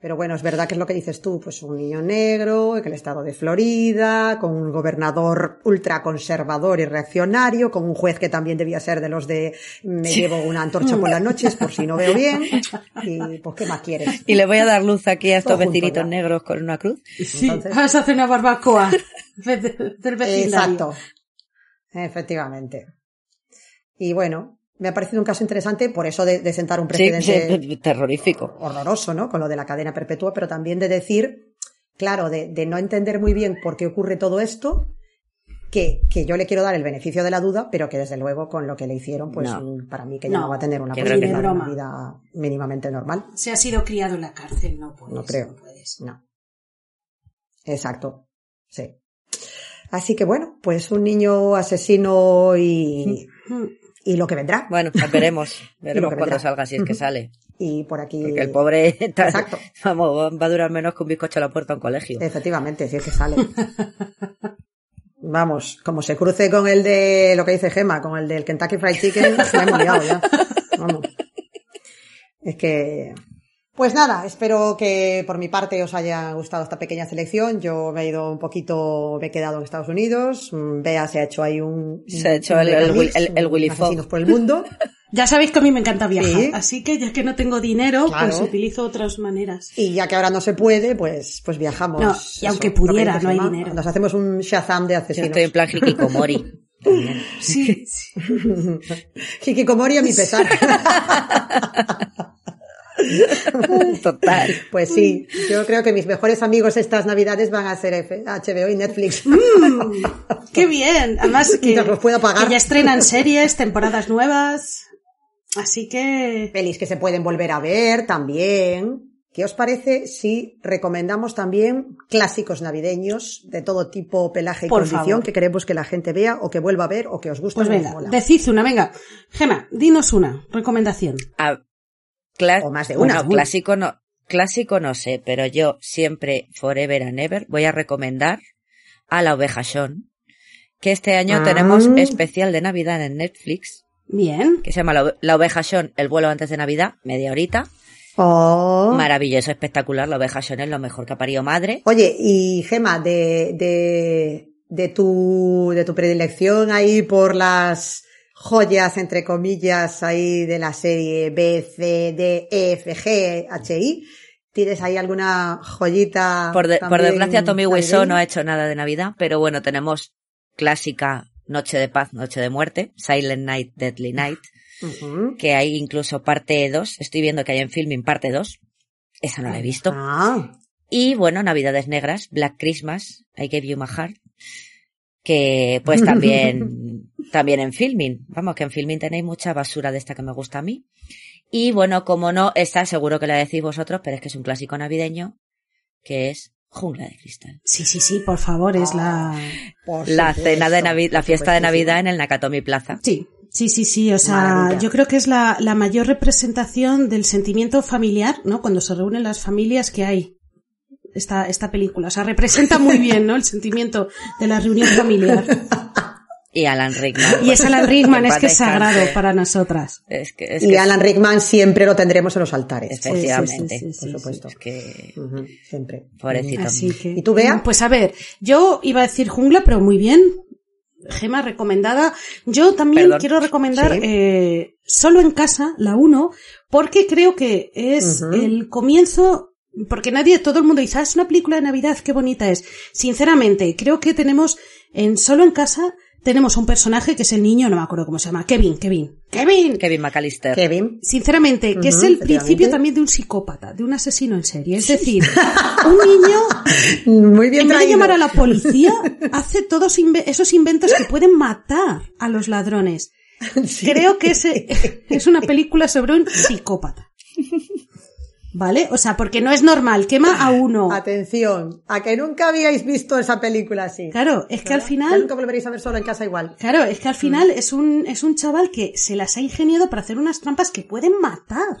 Pero bueno, es verdad que es lo que dices tú, pues un niño negro en el estado de Florida, con un gobernador ultraconservador y reaccionario, con un juez que también debía ser de los de me llevo una antorcha por las noches por si no veo bien, y pues qué más quieres. Y le voy a dar luz aquí a estos vecinitos negros con una cruz. Sí, entonces... vas a hacer una barbacoa del vecindario. Exacto. Efectivamente. Y bueno, me ha parecido un caso interesante por eso de sentar un precedente terrorífico, horroroso, ¿no? Con lo de la cadena perpetua, pero también de decir, claro, de no entender muy bien por qué ocurre todo esto, que yo le quiero dar el beneficio de la duda, pero que desde luego con lo que le hicieron, pues para mí que ya no va a tener una posibilidad de una vida mínimamente normal. Se ha sido criado en la cárcel, no puedes. No creo. No puedes. No. Exacto. Sí. Así que bueno, pues un niño asesino y lo que vendrá. Bueno, veremos cuando salga, si es que sale. Y por aquí... Porque el pobre va a durar menos que un bizcocho a la puerta de un colegio. Efectivamente, si es que sale. Vamos, como se cruce con el de lo que dice Gemma, con el del Kentucky Fried Chicken, se la hemos liado ya. Vamos. Es que... Pues nada, espero que por mi parte os haya gustado esta pequeña selección. Yo me he ido un poquito, me he quedado en Estados Unidos. Bea se ha hecho ahí el Willy Fox por el mundo. Ya sabéis que a mí me encanta viajar, así que ya que no tengo dinero, pues utilizo otras maneras. Y ya que ahora no se puede, pues viajamos. No, y aunque pudiera, no hay dinero. Nos hacemos un Shazam de asesinos. Yo estoy en plan Hikikomori. Sí. Hikikomori a mi pesar. Total. Pues sí, yo creo que mis mejores amigos estas navidades van a ser HBO y Netflix. ¡Qué bien! Además que nos los puedo pagar. Que ya estrenan series, temporadas nuevas, así que... Pelis que se pueden volver a ver también. ¿Qué os parece si recomendamos también clásicos navideños de todo tipo, pelaje y por condición favor, que queremos que la gente vea o que vuelva a ver o que os guste? Pues venga, decid una, venga. Gemma, dinos una recomendación. O más de una. Bueno, clásico no sé, pero yo siempre, forever and ever, voy a recomendar a La Oveja Shaun, que este año tenemos especial de Navidad en Netflix. Bien. Que se llama La Oveja Shaun, el vuelo antes de Navidad, media horita. Oh. Maravilloso, espectacular. La Oveja Shaun es lo mejor que ha parido madre. Oye, y Gemma, de tu predilección ahí por las... joyas, entre comillas, ahí de la serie B, C, D, E, F, G, H, I. ¿Tienes ahí alguna joyita? Por desgracia, Tommy Wiseau no ha hecho nada de Navidad, pero bueno, tenemos clásica Noche de Paz, Noche de Muerte, Silent Night, Deadly Night, que hay incluso parte 2. Estoy viendo que hay en Filmin parte 2. Esa no la he visto. Y bueno, Navidades Negras, Black Christmas, I Gave You My Heart, que pues también en Filmin, vamos, que en Filmin tenéis mucha basura de esta que me gusta a mí. Y bueno, como no, esta seguro que la decís vosotros, pero es que es un clásico navideño, que es Jungla de Cristal. Sí, por favor, es la cena de Navidad, la fiesta de Navidad en el Nakatomi Plaza. Sí, o sea, maravilla. Yo creo que es la mayor representación del sentimiento familiar, ¿no? Cuando se reúnen las familias que hay. Esta película, o sea, representa muy bien, ¿no? El sentimiento de la reunión familiar. Y Alan Rickman. Y es Alan Rickman, es que es sagrado para nosotras. Y Alan Rickman siempre lo tendremos en los altares. Efectivamente, sí, por supuesto. Siempre. Pobrecito. ¿Y tú, Bea? Pues a ver, yo iba a decir Jungla, pero muy bien. Gema recomendada. Yo también quiero recomendar Solo en Casa, la 1, porque creo que es el comienzo... Porque todo el mundo dice, es una película de Navidad, qué bonita es. Sinceramente, creo que tenemos en Solo en Casa tenemos un personaje que es el niño, no me acuerdo cómo se llama, Kevin McAllister. Sinceramente, que es el principio también de un psicópata, de un asesino en serie. Es decir, un niño, muy bien en vez de llamar a la policía, hace todos esos inventos que pueden matar a los ladrones. Sí. Creo que es una película sobre un psicópata. ¿Vale? O sea, porque no es normal, quema a uno. Atención, a que nunca habíais visto esa película así. Claro, es que al final... Ya nunca volveréis a ver Solo en Casa igual. Claro, es que al final es un chaval que se las ha ingeniado para hacer unas trampas que pueden matar,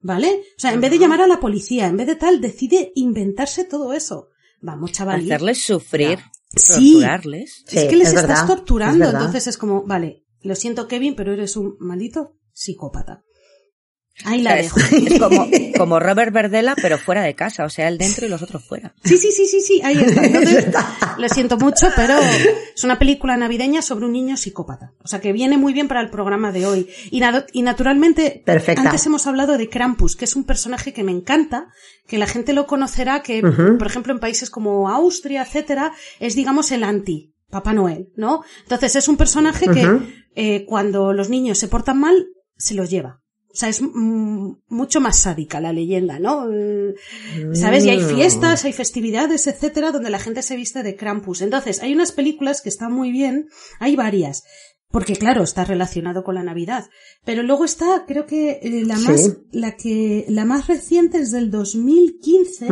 ¿vale? O sea, en vez de llamar a la policía, en vez de tal, decide inventarse todo eso. Vamos, chavalín. Hacerles sufrir, torturarles. Sí, es que les estás torturando, entonces es como, vale, lo siento Kevin, pero eres un maldito psicópata. Ahí la dejo. Es como Robert Verdela, pero fuera de casa. O sea, él dentro y los otros fuera. Sí, ahí está. Entonces, lo siento mucho, pero es una película navideña sobre un niño psicópata. O sea, que viene muy bien para el programa de hoy. Y naturalmente, antes hemos hablado de Krampus, que es un personaje que me encanta, que la gente lo conocerá, que, por ejemplo, en países como Austria, etcétera, es, digamos, el anti Papá Noel, ¿no? Entonces, es un personaje que cuando los niños se portan mal, se los lleva. O sea, es mucho más sádica la leyenda, ¿no? ¿Sabes? Y hay fiestas, hay festividades, etcétera, donde la gente se viste de Krampus. Entonces, hay unas películas que están muy bien, hay varias, porque claro, está relacionado con la Navidad. Pero luego está, creo que la más reciente es del 2015,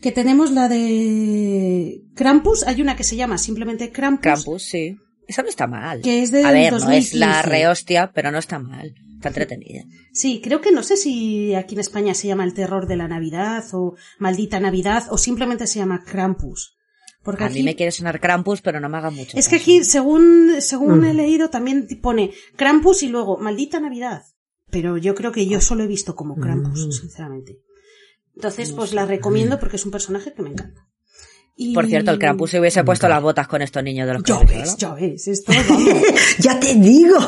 que tenemos la de Krampus. Hay una que se llama simplemente Krampus. Krampus, sí. Esa no está mal. Que es del 2015. No es la rehostia, pero no está mal. Está entretenida. Sí, creo que no sé si aquí en España se llama El terror de la Navidad o Maldita Navidad o simplemente se llama Krampus. Porque a mí me quiere sonar Krampus, pero no me haga mucho. Es que aquí, según he leído, también pone Krampus y luego Maldita Navidad. Pero yo creo que yo solo he visto como Krampus, sinceramente. Entonces, la recomiendo porque es un personaje que me encanta. Y... Por cierto, el Krampus se hubiese puesto las botas con estos niños de los cabellos. Ya ves, esto ¡ya te digo!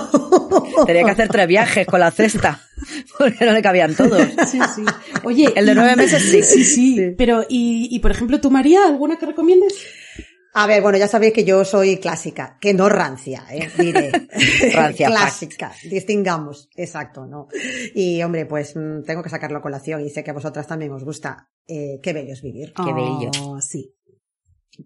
Tenía que hacer 3 viajes con la cesta, porque no le cabían todos. Sí. Oye, el de 9 meses sí. Sí. Pero, y por ejemplo, tú, María, ¿alguna que recomiendes? A ver, bueno, ya sabéis que yo soy clásica, que no rancia, diré. Rancia. Clásica, distingamos, exacto, ¿no? Y, hombre, pues tengo que sacarlo a colación y sé que a vosotras también os gusta. Qué bello es vivir. Qué bello. Sí.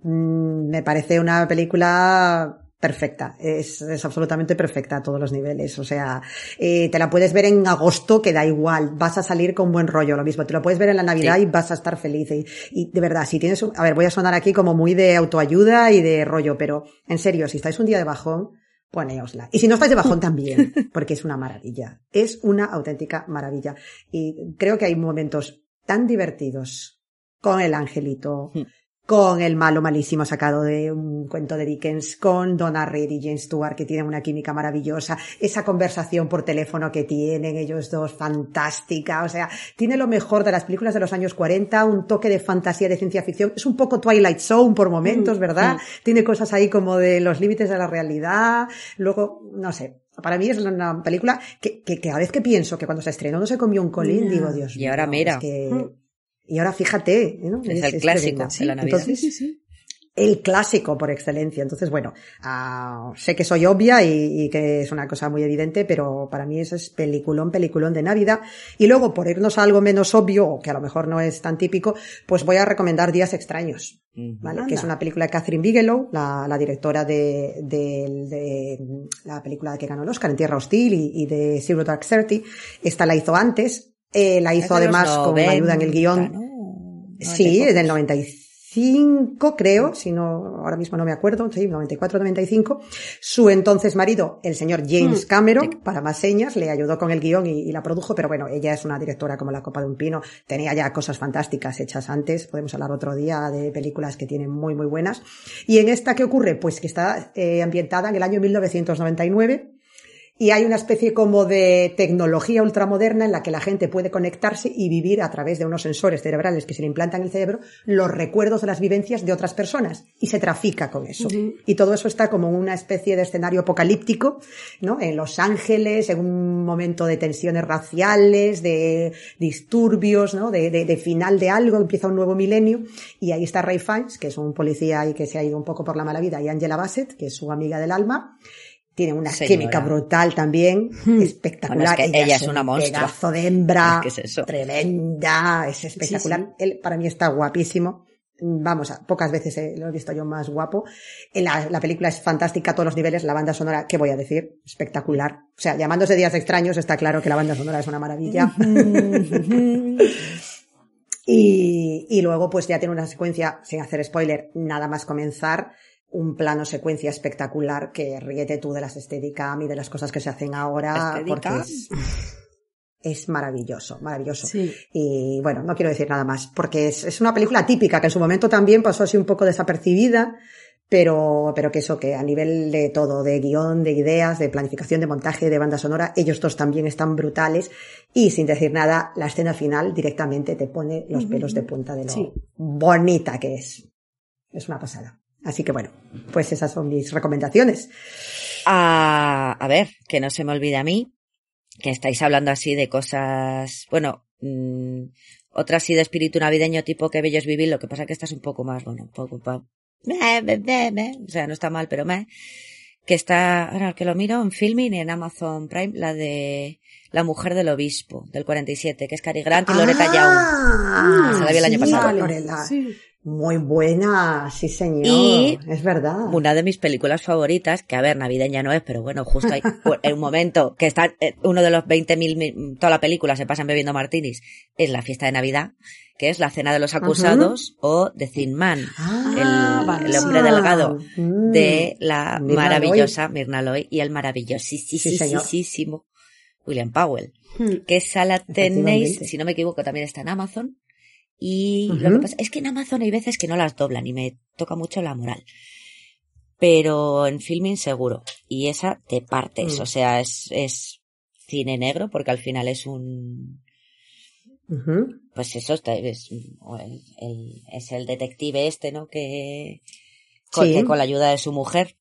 Me parece una película perfecta, es absolutamente perfecta a todos los niveles, o sea, te la puedes ver en agosto que da igual, vas a salir con buen rollo, lo mismo, te la puedes ver en la Navidad y vas a estar feliz, y de verdad, si tienes a ver, voy a sonar aquí como muy de autoayuda y de rollo, pero en serio, si estáis un día de bajón, poneosla. Y si no estáis de bajón también, porque es una maravilla, es una auténtica maravilla, y creo que hay momentos tan divertidos con el angelito, con el malo malísimo sacado de un cuento de Dickens, con Donna Reed y James Stewart, que tienen una química maravillosa, esa conversación por teléfono que tienen ellos dos, fantástica, o sea, tiene lo mejor de las películas de los años 40, un toque de fantasía, de ciencia ficción, es un poco Twilight Zone por momentos, ¿verdad? Tiene cosas ahí como de los límites de la realidad, luego, no sé. Para mí es una película que cada vez que pienso que cuando se estrenó no se comió un colín, digo, Dios mío. Y ahora mira. Es que... Y ahora fíjate, ¿no? Es el clásico de la Navidad. Entonces, el clásico por excelencia. Entonces, bueno, sé que soy obvia y que es una cosa muy evidente, pero para mí eso es peliculón de Navidad. Y luego, por irnos a algo menos obvio, o que a lo mejor no es tan típico, pues voy a recomendar Días Extraños, ¿vale? Que es una película de Catherine Bigelow, la directora de la película que ganó el Oscar, En Tierra Hostil, y de Zero Dark Thirty. Esta la hizo antes. La hizo además con ayuda en el guión. Sí, es del 95, creo, si no, ahora mismo no me acuerdo, sí, 94, 95. Su entonces marido, el señor James Cameron, para más señas, le ayudó con el guión y la produjo, pero bueno, ella es una directora como la copa de un pino, tenía ya cosas fantásticas hechas antes, podemos hablar otro día de películas que tienen muy, muy buenas. Y en esta, ¿qué ocurre? Pues que está ambientada en el año 1999, Y hay una especie como de tecnología ultramoderna en la que la gente puede conectarse y vivir a través de unos sensores cerebrales que se le implantan en el cerebro los recuerdos de las vivencias de otras personas y se trafica con eso. Uh-huh. Y todo eso está como una especie de escenario apocalíptico, ¿no? En Los Ángeles, en un momento de tensiones raciales, de disturbios, ¿no? De final de algo, empieza un nuevo milenio y ahí está Ray Fiennes, que es un policía y que se ha ido un poco por la mala vida, y Angela Bassett, que es su amiga del alma. Tiene una química brutal también, espectacular. Bueno, es que ella es una monstrua. Pedazo de hembra, ¿qué es eso? Tremenda, es espectacular. Sí, sí. Él para mí está guapísimo. Vamos, pocas veces lo he visto yo más guapo. La película es fantástica a todos los niveles, la banda sonora, ¿qué voy a decir? Espectacular. O sea, llamándose Días Extraños, está claro que la banda sonora es una maravilla. Y luego pues ya tiene una secuencia, sin hacer spoiler, nada más comenzar, un plano secuencia espectacular que ríete tú de las estéticas y de las cosas que se hacen ahora, porque es maravilloso, maravilloso. Sí. Y bueno, no quiero decir nada más, porque es una película típica que en su momento también pasó así un poco desapercibida, pero que eso, que a nivel de todo, de guión, de ideas, de planificación, de montaje, de banda sonora, ellos dos también están brutales. Y sin decir nada, la escena final directamente te pone los pelos de punta de lo bonita que es. Es una pasada. Así que bueno, pues esas son mis recomendaciones. A ver, que no se me olvide a mí, que estáis hablando así de cosas, bueno, otra así de espíritu navideño tipo Que Bello es Vivir, lo que pasa que esta es un poco más, bueno, un poco más, o sea, no está mal, pero que está, ahora que lo miro, en Filmin y en Amazon Prime, la de La Mujer del Obispo, del 47, que es Cary Grant y Loretta Young. Se la vi el año pasado. Lorela. Sí. Muy buena, sí señor, y es verdad. Una de mis películas favoritas, que a ver, navideña no es, pero bueno, justo hay un momento que está uno de los 20.000, toda la película se pasan bebiendo martinis, es la fiesta de Navidad, que es La Cena de los Acusados o The Thin Man, el hombre delgado, de la Mirna maravillosa Loy. Mirna Loy y el maravillosísimo William Powell, que esa la tenéis, si no me equivoco, también está en Amazon. Y lo que pasa es que en Amazon hay veces que no las doblan y me toca mucho la moral. Pero en Filmin seguro. Y esa te partes. O sea, es cine negro porque al final es un... Pues eso, es el detective este, ¿no? Que con la ayuda de su mujer,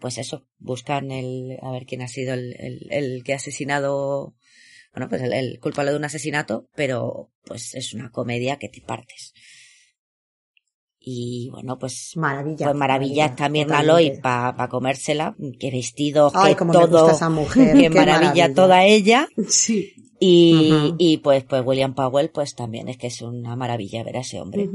pues eso, buscan a ver quién ha sido el que ha asesinado... Bueno, pues el culpable de un asesinato, pero pues es una comedia que te partes. Y bueno, pues maravilla también Mirna Loy para comérsela, qué vestido, ay, que todo, me gusta esa mujer, qué maravilla toda ella. Sí. Y pues William Powell pues también es que es una maravilla ver a ese hombre.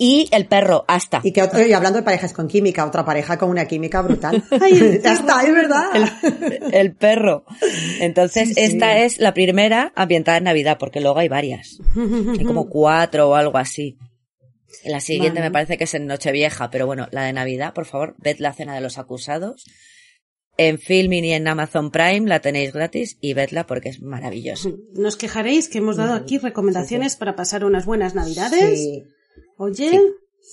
Y el perro, hasta. Y hablando de parejas con química, otra pareja con una química brutal. Ay, ya está, es verdad. El perro. Entonces, esta es la primera ambientada en Navidad, porque luego hay varias. Hay como 4 o algo así. La siguiente me parece que es en Nochevieja, pero bueno, la de Navidad, por favor, ved La Cena de los Acusados. En Filmin y en Amazon Prime la tenéis gratis y vedla porque es maravillosa. Nos quejaréis que hemos dado aquí recomendaciones para pasar unas buenas Navidades. Sí. Oye,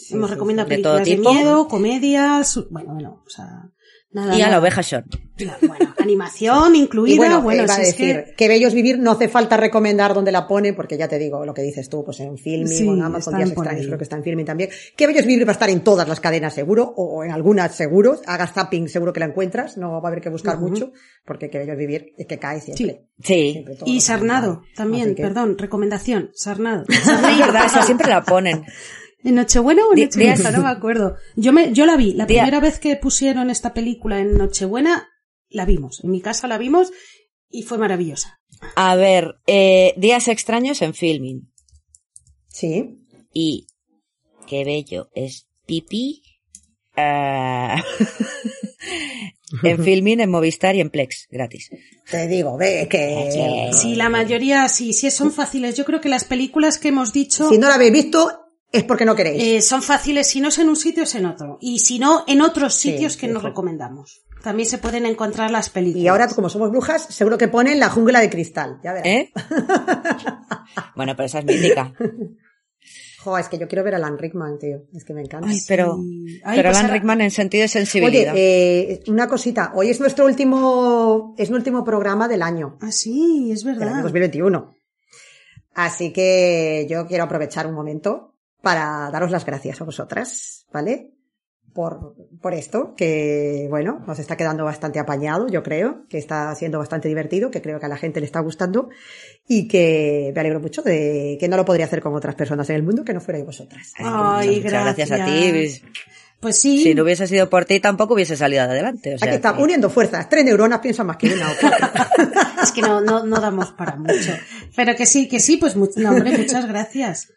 hemos recomendado películas de miedo, comedias, bueno, o sea, nada. Y a la oveja Shaun. Bueno, animación incluida. Bueno, iba a decir, que Bello es Vivir no hace falta recomendar dónde la pone, porque ya te digo lo que dices tú, pues en Filmin, en Amazon, Días Extraños, creo que está en Filmin también. Que Bello es Vivir va a estar en todas las cadenas seguro, o en algunas seguro, hagas zapping seguro que la encuentras, no va a haber que buscar mucho, porque Que Bello es Vivir es que cae siempre. Sí. Siempre, y Sarnado también, perdón, recomendación, Sarnado. Es verdad, eso siempre la ponen. ¿En Nochebuena o en Nochevieja? No me acuerdo. Yo la vi. La primera vez que pusieron esta película en Nochebuena, la vimos. En mi casa la vimos y fue maravillosa. A ver, Días Extraños en Filmin. Sí. Y Qué Bello es Pipí. En Filmin, en Movistar y en Plex, gratis. Te digo, ve que... Sí, la mayoría sí son fáciles. Yo creo que las películas que hemos dicho... Si no la habéis visto... Es porque no queréis. Son fáciles, si no es en un sitio es en otro. Y si no, en otros sitios que nos recomendamos. También se pueden encontrar las películas. Y ahora, como somos brujas, seguro que ponen La Jungla de Cristal. Ya verás. Bueno, pero esa es mítica. Jo, es que yo quiero ver a Alan Rickman, tío. Es que me encanta. Ay, pero sí. Ay, pero Alan Rickman en sentido de sensibilidad. Oye, una cosita. Hoy es nuestro último programa del año. Ah, sí, es verdad. Del año 2021. Así que yo quiero aprovechar un momento para daros las gracias a vosotras, ¿vale? Por esto, que bueno, nos está quedando bastante apañado, yo creo, que está siendo bastante divertido, que creo que a la gente le está gustando y que me alegro mucho de que no lo podría hacer con otras personas en el mundo que no fuerais vosotras. Ay, muchas gracias a ti. Pues sí. Si no hubiese sido por ti, tampoco hubiese salido adelante. O sea, aquí está, uniendo fuerzas. 3 neuronas piensan más que una otra. Es que no damos para mucho. Pero que sí, pues muchas gracias.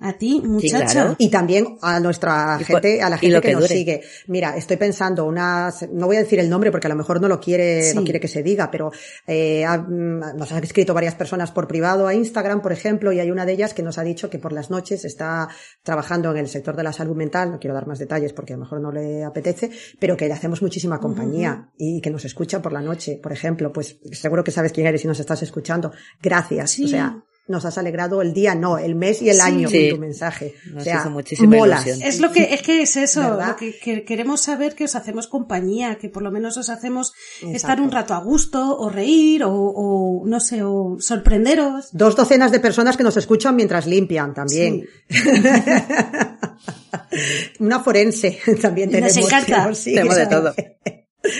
A ti, muchacha. Sí, claro. Y también a nuestra gente, a la gente que nos sigue. Mira, estoy pensando no voy a decir el nombre porque a lo mejor no quiere que se diga, pero nos han escrito varias personas por privado a Instagram, por ejemplo, y hay una de ellas que nos ha dicho que por las noches está trabajando en el sector de la salud mental, no quiero dar más detalles porque a lo mejor no le apetece, pero que le hacemos muchísima compañía y que nos escucha por la noche, por ejemplo. Pues seguro que sabes quién eres y nos estás escuchando. Gracias. Sí. O sea, nos has alegrado el día, el mes y el año con tu mensaje. Nos hizo muchísima ilusión. Es que es eso, lo que queremos saber, que os hacemos compañía, que por lo menos os hacemos estar un rato a gusto, o reír, o no sé, o sorprenderos. 2 docenas de personas que nos escuchan mientras limpian también. Sí. Una forense también tenemos. Nos encanta. Tenemos de todo.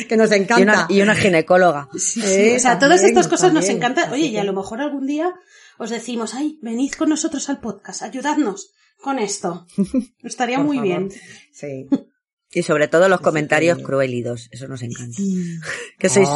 Que nos encanta. Y una ginecóloga. Sí, o sea, todas estas cosas también, nos encantan. Oye, y a lo mejor algún día os decimos, venid con nosotros al podcast, ayudadnos con esto. Estaría muy bien. Sí. Y sobre todo los comentarios cruelidos, eso nos encanta. Que sois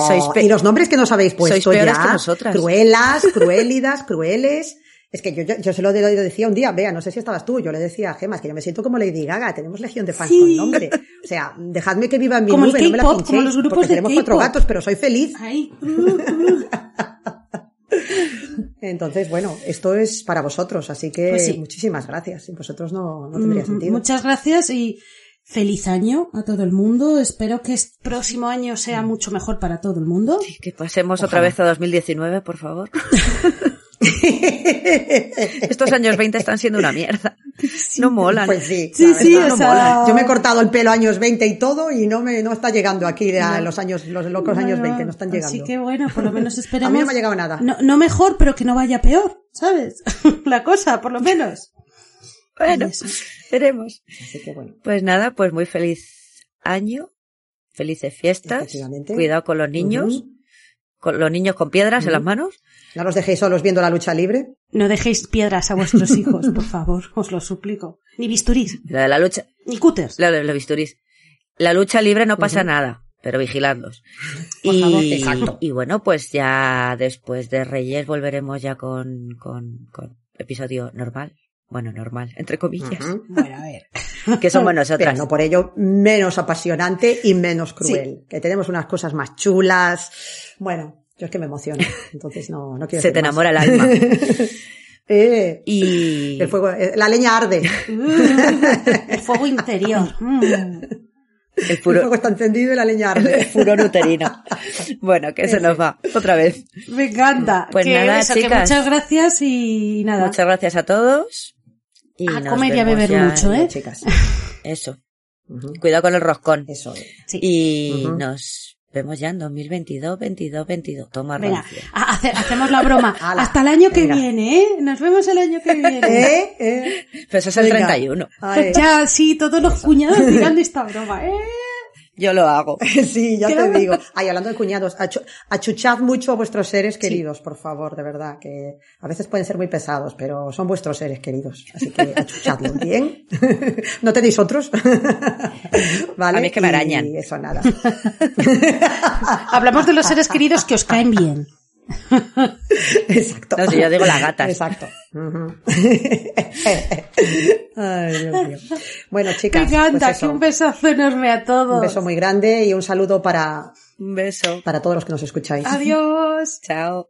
y los nombres que nos habéis puesto, sois peores que nosotras. Cruelas, cruélidas, crueles. Es que yo se lo decía un día, Bea, no sé si estabas tú, yo le decía a Gemma, es que yo me siento como Lady Gaga, tenemos legión de fans con nombre. O sea, dejadme que viva en mi como nube, no me la pinchéis, como los grupos porque de tenemos K-pop. 4 gatos, pero soy feliz. Ay. Entonces, bueno, esto es para vosotros, así que pues sí. Muchísimas gracias. Sin vosotros no tendría sentido. Muchas gracias y feliz año a todo el mundo. Espero que el próximo año sea mucho mejor para todo el mundo. Sí, que pasemos otra vez a 2019, por favor. Estos años 20 están siendo una mierda. No molan. Pues sí, o sea, mola. Yo me he cortado el pelo años 20 y todo y no está llegando aquí a los locos años 20, no están llegando. Así que bueno, por lo menos esperemos. A mí no me ha llegado nada. No mejor, pero que no vaya peor, ¿sabes? La cosa, por lo menos. Bueno, veremos. Así que bueno. Pues nada, pues muy feliz año, felices fiestas, cuidado con los niños. Con los niños con piedras en las manos. No los dejéis solos viendo la lucha libre. No dejéis piedras a vuestros hijos, por favor, os lo suplico. Ni bisturís. La de la lucha. Ni cúters. La de los bisturís. La lucha libre no pasa nada, pero vigiladlos. Por favor, exacto. Y bueno, pues ya después de Reyes volveremos ya con episodio normal. Bueno, normal, entre comillas. Bueno, a ver. Que somos nosotras. Pero no por ello menos apasionante y menos cruel. Sí. Que tenemos unas cosas más chulas. Bueno, yo es que me emociono. Entonces no quiero. Se te enamora más. El alma. Y el fuego, la leña arde. El fuego interior. El fuego está encendido y la leña arde. El furor uterino. Bueno, que se nos va otra vez. Me encanta. Pues nada, chicas. Muchas gracias y nada. Muchas gracias a todos. Y a comer y a beber mucho, chicas. Eso. Cuidado con el roscón. Eso. Sí. Y nos vemos ya en 2022. Toma venga, rancia. Hacemos la broma. Hasta el año que viene, ¿eh? Nos vemos el año que viene. Pues eso es el 31. Ya, sí, todos los cuñados tirando esta broma, Yo lo hago. Sí, ya te digo. Ay, hablando de cuñados, achuchad mucho a vuestros seres queridos, por favor, de verdad, que a veces pueden ser muy pesados, pero son vuestros seres queridos, así que achuchadlos bien. ¿No tenéis otros? ¿Vale? A mí es que me arañan. Y eso, nada. Hablamos de los seres queridos que os caen bien. Exacto. No, si yo digo las gatas. Exacto. Ay, Dios mío. Bueno, chicas. Me encanta, pues un besazo enorme a todos. Un beso muy grande y un saludo para todos los que nos escucháis. Adiós. Chao.